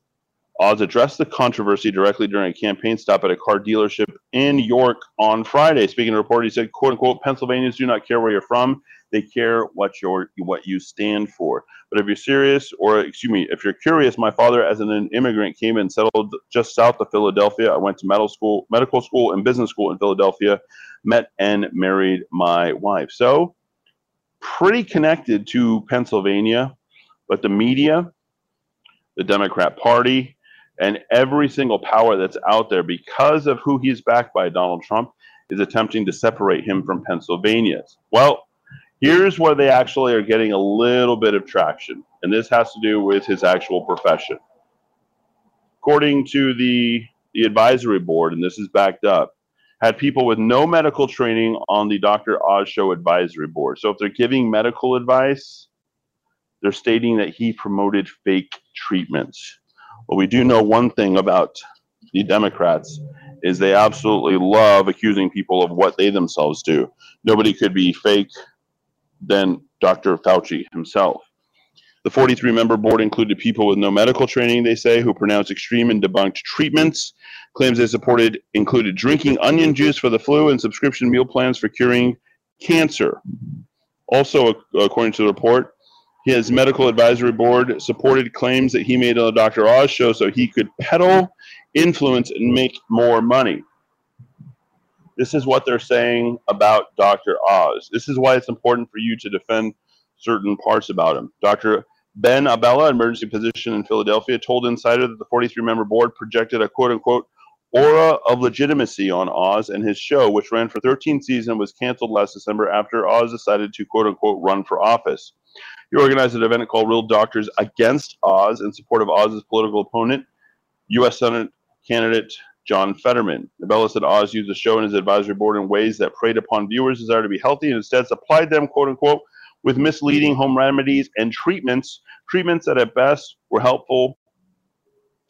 Oz addressed the controversy directly during a campaign stop at a car dealership in York on Friday. Speaking to reporters, he said, quote unquote, Pennsylvanians do not care where you're from. They care what you're, what you stand for. But if you're serious, or excuse me, if you're curious, my father as an immigrant came and settled just south of Philadelphia. I went to medical school, medical school and business school in Philadelphia, met and married my wife. So pretty connected to Pennsylvania, but the media, the Democrat Party, and every single power that's out there, because of who he's backed by, Donald Trump, is attempting to separate him from Pennsylvanians. Well, here's where they actually are getting a little bit of traction, and this has to do with his actual profession. According to the, the advisory board, and this is backed up, had people with no medical training on the Doctor Oz Show advisory board. So if they're giving medical advice, they're stating that he promoted fake treatments. But we do know one thing about the Democrats is they absolutely love accusing people of what they themselves do. Nobody could be fake than Doctor Fauci himself. The forty-three member board included people with no medical training, they say, who pronounced extreme and debunked treatments. Claims they supported included drinking onion juice for the flu and subscription meal plans for curing cancer. Also, according to the report, his medical advisory board supported claims that he made on the Doctor Oz Show so he could peddle, influence, and make more money. This is what they're saying about Doctor Oz. This is why it's important for you to defend certain parts about him. Doctor Ben Abella, emergency physician in Philadelphia, told Insider that the forty-three member board projected a quote-unquote aura of legitimacy on Oz and his show, which ran for thirteen seasons and was canceled last December after Oz decided to quote-unquote run for office. He organized an event called Real Doctors Against Oz in support of Oz's political opponent, U S Senate candidate John Fetterman. Abella said Oz used the show and his advisory board in ways that preyed upon viewers' desire to be healthy and instead supplied them, quote-unquote, with misleading home remedies and treatments, treatments that at best were helpful,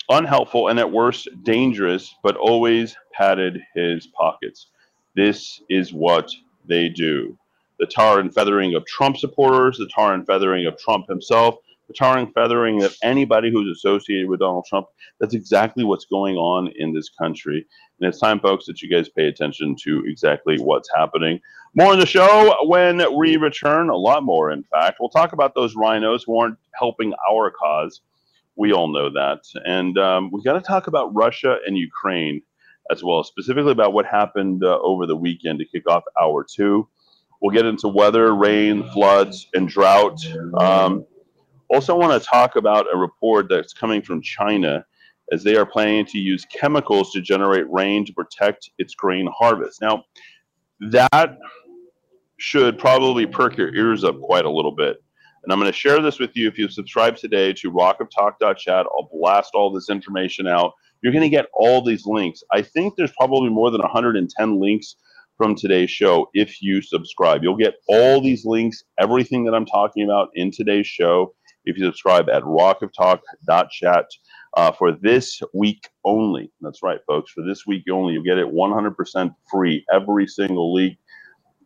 unhelpful, and at worst dangerous, but always padded his pockets. This is what they do. The tar and feathering of Trump supporters, the tar and feathering of Trump himself, the tarring and feathering of anybody who's associated with Donald Trump. That's exactly what's going on in this country. And it's time, folks, that you guys pay attention to exactly what's happening. More on the show when we return. A lot more, in fact. We'll talk about those rhinos who aren't helping our cause. We all know that. And um, we've got to talk about Russia and Ukraine as well, specifically about what happened uh, over the weekend to kick off hour two. We'll get into weather, rain, floods, and drought. Um, also want to talk about a report that's coming from China as they are planning to use chemicals to generate rain to protect its grain harvest. Now, that should probably perk your ears up quite a little bit. And I'm going to share this with you. If you subscribe today to rock of talk dot chat, I'll blast all this information out. You're going to get all these links. I think there's probably more than one hundred ten links from today's show. If you subscribe, you'll get all these links, everything that I'm talking about in today's show, if you subscribe at rock of talk dot chat uh, for this week only. That's right, folks, for this week only. You'll get it one hundred percent free every single week.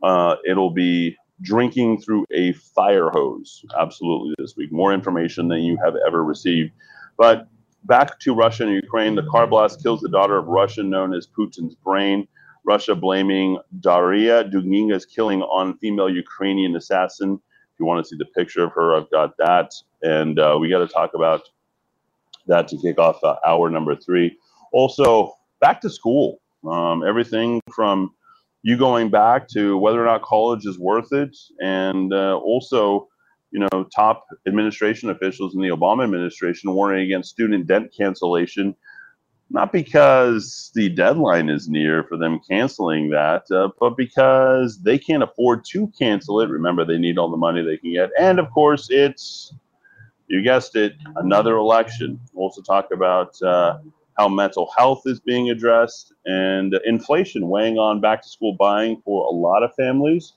Uh, it'll be drinking through a fire hose, absolutely, this week. More information than you have ever received. But back to Russia and Ukraine. The car blast kills the daughter of Russia known as Putin's brain. Russia blaming Daria Dugina's killing on female Ukrainian assassin. If you want to see the picture of her, I've got that. And uh, we got to talk about that to kick off uh, hour number three. Also, back to school. Um, everything from you going back to whether or not college is worth it. And uh, also, you know, top administration officials in the Obama administration warning against student debt cancellation. Not because the deadline is near for them canceling that, uh, but because they can't afford to cancel it. Remember, they need all the money they can get. And, of course, it's, you guessed it, another election. We'll also talk about uh, how mental health is being addressed and inflation weighing on back-to-school buying for a lot of families,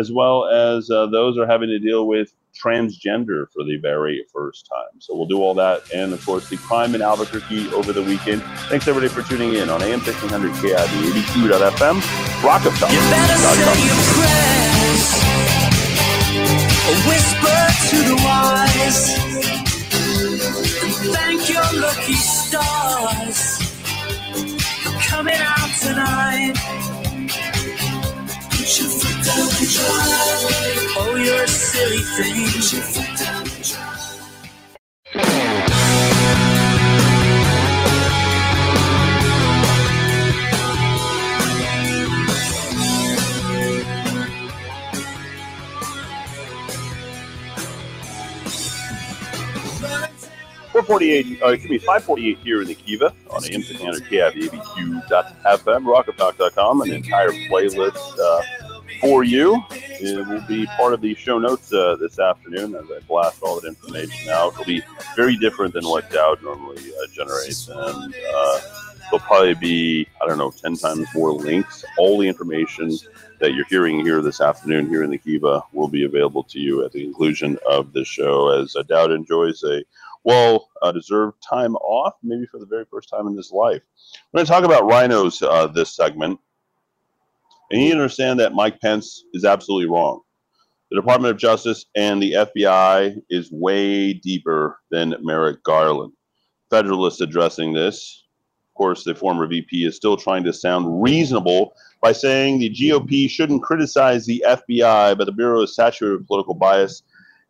as well as uh, those are having to deal with transgender for the very first time. So we'll do all that, and of course the crime in Albuquerque over the weekend. Thanks everybody for tuning in on A M fifteen hundred K I V eighty-two point F M. Rock of Talk. You better say your prayers, a whisper to the wise, and thank your lucky stars for coming out tonight. Oh, you're a silly thing. four forty-eight, uh, excuse me, five forty-eight here in the KIVA on A M sixteen hundred K I V A B Q dot F M, rock of talk dot com, an entire playlist uh, for you. It will be part of the show notes uh, this afternoon as I blast all that information out. It'll be very different than what Dow normally uh, generates, and uh, there'll probably be, I don't know, ten times more links. All the information that you're hearing here this afternoon here in the KIVA will be available to you at the conclusion of the show, as uh, Dow enjoys a well uh, deserved time off, maybe for the very first time in his life. We're going to talk about rhinos uh, this segment. And you understand that Mike Pence is absolutely wrong. The Department of Justice and the F B I is way deeper than Merrick Garland. Federalists addressing this. Of course, the former V P is still trying to sound reasonable by saying the G O P shouldn't criticize the F B I, but the Bureau is saturated with political bias,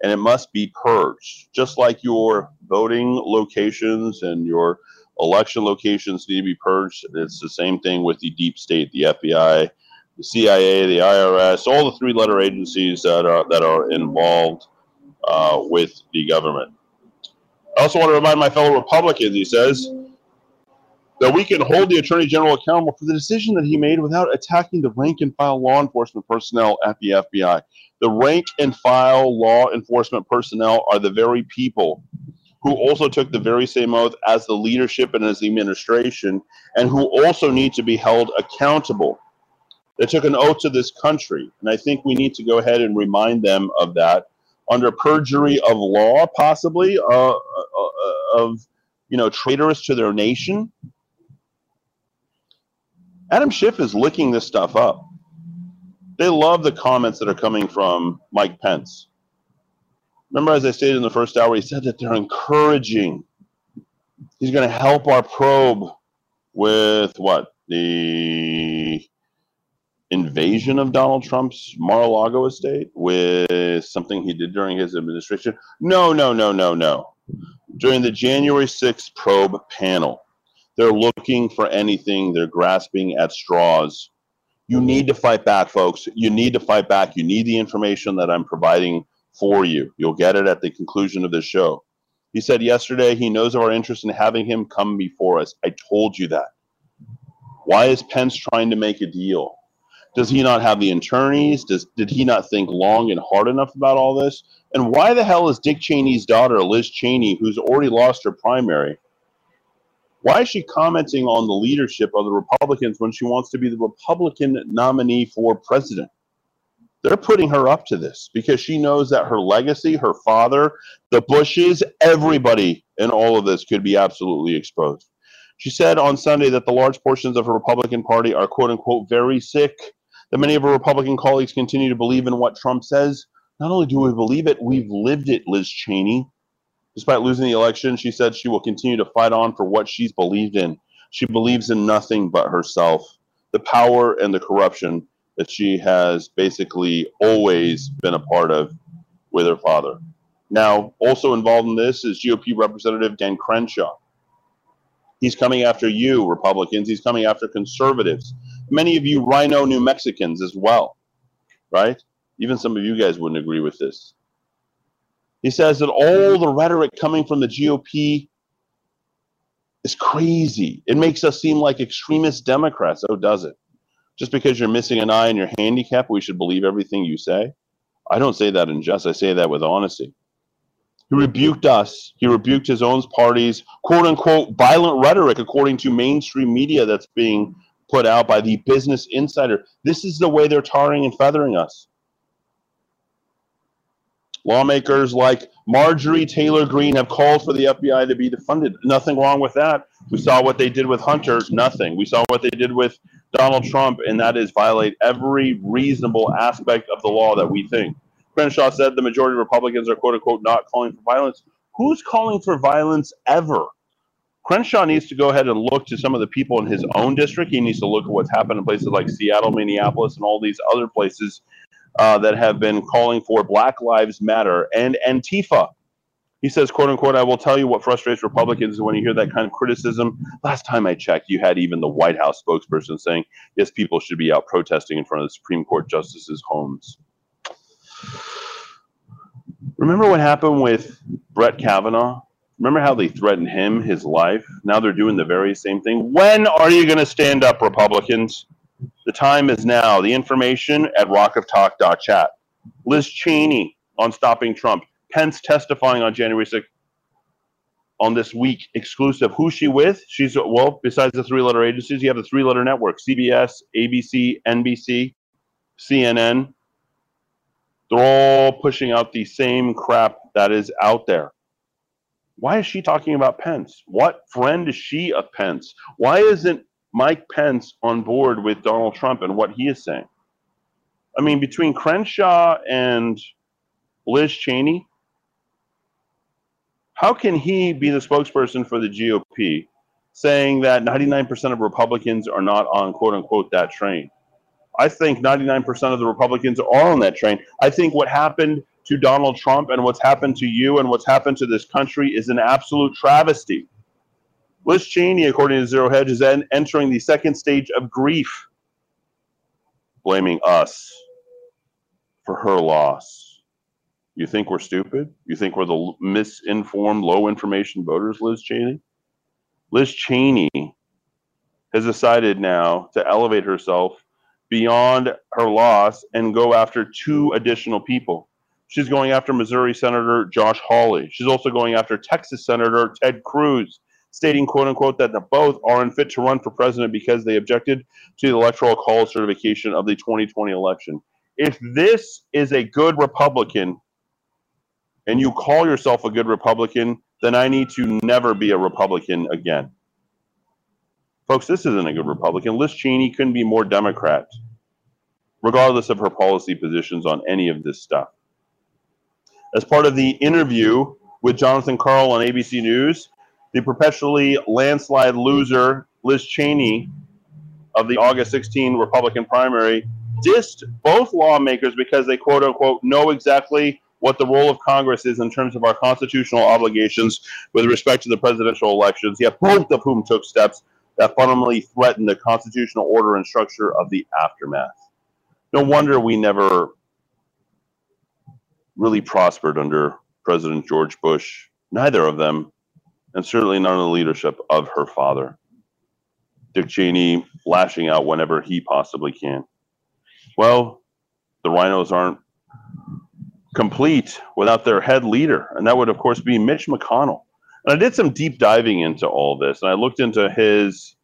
and it must be purged. Just like your voting locations and your election locations need to be purged, it's the same thing with the deep state, the F B I, the C I A, the I R S, all the three-letter agencies that are that are involved uh, with the government. I also want to remind my fellow Republicans, he says, that we can hold the Attorney General accountable for the decision that he made without attacking the rank-and-file law enforcement personnel at the F B I. The rank-and-file law enforcement personnel are the very people who also took the very same oath as the leadership and as the administration, and who also need to be held accountable. They took an oath to this country, and I think we need to go ahead and remind them of that under perjury of law, possibly, uh, uh, of, you know, traitorous to their nation. Adam Schiff is licking this stuff up. They love the comments that are coming from Mike Pence. Remember, as I stated in the first hour, he said that they're encouraging. He's going to help our probe with what? The invasion of Donald Trump's Mar-a-Lago estate with something he did during his administration. No, no, no, no, no. During the January sixth probe panel, they're looking for anything. They're grasping at straws. You need to fight back, folks. You need to fight back. You need the information that I'm providing for you. You'll get it at the conclusion of this show. He said yesterday he knows of our interest in having him come before us. I told you that. Why is Pence trying to make a deal? Does he not have the attorneys? Does, did he not think long and hard enough about all this? And why the hell is Dick Cheney's daughter, Liz Cheney, who's already lost her primary, why is she commenting on the leadership of the Republicans when she wants to be the Republican nominee for president? They're putting her up to this because she knows that her legacy, her father, the Bushes, everybody in all of this could be absolutely exposed. She said on Sunday that the large portions of her Republican Party are, quote unquote, very sick, that many of her Republican colleagues continue to believe in what Trump says. Not only do we believe it, we've lived it, Liz Cheney. Despite losing the election, she said she will continue to fight on for what she's believed in. She believes in nothing but herself, the power and the corruption that she has basically always been a part of with her father. Now, also involved in this is G O P Representative Dan Crenshaw. He's coming after you, Republicans. He's coming after conservatives. Many of you Rhino New Mexicans as well, right? Even some of you guys wouldn't agree with this. He says that all the rhetoric coming from the G O P is crazy. It makes us seem like extremist Democrats. Oh, does it? Just because you're missing an eye and you're handicapped, we should believe everything you say? I don't say that in jest. I say that with honesty. He rebuked us. He rebuked his own party's, quote unquote, violent rhetoric, according to mainstream media that's being put out by the Business Insider. This is the way they're tarring and feathering us. Lawmakers like Marjorie Taylor Greene have called for the F B I to be defunded. Nothing wrong with that. We saw what they did with Hunter. Nothing. We saw what they did with Donald Trump, and that is violate every reasonable aspect of the law that we think. Crenshaw said the majority of Republicans are, quote unquote, not calling for violence. Who's calling for violence ever? Crenshaw needs to go ahead and look to some of the people in his own district. He needs to look at what's happened in places like Seattle, Minneapolis, and all these other places uh, that have been calling for Black Lives Matter and Antifa. He says, quote unquote, I will tell you what frustrates Republicans when you hear that kind of criticism. Last time I checked, you had even the White House spokesperson saying, yes, people should be out protesting in front of the Supreme Court justices' homes. Remember what happened with Brett Kavanaugh? Remember how they threatened him, his life? Now they're doing the very same thing. When are you going to stand up, Republicans? The time is now. The information at rock of talk dot chat. Liz Cheney on stopping Trump. Pence testifying on January sixth on this week exclusive. Who's she with? She's, well, besides the three-letter agencies, you have the three-letter network, C B S, A B C, N B C, C N N. They're all pushing out the same crap that is out there. Why is she talking about Pence? What friend is she of Pence? Why isn't Mike Pence on board with Donald Trump and what he is saying? I mean, between Crenshaw and Liz Cheney, how can he be the spokesperson for the G O P saying that ninety-nine percent of Republicans are not on, quote unquote, that train? I think ninety-nine percent of the Republicans are on that train. I think what happened to Donald Trump and what's happened to you and what's happened to this country is an absolute travesty. Liz Cheney, according to Zero Hedge, is entering the second stage of grief, blaming us for her loss. You think we're stupid? You think we're the misinformed, low-information voters, Liz Cheney? Liz Cheney has decided now to elevate herself beyond her loss and go after two additional people. She's going after Missouri Senator Josh Hawley. She's also going after Texas Senator Ted Cruz, stating, quote-unquote, that the both are unfit to run for president because they objected to the Electoral College certification of the twenty twenty election. If this is a good Republican, and you call yourself a good Republican, then I need to never be a Republican again. Folks, this isn't a good Republican. Liz Cheney couldn't be more Democrat, regardless of her policy positions on any of this stuff. As part of the interview with Jonathan Karl on A B C News, the perpetually landslide loser Liz Cheney of the August sixteenth Republican primary dissed both lawmakers because they, quote unquote, know exactly what the role of Congress is in terms of our constitutional obligations with respect to the presidential elections, yet both of whom took steps that fundamentally threaten the constitutional order and structure of the aftermath. No wonder we never really prospered under President George Bush, neither of them, and certainly none of the leadership of her father. Dick Cheney lashing out whenever he possibly can. Well, the rhinos aren't complete without their head leader, and that would, of course, be Mitch McConnell. And I did some deep diving into all this, and I looked into his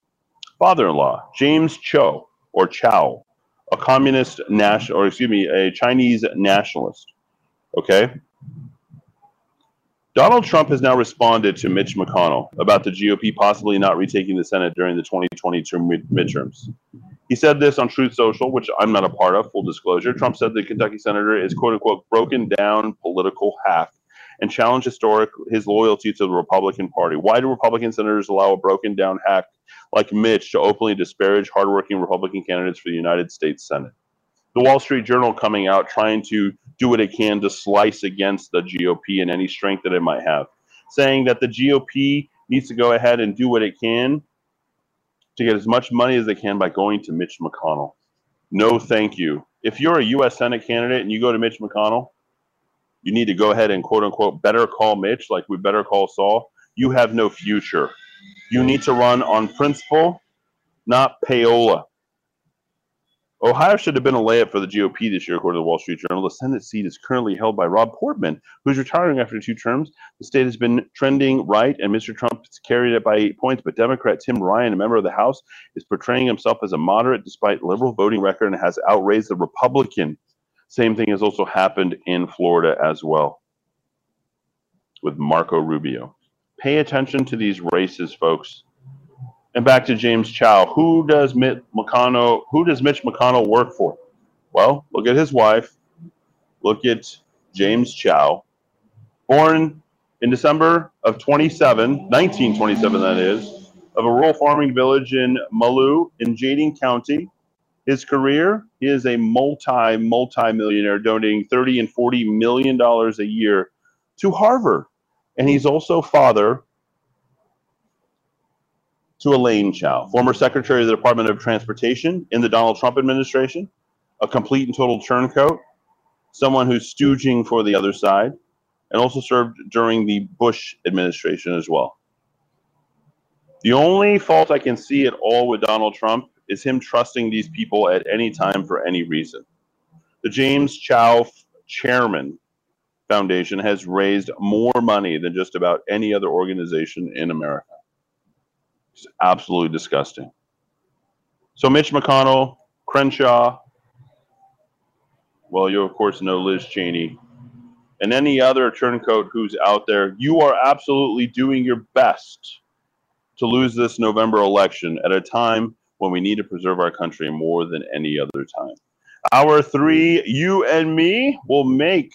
father-in-law, James Chao, or Chao, a communist national, or excuse me, a Chinese nationalist. Okay? Donald Trump has now responded to Mitch McConnell about the G O P possibly not retaking the Senate during the twenty twenty-two midterms. He said this on Truth Social, which I'm not a part of, full disclosure. Trump said the Kentucky senator is, quote unquote, broken down political half and challenged historic his loyalty to the Republican Party. Why do Republican senators allow a broken down hack like Mitch to openly disparage hardworking Republican candidates for the United States Senate? The Wall Street Journal coming out trying to do what it can to slice against the G O P and any strength that it might have, saying that the G O P needs to go ahead and do what it can to get as much money as they can by going to Mitch McConnell. No, thank you. If you're a U S Senate candidate and you go to Mitch McConnell, you need to go ahead and, quote unquote, better call Mitch, like we better call Saul. You have no future. You need to run on principle, not payola. Ohio should have been a layup for the G O P this year, according to the Wall Street Journal. The Senate seat is currently held by Rob Portman, who's retiring after two terms. The state has been trending right, and Mister Trump has carried it by eight points, but Democrat Tim Ryan, a member of the House, is portraying himself as a moderate despite liberal voting record and has outraised the Republican. Same thing has also happened in Florida as well with Marco Rubio. Pay attention to these races, folks. And back to James Chao. Who does Mitch McConnell? Who does Mitch McConnell work for? Well, look at his wife. Look at James Chao, born in December of nineteen twenty-seven, that is, of a rural farming village in Malou in Jading County. His career, he is a multi, multi-millionaire, donating thirty and forty million dollars a year to Harvard. And he's also father to Elaine Chao, former Secretary of the Department of Transportation in the Donald Trump administration, a complete and total turncoat, someone who's stooging for the other side, and also served during the Bush administration as well. The only fault I can see at all with Donald Trump is him trusting these people at any time for any reason. The James Chao Chairman Foundation has raised more money than just about any other organization in America. It's absolutely disgusting. So Mitch McConnell, Crenshaw, well, you, of course, know Liz Cheney, and any other turncoat who's out there, you are absolutely doing your best to lose this November election at a time when we need to preserve our country more than any other time. Hour three, you and me will make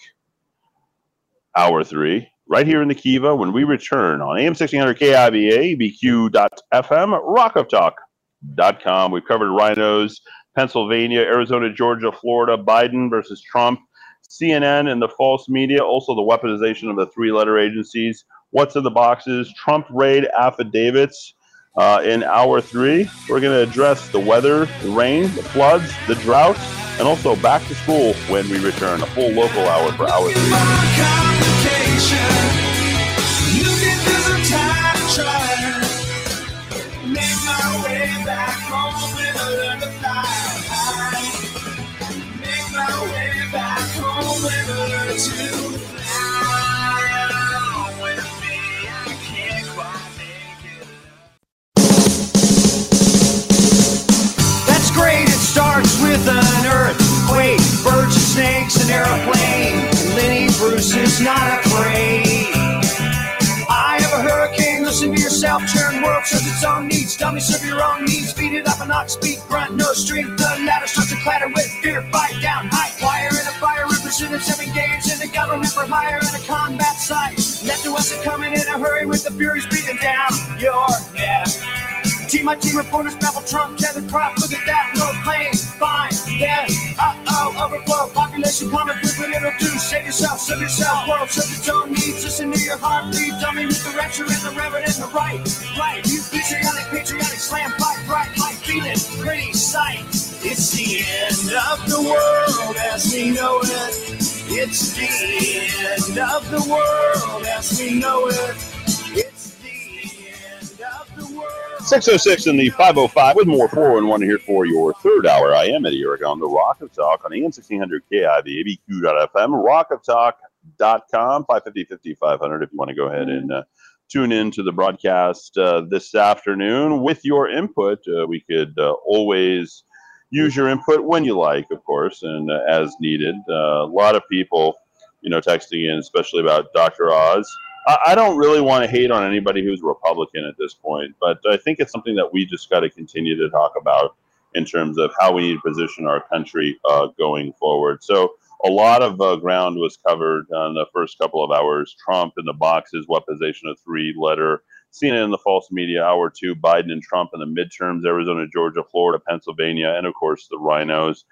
hour three. Right here in the Kiva, when we return on A M sixteen hundred K I V A, B Q dot F M, rock of talk dot com. We've covered rhinos, Pennsylvania, Arizona, Georgia, Florida, Biden versus Trump, C N N and the false media, also the weaponization of the three-letter agencies, what's in the boxes, Trump raid affidavits. Uh, in hour three, we're going to address the weather, the rain, the floods, the drought, and also back to school when we return. A full local hour for hour three. With an earthquake, birds and snakes, an airplane. Lenny Bruce is not afraid. I have a hurricane, listen to yourself. Turn world serves its own needs. Dummy serve your own needs. Beat it up and not speak. Grunt, no strength. The ladder starts to clatter with fear. Fight down, high wire in a fire river. Prison of seven days in the government for hire and a combat site. Left to us are coming in a hurry with the Furies beating down your neck. Team by team reporters babble Trump, Kevin Crop, look at that, no pain, fine, yeah, uh-oh, overflow, population comment, prove what it'll do, save yourself, serve yourself, world, serve your tone needs, listen to your heartbeat, dummy with the rapture and the reverend and the right, right, you patriotic, patriotic, slam, fight, right, like feeling, pretty sight, it's the end of the world as we know it, it's the end of the world as we know it. six oh six in the five oh five with more four one one here for your third hour. I am Eddie Aragon, the Rock of Talk on A M sixteen hundred K I V A, A B Q dot F M, rock of talk dot com, five fifty, fifty, five hundred if you want to go ahead and uh, tune in to the broadcast uh, this afternoon. With your input, uh, we could uh, always use your input when you like, of course, and uh, as needed. Uh, a lot of people, you know, texting in, especially about Doctor Oz. I don't really want to hate on anybody who's a Republican at this point, but I think it's something that we just got to continue to talk about in terms of how we need to position our country uh, going forward. So a lot of uh, ground was covered on the first couple of hours. Trump in the boxes, weaponization of three-letter, C N N in the false media, hour two, Biden and Trump in the midterms, Arizona, Georgia, Florida, Pennsylvania, and, of course, the rhinos.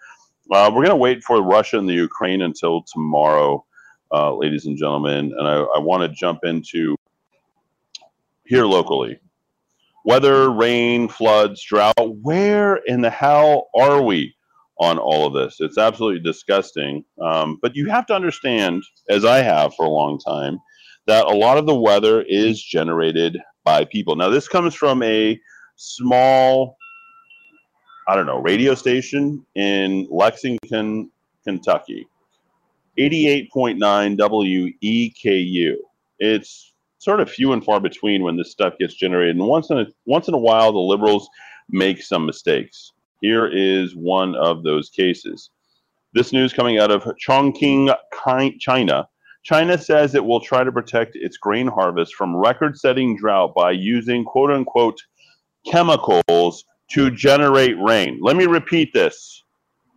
Uh, we're going to wait for Russia and the Ukraine until tomorrow. Uh, ladies and gentlemen, and I, I want to jump into here locally. Weather, rain, floods, drought, where in the hell are we on all of this? It's absolutely disgusting. Um, but you have to understand, as I have for a long time, that a lot of the weather is generated by people. Now, this comes from a small, I don't know, radio station in Lexington, Kentucky. eighty-eight point nine W E K U. It's sort of few and far between when this stuff gets generated. And once in a, once in a while, the liberals make some mistakes. Here is one of those cases. This news coming out of Chongqing, China. China says it will try to protect its grain harvest from record-setting drought by using, quote-unquote, chemicals to generate rain. Let me repeat this,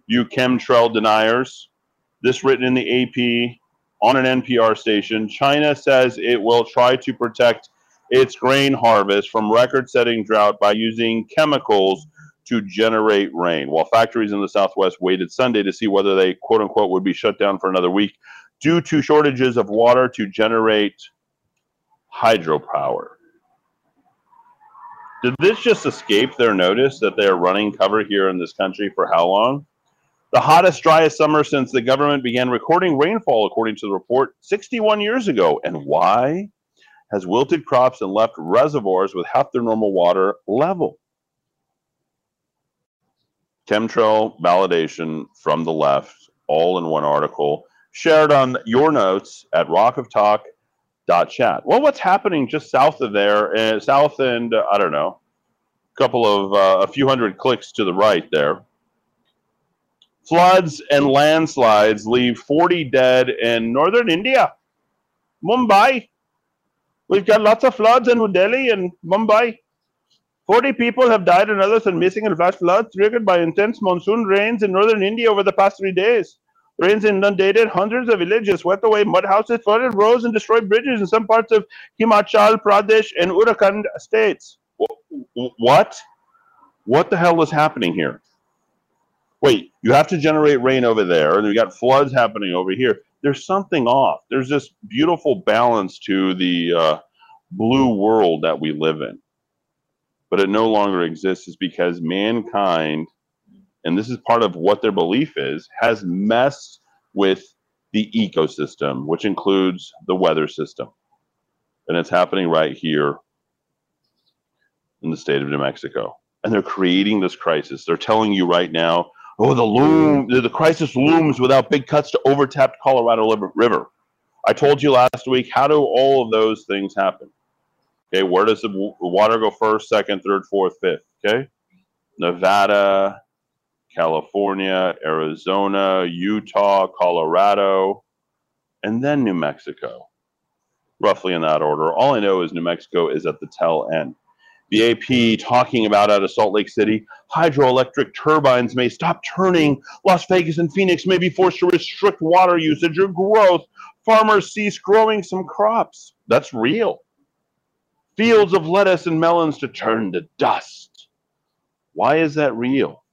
you chemtrail deniers. This written in the A P on an N P R station. China says it will try to protect its grain harvest from record-setting drought by using chemicals to generate rain. While factories in the Southwest waited Sunday to see whether they, quote-unquote, would be shut down for another week due to shortages of water to generate hydropower. Did this just escape their notice that they are running cover here in this country for how long? The hottest, driest summer since the government began recording rainfall, according to the report, sixty-one years ago. And why? Has wilted crops and left reservoirs with half their normal water level. Chemtrail validation from the left, all in one article, shared on your notes at rock of talk dot chat. Well, what's happening just south of there, uh, south and, uh, I don't know, a couple of, uh, a few hundred clicks to the right there. Floods and landslides leave forty dead in northern India, Mumbai. We've got lots of floods in Delhi and Mumbai. forty people have died and others are missing in flash floods triggered by intense monsoon rains in northern India over the past three days. Rains inundated hundreds of villages, swept away mud houses, flooded roads, and destroyed bridges in some parts of Himachal Pradesh and Uttarakhand states. What? What the hell is happening here? Wait, you have to generate rain over there, and we got floods happening over here. There's something off. There's this beautiful balance to the uh, blue world that we live in. But it no longer exists is because mankind, and this is part of what their belief is, has messed with the ecosystem, which includes the weather system. And it's happening right here in the state of New Mexico. And they're creating this crisis. They're telling you right now, oh, the loom, the crisis looms without big cuts to overtapped Colorado River. I told you last week, how do all of those things happen? Okay, where does the water go first, second, third, fourth, fifth? Okay, Nevada, California, Arizona, Utah, Colorado, and then New Mexico, roughly in that order. All I know is New Mexico is at the tail end. The A P talking about out of Salt Lake City, hydroelectric turbines may stop turning. Las Vegas and Phoenix may be forced to restrict water usage or growth. Farmers cease growing some crops. That's real. Fields of lettuce and melons to turn to dust. Why is that real?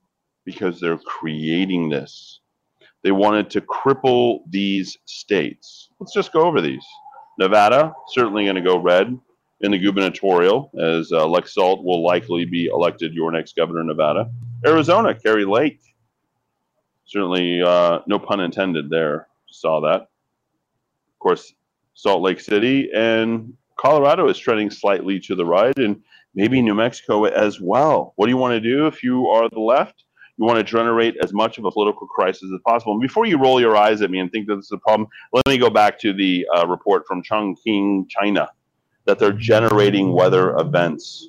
Because they're creating this. They wanted to cripple these states. Let's just go over these. Nevada, certainly going to go red. In the gubernatorial, as uh, Lex Salt will likely be elected your next governor of Nevada. Arizona, Kerry Lake. Certainly, uh, no pun intended there. Saw that. Of course, Salt Lake City and Colorado is trending slightly to the right, and maybe New Mexico as well. What do you want to do if you are the left? You want to generate as much of a political crisis as possible. And before you roll your eyes at me and think that this is a problem, let me go back to the uh, report from Chongqing, China, that they're generating weather events.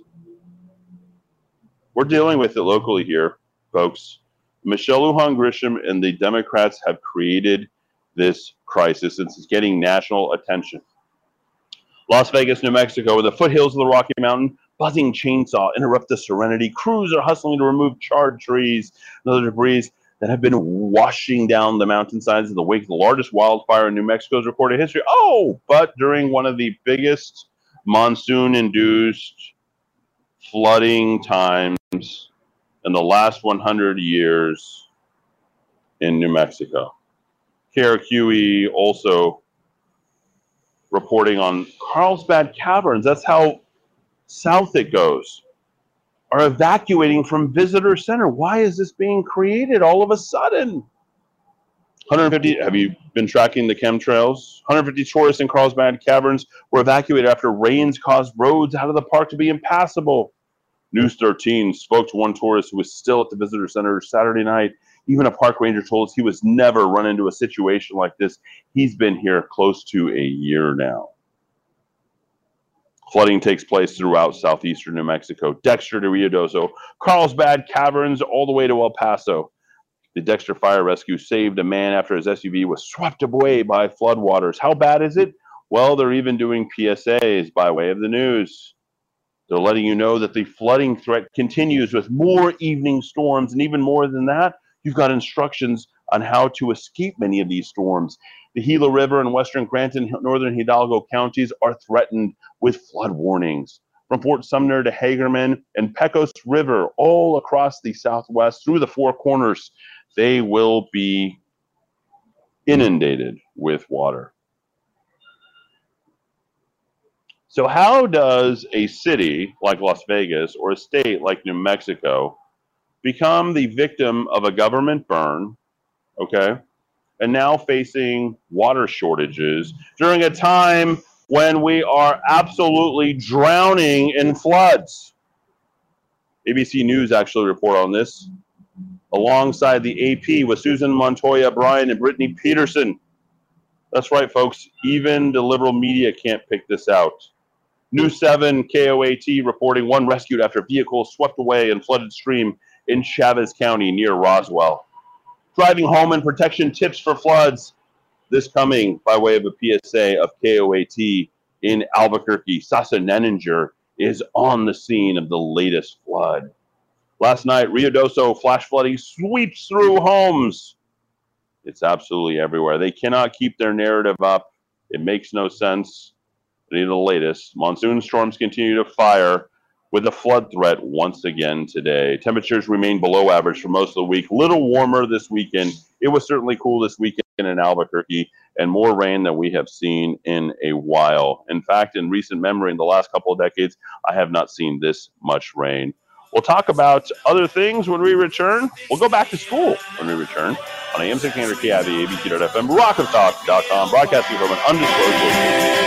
We're dealing with it locally here, folks. Michelle Lujan Grisham and the Democrats have created this crisis. It's getting national attention. Las Vegas, New Mexico, with the foothills of the Rocky Mountain, buzzing chainsaw interrupt the serenity. Crews are hustling to remove charred trees and other debris that have been washing down the mountainsides in the wake of the largest wildfire in New Mexico's recorded history. Oh, but during one of the biggest monsoon-induced flooding times in the last one hundred years in New Mexico. K R Q E also reporting on Carlsbad Caverns. That's how south it goes. Are evacuating from visitor center. Why is this being created all of a sudden? one hundred fifty, have you been tracking the chemtrails? one hundred fifty tourists in Carlsbad Caverns were evacuated after rains caused roads out of the park to be impassable. News thirteen spoke to one tourist who was still at the visitor center Saturday night. Even a park ranger told us he was never run into a situation like this. He's been here close to a year now. Flooding takes place throughout southeastern New Mexico. Dexter to Rio Doso, Carlsbad Caverns, all the way to El Paso. The Dexter Fire Rescue saved a man after his S U V was swept away by floodwaters. How bad is it? Well, they're even doing P S As by way of the news. They're letting you know that the flooding threat continues with more evening storms. And even more than that, you've got instructions on how to escape many of these storms. The Gila River in western Grant and northern Hidalgo counties are threatened with flood warnings. From Fort Sumner to Hagerman and Pecos River, all across the southwest, through the Four Corners, they will be inundated with water. So how does a city like Las Vegas or a state like New Mexico become the victim of a government burn, okay, and now facing water shortages during a time when we are absolutely drowning in floods? A B C News actually report on this, alongside the A P with Susan Montoya Bryan and Brittany Peterson. That's right, folks. Even the liberal media can't pick this out. News seven K O A T reporting one rescued after vehicle swept away in flooded stream in Chavez County near Roswell. Driving home and protection tips for floods. This coming by way of a P S A of K O A T in Albuquerque. Sasa Nenninger is on the scene of the latest flood. Last night, Rio Doso flash flooding sweeps through homes. It's absolutely everywhere. They cannot keep their narrative up. It makes no sense. They need the latest. Monsoon storms continue to fire with a flood threat once again today. Temperatures remain below average for most of the week. Little warmer this weekend. It was certainly cool this weekend in Albuquerque, and more rain than we have seen in a while. In fact, in recent memory, in the last couple of decades, I have not seen this much rain. We'll talk about other things when we return. We'll go back to school when we return on A M six hundred K I V A, A B C dot F M, rock of talk dot com, broadcasting from an undisclosed location.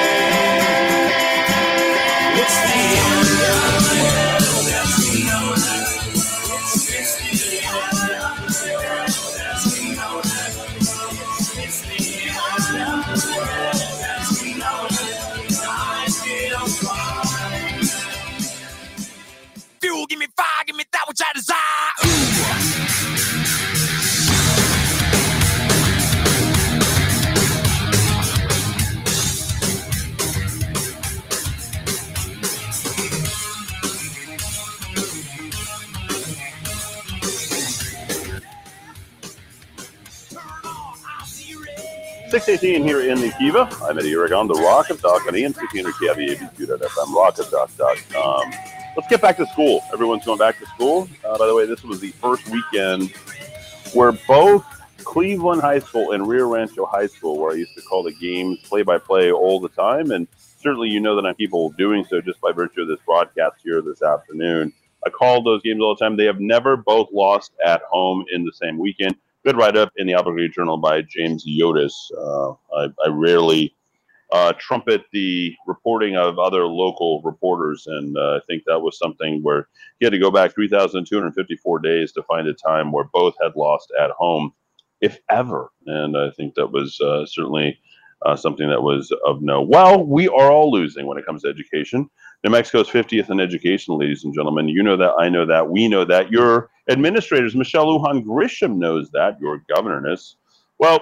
Give me fire, give me that which I desire. Ooh. six eighteen here in the Kiva. I'm Eddie Aragon, the Rock of Talk on A M sixteen hundred K I V A B Q dot F M, rock of talk dot com. Let's get back to school. Everyone's going back to school. Uh, by the way, this was the first weekend where both Cleveland High School and Rio Rancho High School, where I used to call the games play-by-play all the time, and certainly you know that I'm capable of doing so just by virtue of this broadcast here this afternoon. I called those games all the time. They have never both lost at home in the same weekend. Good write-up in the Albuquerque Journal by James Yotis. Uh, I, I rarely uh, trumpet the reporting of other local reporters, and uh, I think that was something where he had to go back three thousand two hundred fifty-four days to find a time where both had lost at home, if ever. And I think that was uh, certainly uh, something that was of no. Well, we are all losing when it comes to education. New Mexico's fiftieth in education, ladies and gentlemen. You know that, I know that, we know that. Your administrators, Michelle Lujan Grisham, knows that, your governess. Well,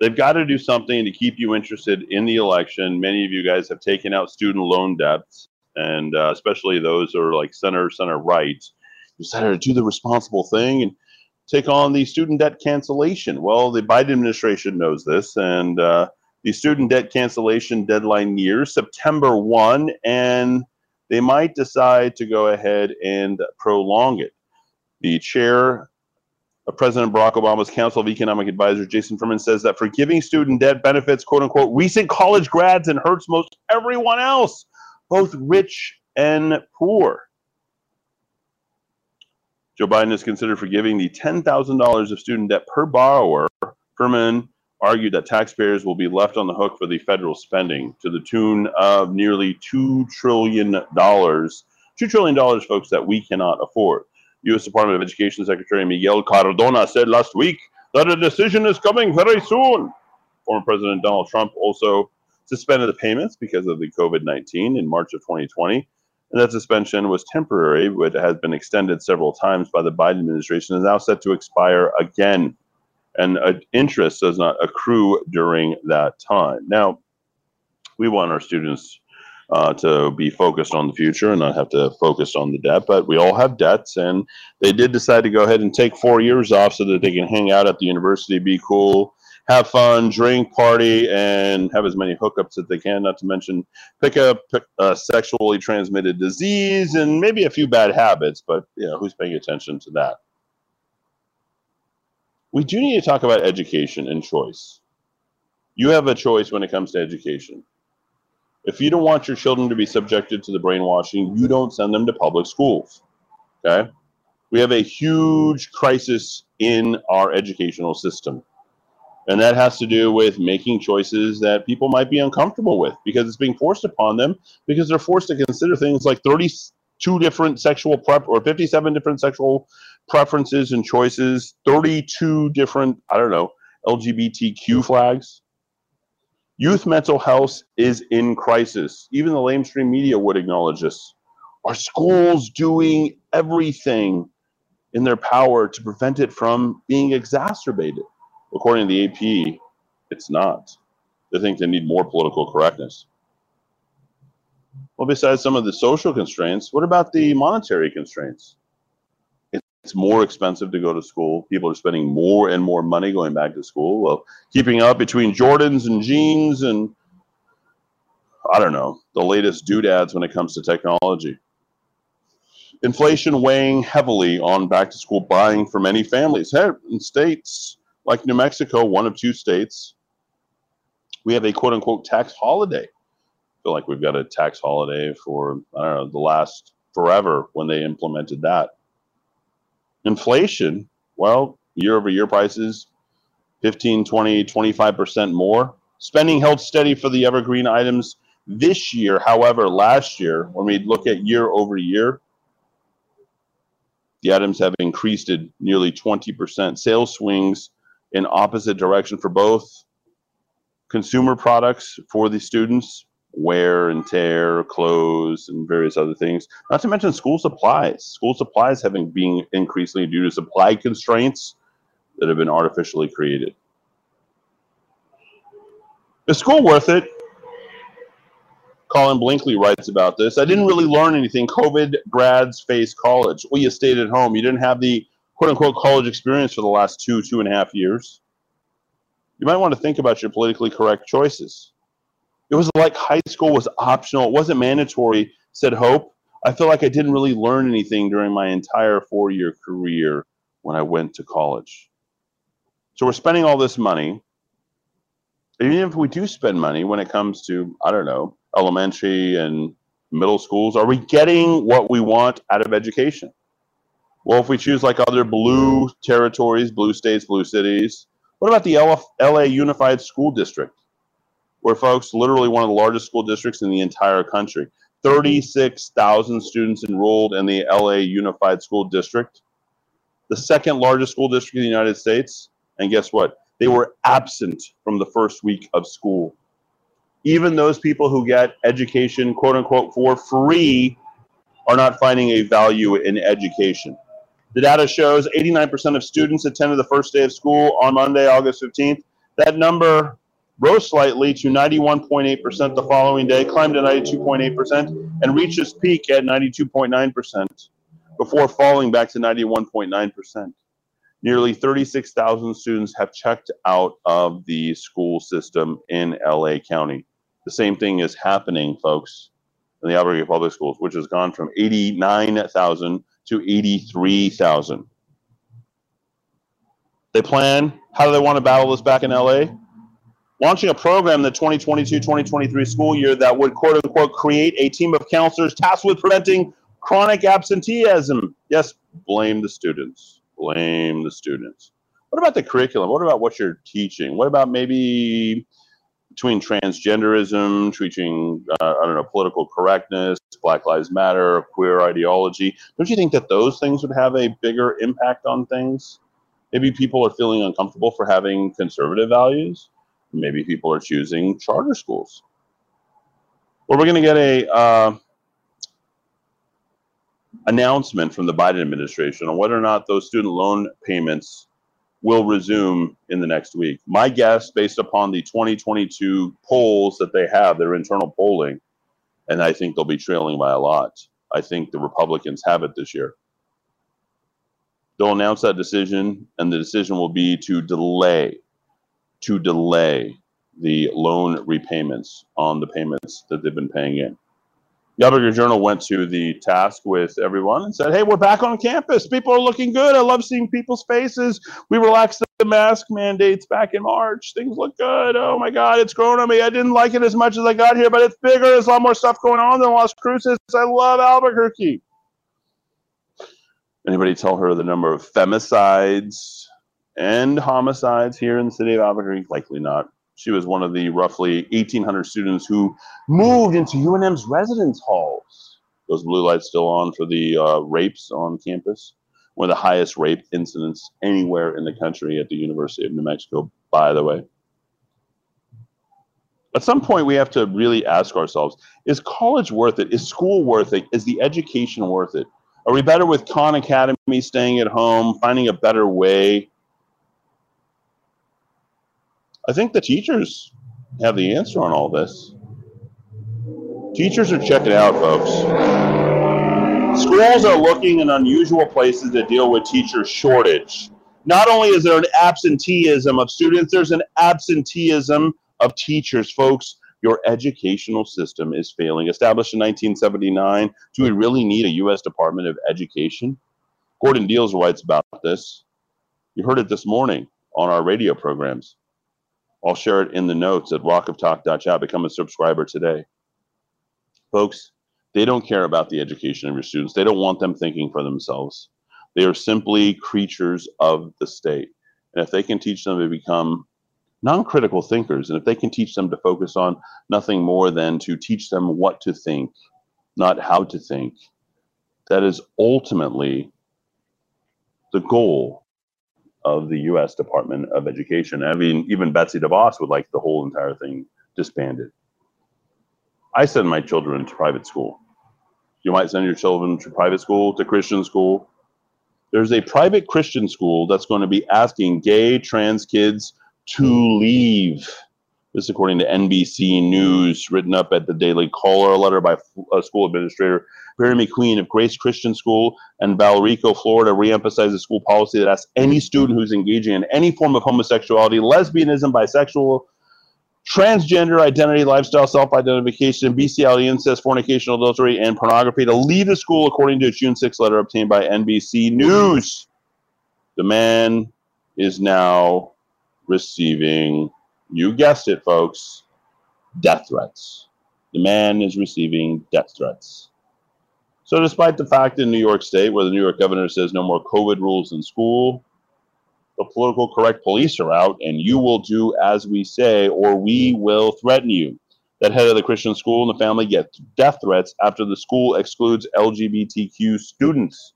they've got to do something to keep you interested in the election. Many of you guys have taken out student loan debts, and uh, especially those who are like center, center right. You decided to do the responsible thing and take on the student debt cancellation. Well, the Biden administration knows this, and uh, the student debt cancellation deadline near September first, and they might decide to go ahead and prolong it. The chair of President Barack Obama's Council of Economic Advisors, Jason Furman, says that forgiving student debt benefits, quote-unquote, recent college grads and hurts most everyone else, both rich and poor. Joe Biden is considered forgiving the ten thousand dollars of student debt per borrower. Furman argued that taxpayers will be left on the hook for the federal spending to the tune of nearly two trillion dollars. two trillion dollars, folks, that we cannot afford. U S Department of Education Secretary Miguel Cardona said last week that a decision is coming very soon. Former President Donald Trump also suspended the payments because of the COVID nineteen in March of twenty twenty. And that suspension was temporary, but has been extended several times by the Biden administration and is now set to expire again. And uh, interest does not accrue during that time. Now, we want our students uh, to be focused on the future and not have to focus on the debt, but we all have debts, and they did decide to go ahead and take four years off so that they can hang out at the university, be cool, have fun, drink, party, and have as many hookups as they can, not to mention pick up pick, uh, sexually transmitted disease and maybe a few bad habits, but you know, who's paying attention to that? We do need to talk about education and choice. You have a choice when it comes to education. If you don't want your children to be subjected to the brainwashing, you don't send them to public schools, okay? We have a huge crisis in our educational system. And that has to do with making choices that people might be uncomfortable with because it's being forced upon them, because they're forced to consider things like thirty-two different sexual prep or fifty-seven different sexual preferences and choices, thirty-two different, I don't know, L G B T Q flags. Youth mental health is in crisis. Even the lamestream media would acknowledge this. Are schools doing everything in their power to prevent it from being exacerbated? According to the A P, it's not. They think they need more political correctness. Well, besides some of the social constraints, what about the monetary constraints? It's more expensive to go to school. People are spending more and more money going back to school. Well, keeping up between Jordans and jeans and, I don't know, the latest doodads when it comes to technology. Inflation weighing heavily on back-to-school buying for many families. Hey, in states like New Mexico, one of two states, we have a quote-unquote tax holiday. I feel like we've got a tax holiday for, I don't know, the last forever when they implemented that. Inflation, well, year-over-year prices, fifteen, twenty, twenty-five percent more. Spending held steady for the evergreen items this year. However, last year, when we look at year-over-year, the items have increased at nearly twenty percent. Sales swings in opposite direction for both consumer products for the students, wear and tear, clothes, and various other things, not to mention school supplies. School supplies having been increasingly due to supply constraints that have been artificially created. Is school worth it? Colin Blinkley writes about this. I didn't really learn anything. COVID grads face college. Well, you stayed at home. You didn't have the quote-unquote college experience for the last two, two and a half years. you might want to think about your politically correct choices. It was like high school was optional. It wasn't mandatory, said Hope. I feel like I didn't really learn anything during my entire four-year career when I went to college. So we're spending all this money. Even if we do spend money when it comes to, I don't know, elementary and middle schools, are we getting what we want out of education? Well, if we choose like other blue territories, blue states, blue cities, what about the L A Unified School District, where folks, literally one of the largest school districts in the entire country, thirty-six thousand students enrolled in the L A Unified School District, the second largest school district in the United States. And guess what? They were absent from the first week of school. Even those people who get education, quote unquote, for free are not finding a value in education. The data shows eighty-nine percent of students attended the first day of school on Monday, August fifteenth. That number rose slightly to ninety-one point eight percent the following day, climbed to ninety-two point eight percent, and reached its peak at ninety-two point nine percent before falling back to ninety-one point nine percent. Nearly thirty-six thousand students have checked out of the school system in L A County. The same thing is happening, folks, in the Albuquerque Public Schools, which has gone from eighty-nine thousand to eighty-three thousand. They plan, how do they want to battle this back in L A? Launching a program the twenty twenty-two twenty twenty-three school year that would, quote unquote, create a team of counselors tasked with preventing chronic absenteeism. Yes, blame the students. Blame the students. What about the curriculum? What about what you're teaching? What about maybe between transgenderism, teaching, uh, I don't know, political correctness, Black Lives Matter, queer ideology? Don't you think that those things would have a bigger impact on things? Maybe people are feeling uncomfortable for having conservative values. Maybe people are choosing charter schools. Well, we're going to get a uh, announcement from the Biden administration on whether or not those student loan payments will resume in the next week. My guess, based upon the twenty twenty-two polls that they have, their internal polling, and I think they'll be trailing by a lot. I think the Republicans have it this year. They'll announce that decision, and the decision will be to delay to delay the loan repayments on the payments that they've been paying in. The Albuquerque Journal went to the task with everyone and said, hey, we're back on campus. People are looking good. I love seeing people's faces. We relaxed the mask mandates back in March. Things look good. Oh, my God, it's grown on me. I didn't like it as much as I got here, but it's bigger. There's a lot more stuff going on than Las Cruces. I love Albuquerque. Anybody tell her the number of femicides and homicides here in the city of Albuquerque? Likely not. She was one of the roughly eighteen hundred students who moved into U N M's residence halls. Those blue lights still on for the uh, rapes on campus. One of the highest rape incidents anywhere in the country at the University of New Mexico, by the way. At some point, we have to really ask ourselves, is college worth it? Is school worth it? Is the education worth it? Are we better with Khan Academy, staying at home, finding a better way? I think the teachers have the answer on all this. Teachers are checking out, folks. Schools are looking in unusual places to deal with teacher shortage. Not only is there an absenteeism of students, there's an absenteeism of teachers, folks. Your educational system is failing. Established in nineteen seventy-nine, do we really need a U S Department of Education? Gordon Deals writes about this. You heard it this morning on our radio programs. I'll share it in the notes at rock of talk dot chat. Become a subscriber today. Folks, they don't care about the education of your students. They don't want them thinking for themselves. They are simply creatures of the state. And if they can teach them to become non-critical thinkers, and if they can teach them to focus on nothing more than to teach them what to think, not how to think, that is ultimately the goal of the U S Department of Education. I mean, even Betsy DeVos would like the whole entire thing disbanded. I send my children to private school. You might send your children to private school, to Christian school. There's a private Christian school that's going to be asking gay, trans kids to leave This according to N B C News, written up at the Daily Caller, a letter by a school administrator. Barry McQueen of Grace Christian School in Valrico, Florida, reemphasizes school policy that asks any student who's engaging in any form of homosexuality, lesbianism, bisexual, transgender identity, lifestyle, self-identification, bestiality, incest, fornication, adultery, and pornography to leave the school, according to a June sixth letter obtained by N B C News. The man is now receiving, you guessed it, folks, death threats. The man is receiving death threats. So despite the fact in New York State, where the New York governor says no more COVID rules in school, the political correct police are out, and you will do as we say, or we will threaten you. That head of the Christian school and the family get death threats after the school excludes L G B T Q students.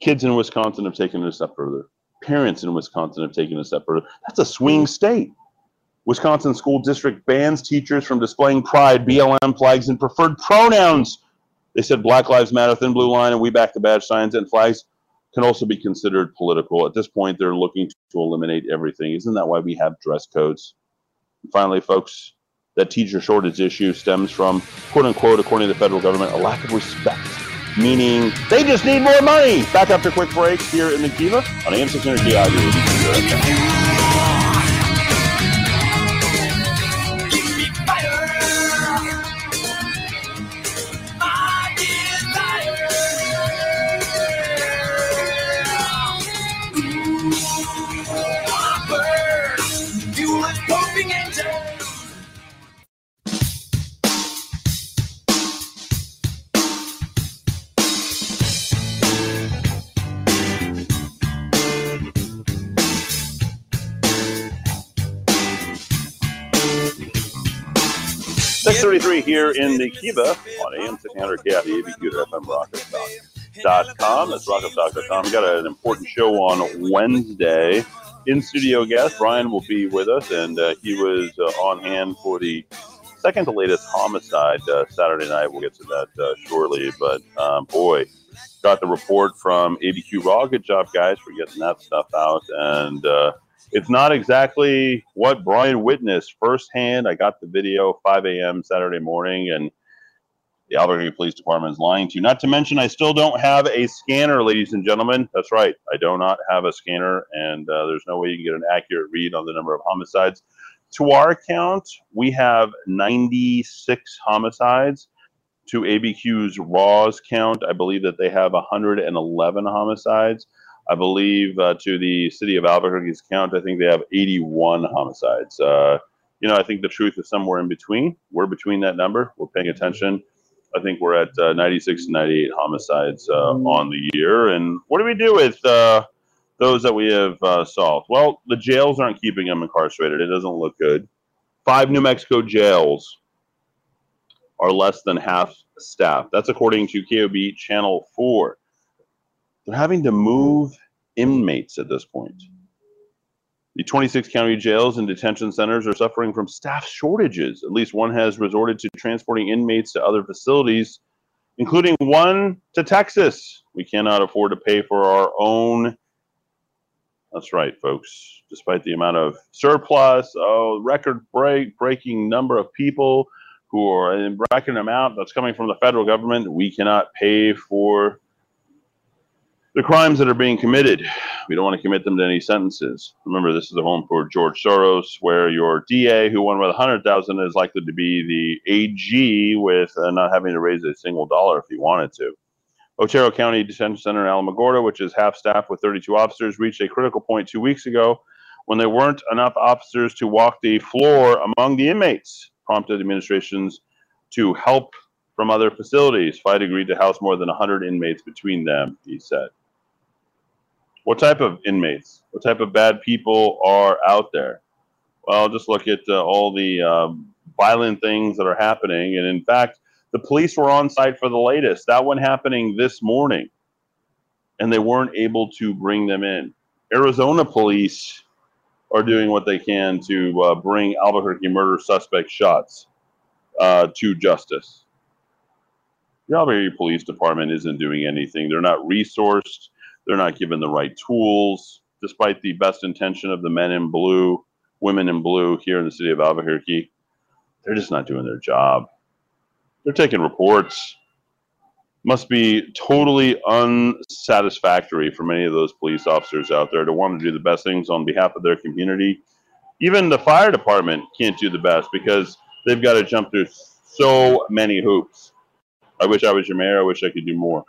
Kids in Wisconsin have taken it a step further. Parents in Wisconsin have taken it a step further. That's a swing state. Wisconsin school district bans teachers from displaying pride, B L M flags, and preferred pronouns. They said Black Lives Matter, Thin Blue Line, and We Back the Badge signs and flags can also be considered political. At this point, they're looking to eliminate everything. Isn't that why we have dress codes? And finally, folks, that teacher shortage issue stems from, quote unquote, according to the federal government, a lack of respect, meaning they just need more money. Back after a quick break here in the Kiva on A M six hundred K I V A. six thirty-three here in the Kiva on A M six hundred K I V A, F M rock up dot com. That's rock up dot com. We've got an important show on Wednesday. In-studio guest Brian will be with us, and uh, he was uh, on hand for the second-to-latest homicide uh, Saturday night. We'll get to that uh, shortly, but um, boy, got the report from A B Q Raw. Good job, guys, for getting that stuff out, and uh, it's not exactly what Brian witnessed firsthand. I got the video five a.m. Saturday morning, and the Albuquerque Police Department is lying to you. Not to mention, I still don't have a scanner, ladies and gentlemen. That's right. I do not have a scanner, and uh, there's no way you can get an accurate read on the number of homicides. To our count, we have ninety-six homicides. To A B Q's Raw's count, I believe that they have one hundred eleven homicides. I believe uh, to the city of Albuquerque's count, I think they have eighty-one homicides. Uh, you know, I think the truth is somewhere in between. We're between that number. We're paying attention. I think we're at uh, ninety-six, ninety-eight homicides uh, on the year. And what do we do with uh, those that we have uh, solved? Well, the jails aren't keeping them incarcerated. It doesn't look good. Five New Mexico jails are less than half staffed. That's according to K O B Channel four. They're having to move inmates at this point. The twenty-six county jails and detention centers are suffering from staff shortages. At least one has resorted to transporting inmates to other facilities, including one to Texas. We cannot afford to pay for our own. That's right, folks. Despite the amount of surplus, oh, record break, breaking number of people who are in bracket amount that's coming from the federal government, we cannot pay for the crimes that are being committed. We don't want to commit them to any sentences. Remember, this is the home for George Soros, where your D A, who won with one hundred thousand, is likely to be the A G with uh, not having to raise a single dollar if he wanted to. Otero County Detention Center in Alamogordo, which is half-staffed with thirty-two officers, reached a critical point two weeks ago when there weren't enough officers to walk the floor among the inmates, prompted administrations to help from other facilities. F I D E agreed to house more than one hundred inmates between them, he said. What type of inmates? What type of bad people are out there? Well, just look at uh, all the um, violent things that are happening. And in fact, the police were on site for the latest. That one happening this morning. And they weren't able to bring them in. Arizona police are doing what they can to uh, bring Albuquerque murder suspect shots uh, to justice. The Albuquerque Police Department isn't doing anything. They're not resourced. They're not given the right tools. despite the best intention of the men in blue, women in blue here in the city of Albuquerque, they're just not doing their job. They're taking reports. Must be totally unsatisfactory for many of those police officers out there to want to do the best things on behalf of their community. Even the fire department can't do the best because they've got to jump through so many hoops. I wish I was your mayor. I wish I could do more.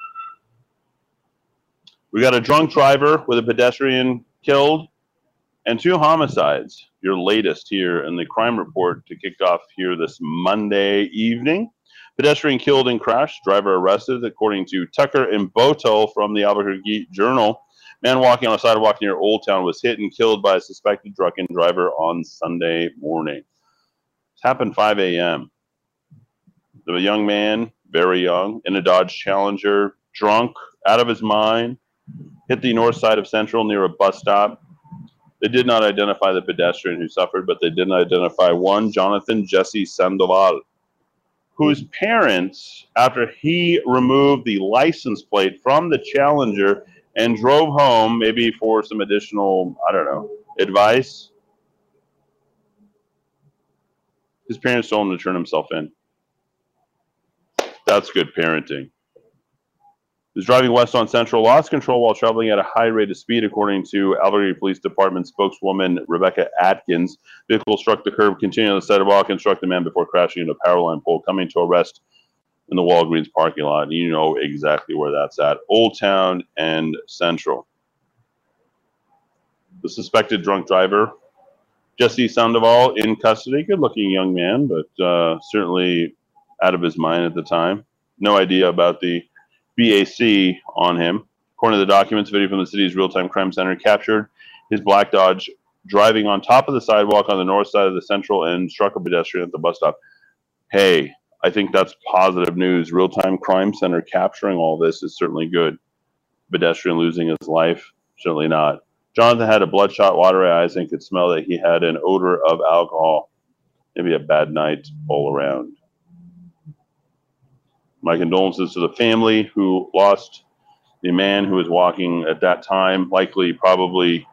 We got a drunk driver with a pedestrian killed and two homicides. Your latest here in the crime report to kick off here this Monday evening. Pedestrian killed in crash, driver arrested, according to Tucker and Boto from the Albuquerque Journal. Man walking on a sidewalk near Old Town was hit and killed by a suspected drunken driver on Sunday morning. It happened five a m The young man, very young, in a Dodge Challenger, drunk, out of his mind, hit the north side of Central near a bus stop. They did not identify the pedestrian who suffered, but they didn't identify one, Jonathan Jesse Sandoval, whose parents, after he removed the license plate from the Challenger and drove home, maybe for some additional, I don't know, advice, his parents told him to turn himself in. That's good parenting. He was driving west on Central, lost control while traveling at a high rate of speed, according to Albuquerque Police Department spokeswoman Rebecca Atkins. The vehicle struck the curb, continued on the sidewalk, and struck the man before crashing into a power line pole, coming to a rest in the Walgreens parking lot. You know exactly where that's at, Old Town and Central. The suspected drunk driver, Jesse Sandoval, in custody. Good-looking young man, but uh, certainly out of his mind at the time. No idea about the B A C on him. According to the documents, video from the city's real-time crime center captured his black Dodge driving on top of the sidewalk on the north side of the Central and struck a pedestrian at the bus stop. Hey, I think that's positive news. Real-time crime center capturing all this is certainly good. Pedestrian losing his life, certainly not. Jonathan had a bloodshot, watery eyes, and could smell that he had an odor of alcohol. Maybe a bad night all around. My condolences to the family who lost the man who was walking at that time, likely probably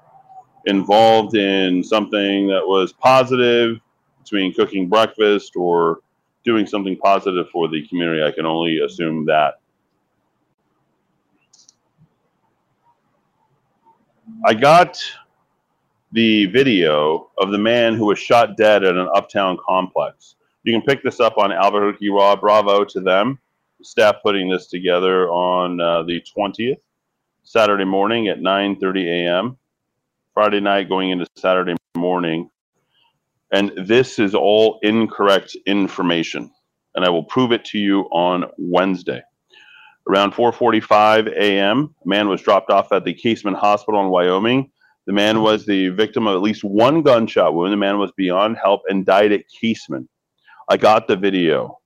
involved in something that was positive between cooking breakfast or doing something positive for the community. I can only assume that. I got the video of the man who was shot dead at an uptown complex. You can pick this up on Albuquerque Raw. Bravo to them. Staff putting this together on uh, the twentieth, Saturday morning at nine thirty a m Friday night going into Saturday morning. And this is all incorrect information, and I will prove it to you on Wednesday. Around four forty-five a m, a man was dropped off at the Casement Hospital in Wyoming. The man was the victim of at least one gunshot wound. The man was beyond help and died at Casement. I got the video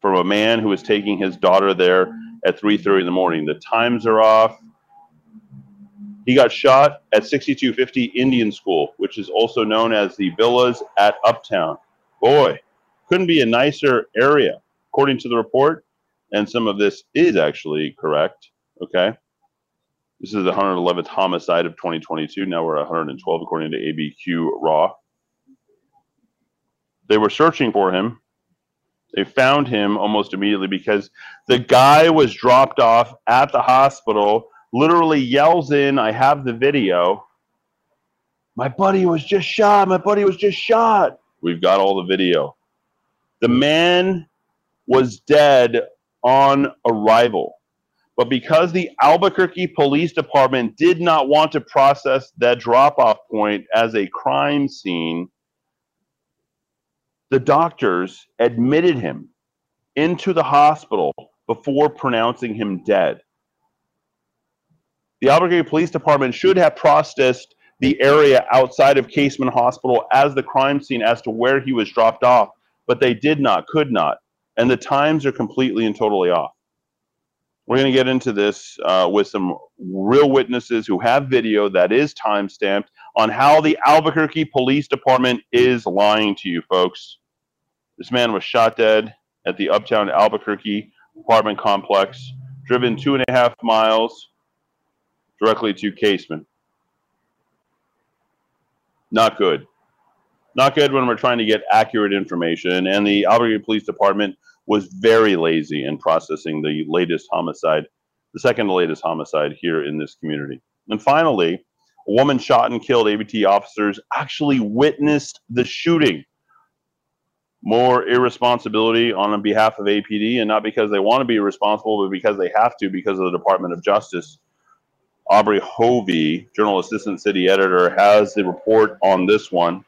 from a man who was taking his daughter there at three thirty in the morning. The times are off. He got shot at sixty-two fifty Indian School, which is also known as the Villas at Uptown. Boy, couldn't be a nicer area, according to the report. And some of this is actually correct, okay? This is the one hundred eleventh homicide of twenty twenty-two. Now we're at one hundred twelve, according to A B Q Raw. They were searching for him. They found him almost immediately because the guy was dropped off at the hospital, literally yells in, I have the video. My buddy was just shot. My buddy was just shot. We've got all the video. The man was dead on arrival. But because the Albuquerque Police Department did not want to process that drop-off point as a crime scene, the doctors admitted him into the hospital before pronouncing him dead. The Albuquerque Police Department should have processed the area outside of Casement Hospital as the crime scene as to where he was dropped off, but they did not, could not, and the times are completely and totally off. We're going to get into this uh, with some real witnesses who have video that is time-stamped on how the Albuquerque Police Department is lying to you, folks. This man was shot dead at the Uptown Albuquerque apartment complex, driven two and a half miles directly to Casement. not good. Not good when we're trying to get accurate information. And the Albuquerque Police Department was very lazy in processing the latest homicide, the second latest homicide here in this community. And finally, a woman shot and killed. A B T officers actually witnessed the shooting. More irresponsibility on behalf of A P D, and not because they want to be responsible, but because they have to, because of the Department of Justice. Aubrey Hovey, Journal Assistant City Editor, has the report on this one.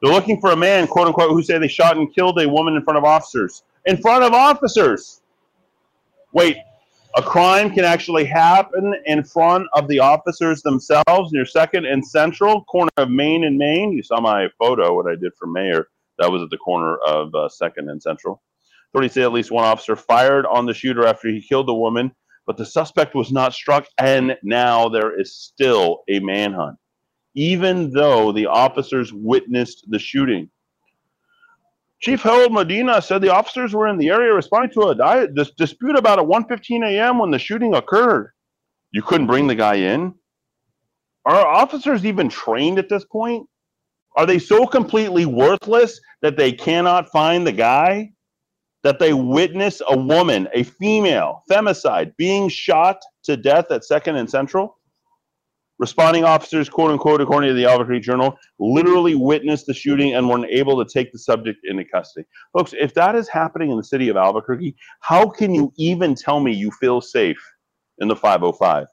They're looking for a man, quote unquote, who said they shot and killed a woman in front of officers. In front of officers! Wait, a crime can actually happen in front of the officers themselves near second and Central, corner of Main and Main. You saw my photo, what I did for mayor. That was at the corner of uh, second and Central. Authorities say at least one officer fired on the shooter after he killed the woman, but the suspect was not struck, and now there is still a manhunt, even though the officers witnessed the shooting. Chief Harold Medina said the officers were in the area responding to a di dis dispute about at one fifteen a m when the shooting occurred. You couldn't bring the guy in? Are officers even trained at this point? Are they so completely worthless that they cannot find the guy? That they witness a woman, a female, femicide, being shot to death at second and Central? Responding officers, quote unquote, according to the Albuquerque Journal, literally witnessed the shooting and were unable to take the subject into custody. Folks, if that is happening in the city of Albuquerque, how can you even tell me you feel safe in the five oh five?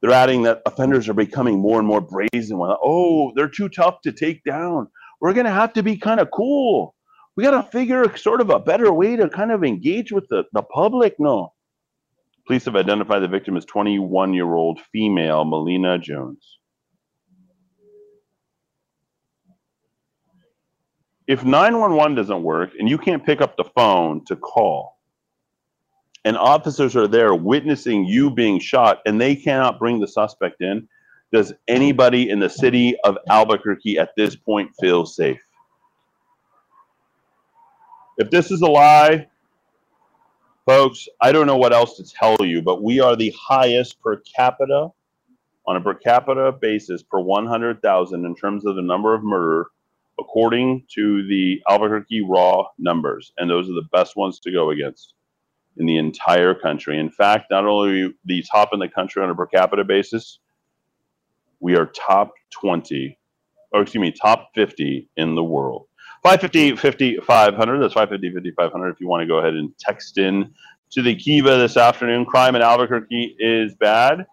They're adding that offenders are becoming more and more brazen. Oh, they're too tough to take down. We're going to have to be kind of cool. We got to figure sort of a better way to kind of engage with the, the public. No. Police have identified the victim as twenty-one-year-old female Melina Jones. If nine one one doesn't work and you can't pick up the phone to call, and officers are there witnessing you being shot, and they cannot bring the suspect in, does anybody in the city of Albuquerque at this point feel safe? If this is a lie, folks, I don't know what else to tell you, but we are the highest per capita, on a per capita basis, per one hundred thousand in terms of the number of murder, according to the Albuquerque Raw numbers, and those are the best ones to go against in the entire country. In fact, not only are we the top in the country on a per capita basis, we are top twenty, or excuse me, top fifty in the world. five fifty, fifty-five hundred, that's five fifty, fifty-five hundred if you want to go ahead and text in to the Kiva this afternoon. Crime in Albuquerque is bad.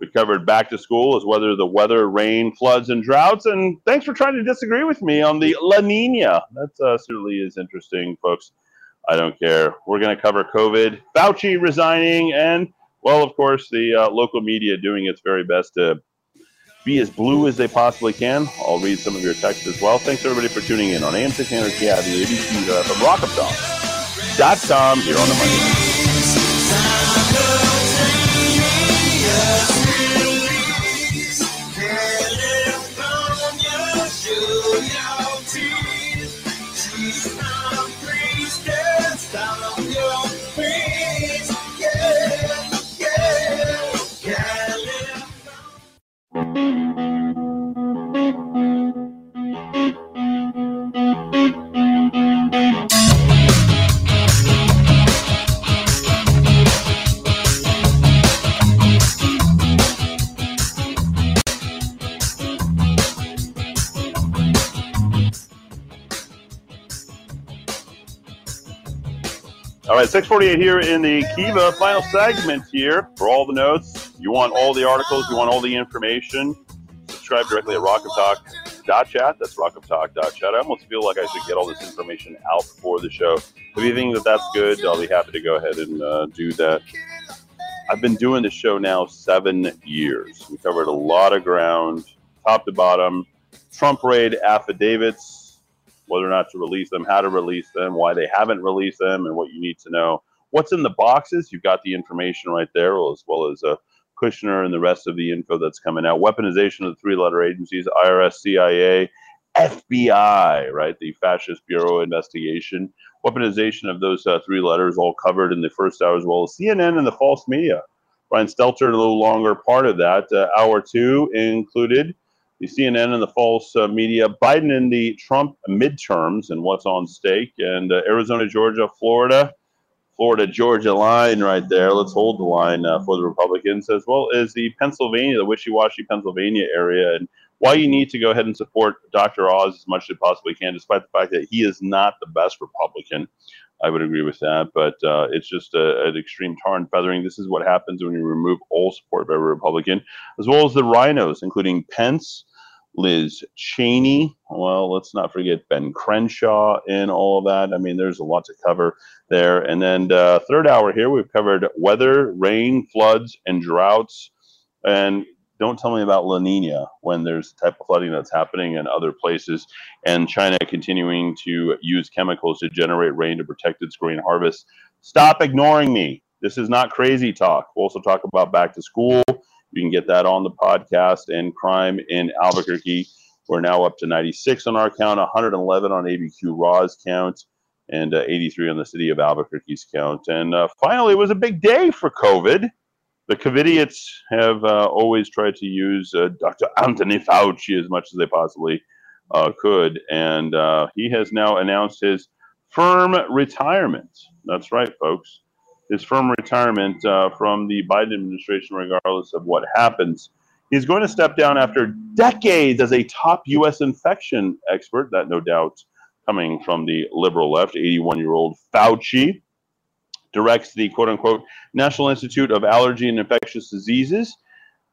We covered back to school as whether the weather, rain, floods, and droughts, and thanks for trying to disagree with me on the La Nina. That uh, certainly is interesting, folks. I don't care. We're going to cover COVID, Fauci resigning, and, well, of course, the uh, local media doing its very best to be as blue as they possibly can. I'll read some of your texts as well. Thanks, everybody, for tuning in on A M six hundred K I V A, A B C, from rock up dot com here on the Monday. All right, six forty-eight here in the Kiva, final segment here for all the notes. You want all the articles, you want all the information, subscribe directly at rock up talk dot chat. That's rock up talk dot chat. I almost feel like I should get all this information out before the show. If you think that that's good, I'll be happy to go ahead and uh, do that. I've been doing the show now seven years. We covered a lot of ground, top to bottom, Trump raid affidavits, whether or not to release them, how to release them, why they haven't released them, and what you need to know. What's in the boxes? You've got the information right there, as well as uh, Kushner and the rest of the info that's coming out. Weaponization of the three-letter agencies, I R S, C I A, F B I, right? The Fascist Bureau investigation. Weaponization of those uh, three letters all covered in the first hour, as well as C N N and the false media. Brian Stelter, a little longer part of that. Uh, hour two included the C N N and the false uh, media, Biden in the Trump midterms and what's on stake, and uh, Arizona, Georgia, Florida, Florida, Georgia line right there. Let's hold the line uh, for the Republicans, as well as the Pennsylvania, the wishy-washy Pennsylvania area, and why you need to go ahead and support Doctor Oz as much as you possibly can, despite the fact that he is not the best Republican. I would agree with that, but uh, it's just a, an extreme tar and feathering. This is what happens when you remove all support of every Republican, as well as the rhinos, including Pence, Liz Cheney. Well, let's not forget Ben Crenshaw and all of that. I mean, there's a lot to cover there. And then uh, third hour here, we've covered weather, rain, floods, and droughts. And don't tell me about La Nina when there's the type of flooding that's happening in other places, and China continuing to use chemicals to generate rain to protect its grain harvest. Stop ignoring me. This is not crazy talk. We'll also talk about back to school. You can get that on the podcast, and crime in Albuquerque. We're now up to ninety-six on our count, one hundred eleven on A B Q Raw's count, and uh, eighty-three on the city of Albuquerque's count. And uh, finally, it was a big day for COVID. The COVIDiots have uh, always tried to use uh, Doctor Anthony Fauci as much as they possibly uh, could. And uh, he has now announced his firm retirement. That's right, folks. His firm retirement uh, from the Biden administration, regardless of what happens. He's going to step down after decades as a top U S infection expert. That, no doubt, coming from the liberal left. eighty-one-year-old Fauci directs the quote-unquote National Institute of Allergy and Infectious Diseases.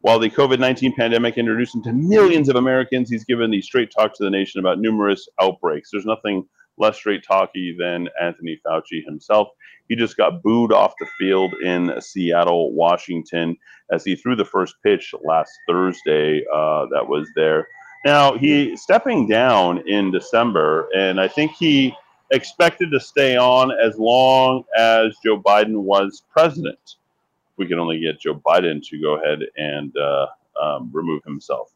While the COVID nineteen pandemic introduced him to millions of Americans, he's given the straight talk to the nation about numerous outbreaks. There's nothing less straight talky than Anthony Fauci himself. He just got booed off the field in Seattle, Washington, as he threw the first pitch last Thursday uh, that was there. Now, he's stepping down in December, and I think he expected to stay on as long as Joe Biden was president. We can only get Joe Biden to go ahead and uh, um, remove himself.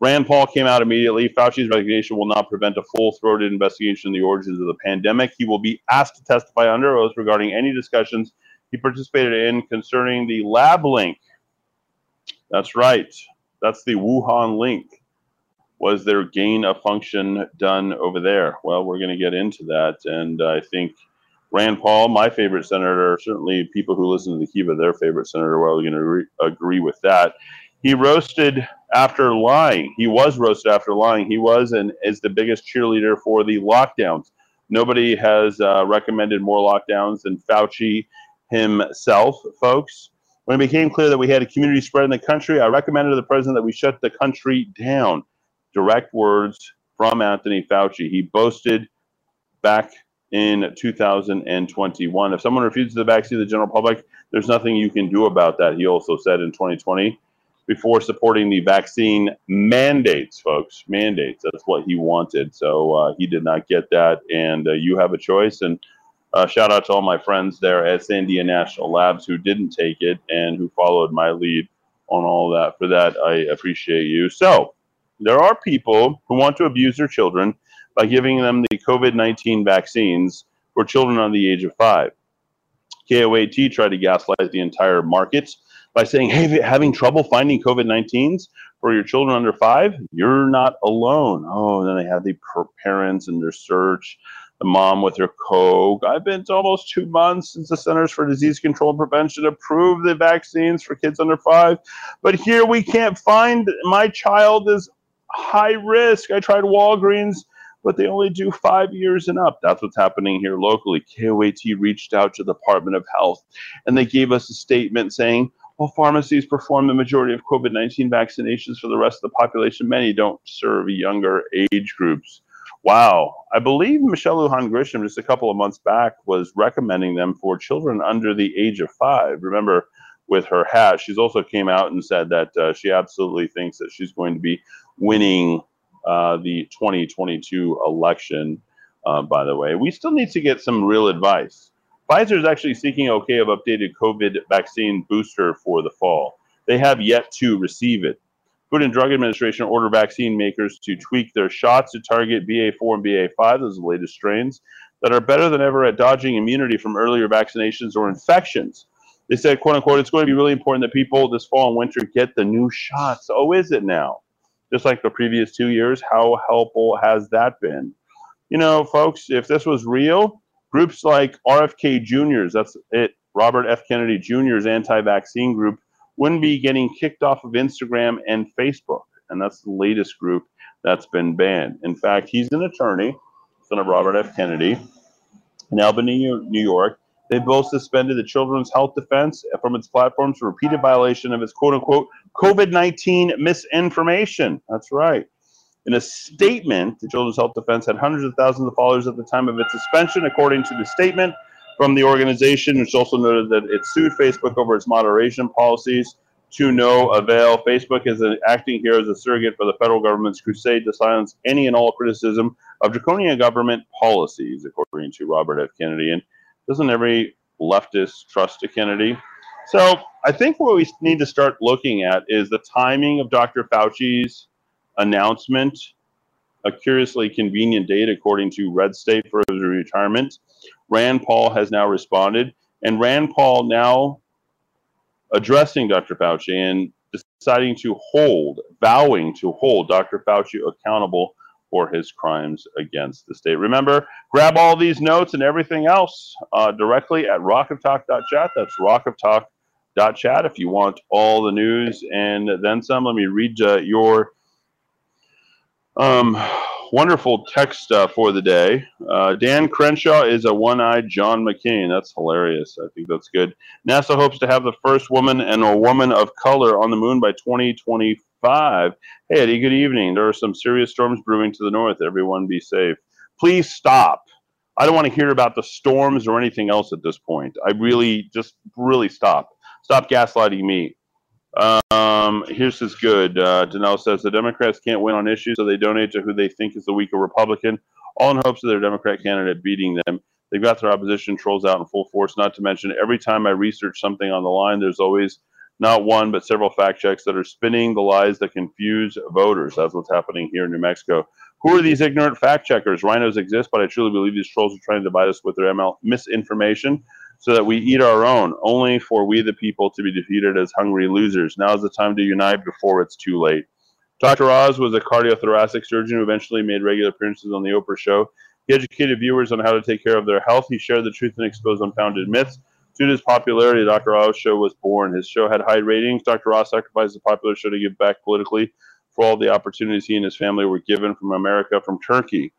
Rand Paul came out immediately. Fauci's resignation will not prevent a full-throated investigation of the origins of the pandemic. He will be asked to testify under oath regarding any discussions he participated in concerning the lab link. That's right. That's the Wuhan link. Was there gain of function done over there? Well, we're going to get into that. And I think Rand Paul, my favorite senator, certainly people who listen to the KIVA, their favorite senator, well, we're going to re- agree with that. He roasted after lying. He was roasted after lying. He was and is the biggest cheerleader for the lockdowns. Nobody has uh, recommended more lockdowns than Fauci himself, folks. When it became clear that we had a community spread in the country, I recommended to the president that we shut the country down. Direct words from Anthony Fauci. He boasted back in two thousand twenty-one. If someone refuses the vaccine to the general public, there's nothing you can do about that, he also said in twenty twenty. Before supporting the vaccine mandates, folks, mandates. That's what he wanted. So uh, he did not get that. And uh, you have a choice. And uh, shout out to all my friends there at Sandia National Labs who didn't take it and who followed my lead on all that. For that, I appreciate you. So there are people who want to abuse their children by giving them the COVID nineteen vaccines for children under the age of five. K O A T tried to gaslight the entire market by saying, hey, if you're having trouble finding COVID nineteens for your children under five, you're not alone. Oh, and then they have the parents and their search, the mom with her Coke. I've been to almost two months since the Centers for Disease Control and Prevention approved the vaccines for kids under five. But here we can't find, my child is high risk. I tried Walgreens, but they only do five years and up. That's what's happening here locally. K O A T reached out to the Department of Health, and they gave us a statement saying, well, pharmacies perform the majority of COVID nineteen vaccinations for the rest of the population. Many don't serve younger age groups. Wow. I believe Michelle Lujan Grisham, just a couple of months back, was recommending them for children under the age of five. Remember, with her hat, she's also came out and said that uh, she absolutely thinks that she's going to be winning uh, the twenty twenty-two election, uh, by the way. We still need to get some real advice. Pfizer is actually seeking okay of updated COVID vaccine booster for the fall. They have yet to receive it. Food and Drug Administration order vaccine makers to tweak their shots to target B A four and B A five, those are the latest strains, that are better than ever at dodging immunity from earlier vaccinations or infections. They said, quote unquote, it's going to be really important that people this fall and winter get the new shots. Oh, is it now? just like the previous two years, how helpful has that been? You know, folks, if this was real, groups like R F K Junior's, that's it, Robert F. Kennedy Junior's anti-vaccine group, wouldn't be getting kicked off of Instagram and Facebook. And that's the latest group that's been banned. In fact, he's an attorney, son of Robert F. Kennedy, in Albany, New York. They both suspended the Children's Health Defense from its platforms for repeated violation of its quote-unquote COVID nineteen misinformation. That's right. In a statement, the Children's Health Defense had hundreds of thousands of followers at the time of its suspension, according to the statement from the organization, which also noted that it sued Facebook over its moderation policies to no avail. Facebook is acting here as a surrogate for the federal government's crusade to silence any and all criticism of draconian government policies, according to Robert F. Kennedy. And doesn't every leftist trust a Kennedy? So I think what we need to start looking at is the timing of Doctor Fauci's announcement, a curiously convenient date, according to Red State, for his retirement. Rand Paul has now responded, and Rand Paul now addressing Doctor Fauci and deciding to hold, vowing to hold Doctor Fauci accountable for his crimes against the state. Remember, grab all these notes and everything else uh, directly at rock of talk dot chat. That's rock of talk dot chat if you want all the news and then some. Let me read uh, your Um, wonderful text uh, for the day. Uh, Dan Crenshaw is a one-eyed John McCain. That's hilarious. I think that's good. NASA hopes to have the first woman and a woman of color on the moon by twenty twenty-five. Hey, Eddie, good evening. There are some serious storms brewing to the north. Everyone be safe. Please stop. I don't want to hear about the storms or anything else at this point. I really, just really stop. Stop gaslighting me. Um, here's is good. Uh, Danelle says the Democrats can't win on issues, so they donate to who they think is the weaker Republican, all in hopes of their Democrat candidate beating them. They've got their opposition trolls out in full force, not to mention every time I research something on the line, there's always not one but several fact checks that are spinning the lies that confuse voters. That's what's happening here in New Mexico. Who are these ignorant fact checkers? Rhinos exist, but I truly believe these trolls are trying to divide us with their M L misinformation, so that we eat our own, only for we the people to be defeated as hungry losers. Now is the time to unite before it's too late. Doctor Oz was a cardiothoracic surgeon who eventually made regular appearances on The Oprah Show. He educated viewers on how to take care of their health. He shared the truth and exposed unfounded myths. Due to his popularity, Doctor Oz's show was born. His show had high ratings. Doctor Oz sacrificed the popular show to give back politically for all the opportunities he and his family were given from America, from Turkey.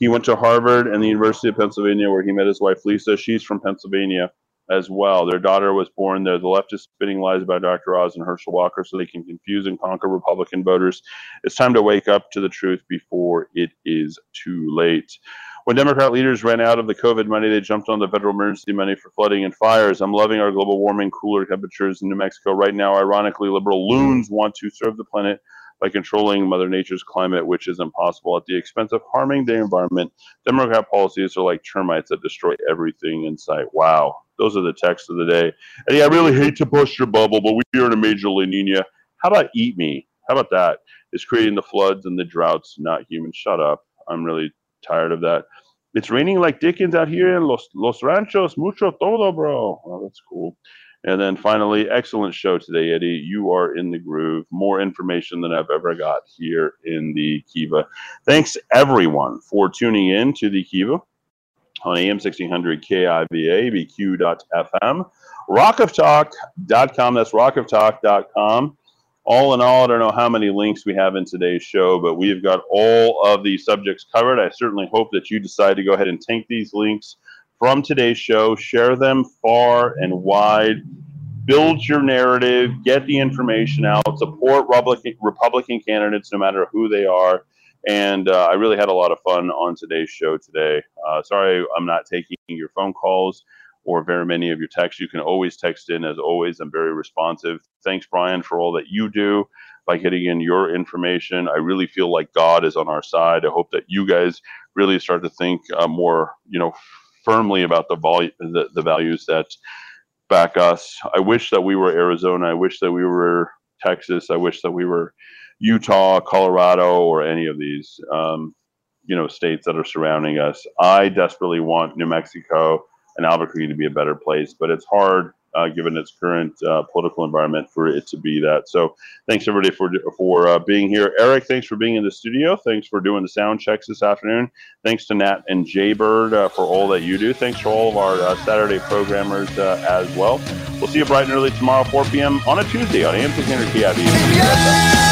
He went to Harvard and the University of Pennsylvania, where he met his wife, Lisa. She's from Pennsylvania as well. Their daughter was born there. The left is spinning lies about Doctor Oz and Herschel Walker so they can confuse and conquer Republican voters. It's time to wake up to the truth before it is too late. When Democrat leaders ran out of the COVID money, they jumped on the federal emergency money for flooding and fires. I'm loving our global warming, cooler temperatures in New Mexico right now. Ironically, liberal loons want to serve the planet by controlling Mother Nature's climate, which is impossible, at the expense of harming the environment. Democrat policies are like termites that destroy everything in sight. Wow. Those are the texts of the day. Eddie, I really hate to burst your bubble, but we are in a major La Nina. How about eat me? How about that? It's creating the floods and the droughts, not human. Shut up. I'm really tired of that. It's raining like Dickens out here in Los, Los Ranchos. Mucho todo, bro. Well, that's cool. And then finally, excellent show today, Eddie. You are in the groove. More information than I've ever got here in the Kiva. Thanks, everyone, for tuning in to the Kiva on A M sixteen hundred K I V A, B Q dot F M, rock of talk dot com. That's rock of talk dot com. All in all, I don't know how many links we have in today's show, but we've got all of the subjects covered. I certainly hope that you decide to go ahead and take these links from today's show, share them far and wide, build your narrative, get the information out, support Republican candidates no matter who they are. And uh, I really had a lot of fun on today's show today. Uh, sorry I'm not taking your phone calls or very many of your texts. You can always text in, as always. I'm very responsive. Thanks, Brian, for all that you do by getting in your information. I really feel like God is on our side. I hope that you guys really start to think uh, more, you know, firmly about the, vol the the values that back us. I wish that we were Arizona. I wish that we were Texas. I wish that we were Utah, Colorado, or any of these um, you know, states that are surrounding us. I desperately want New Mexico and Albuquerque to be a better place, but it's hard uh, given its current uh, political environment, for it to be that. So thanks, everybody, for for uh, being here. Eric, thanks for being in the studio. Thanks for doing the sound checks this afternoon. Thanks to Nat and Jaybird uh, for all that you do. Thanks to all of our uh, Saturday programmers uh, as well. We'll see you bright and early tomorrow, four p.m. on a Tuesday on A M six hundred K I V.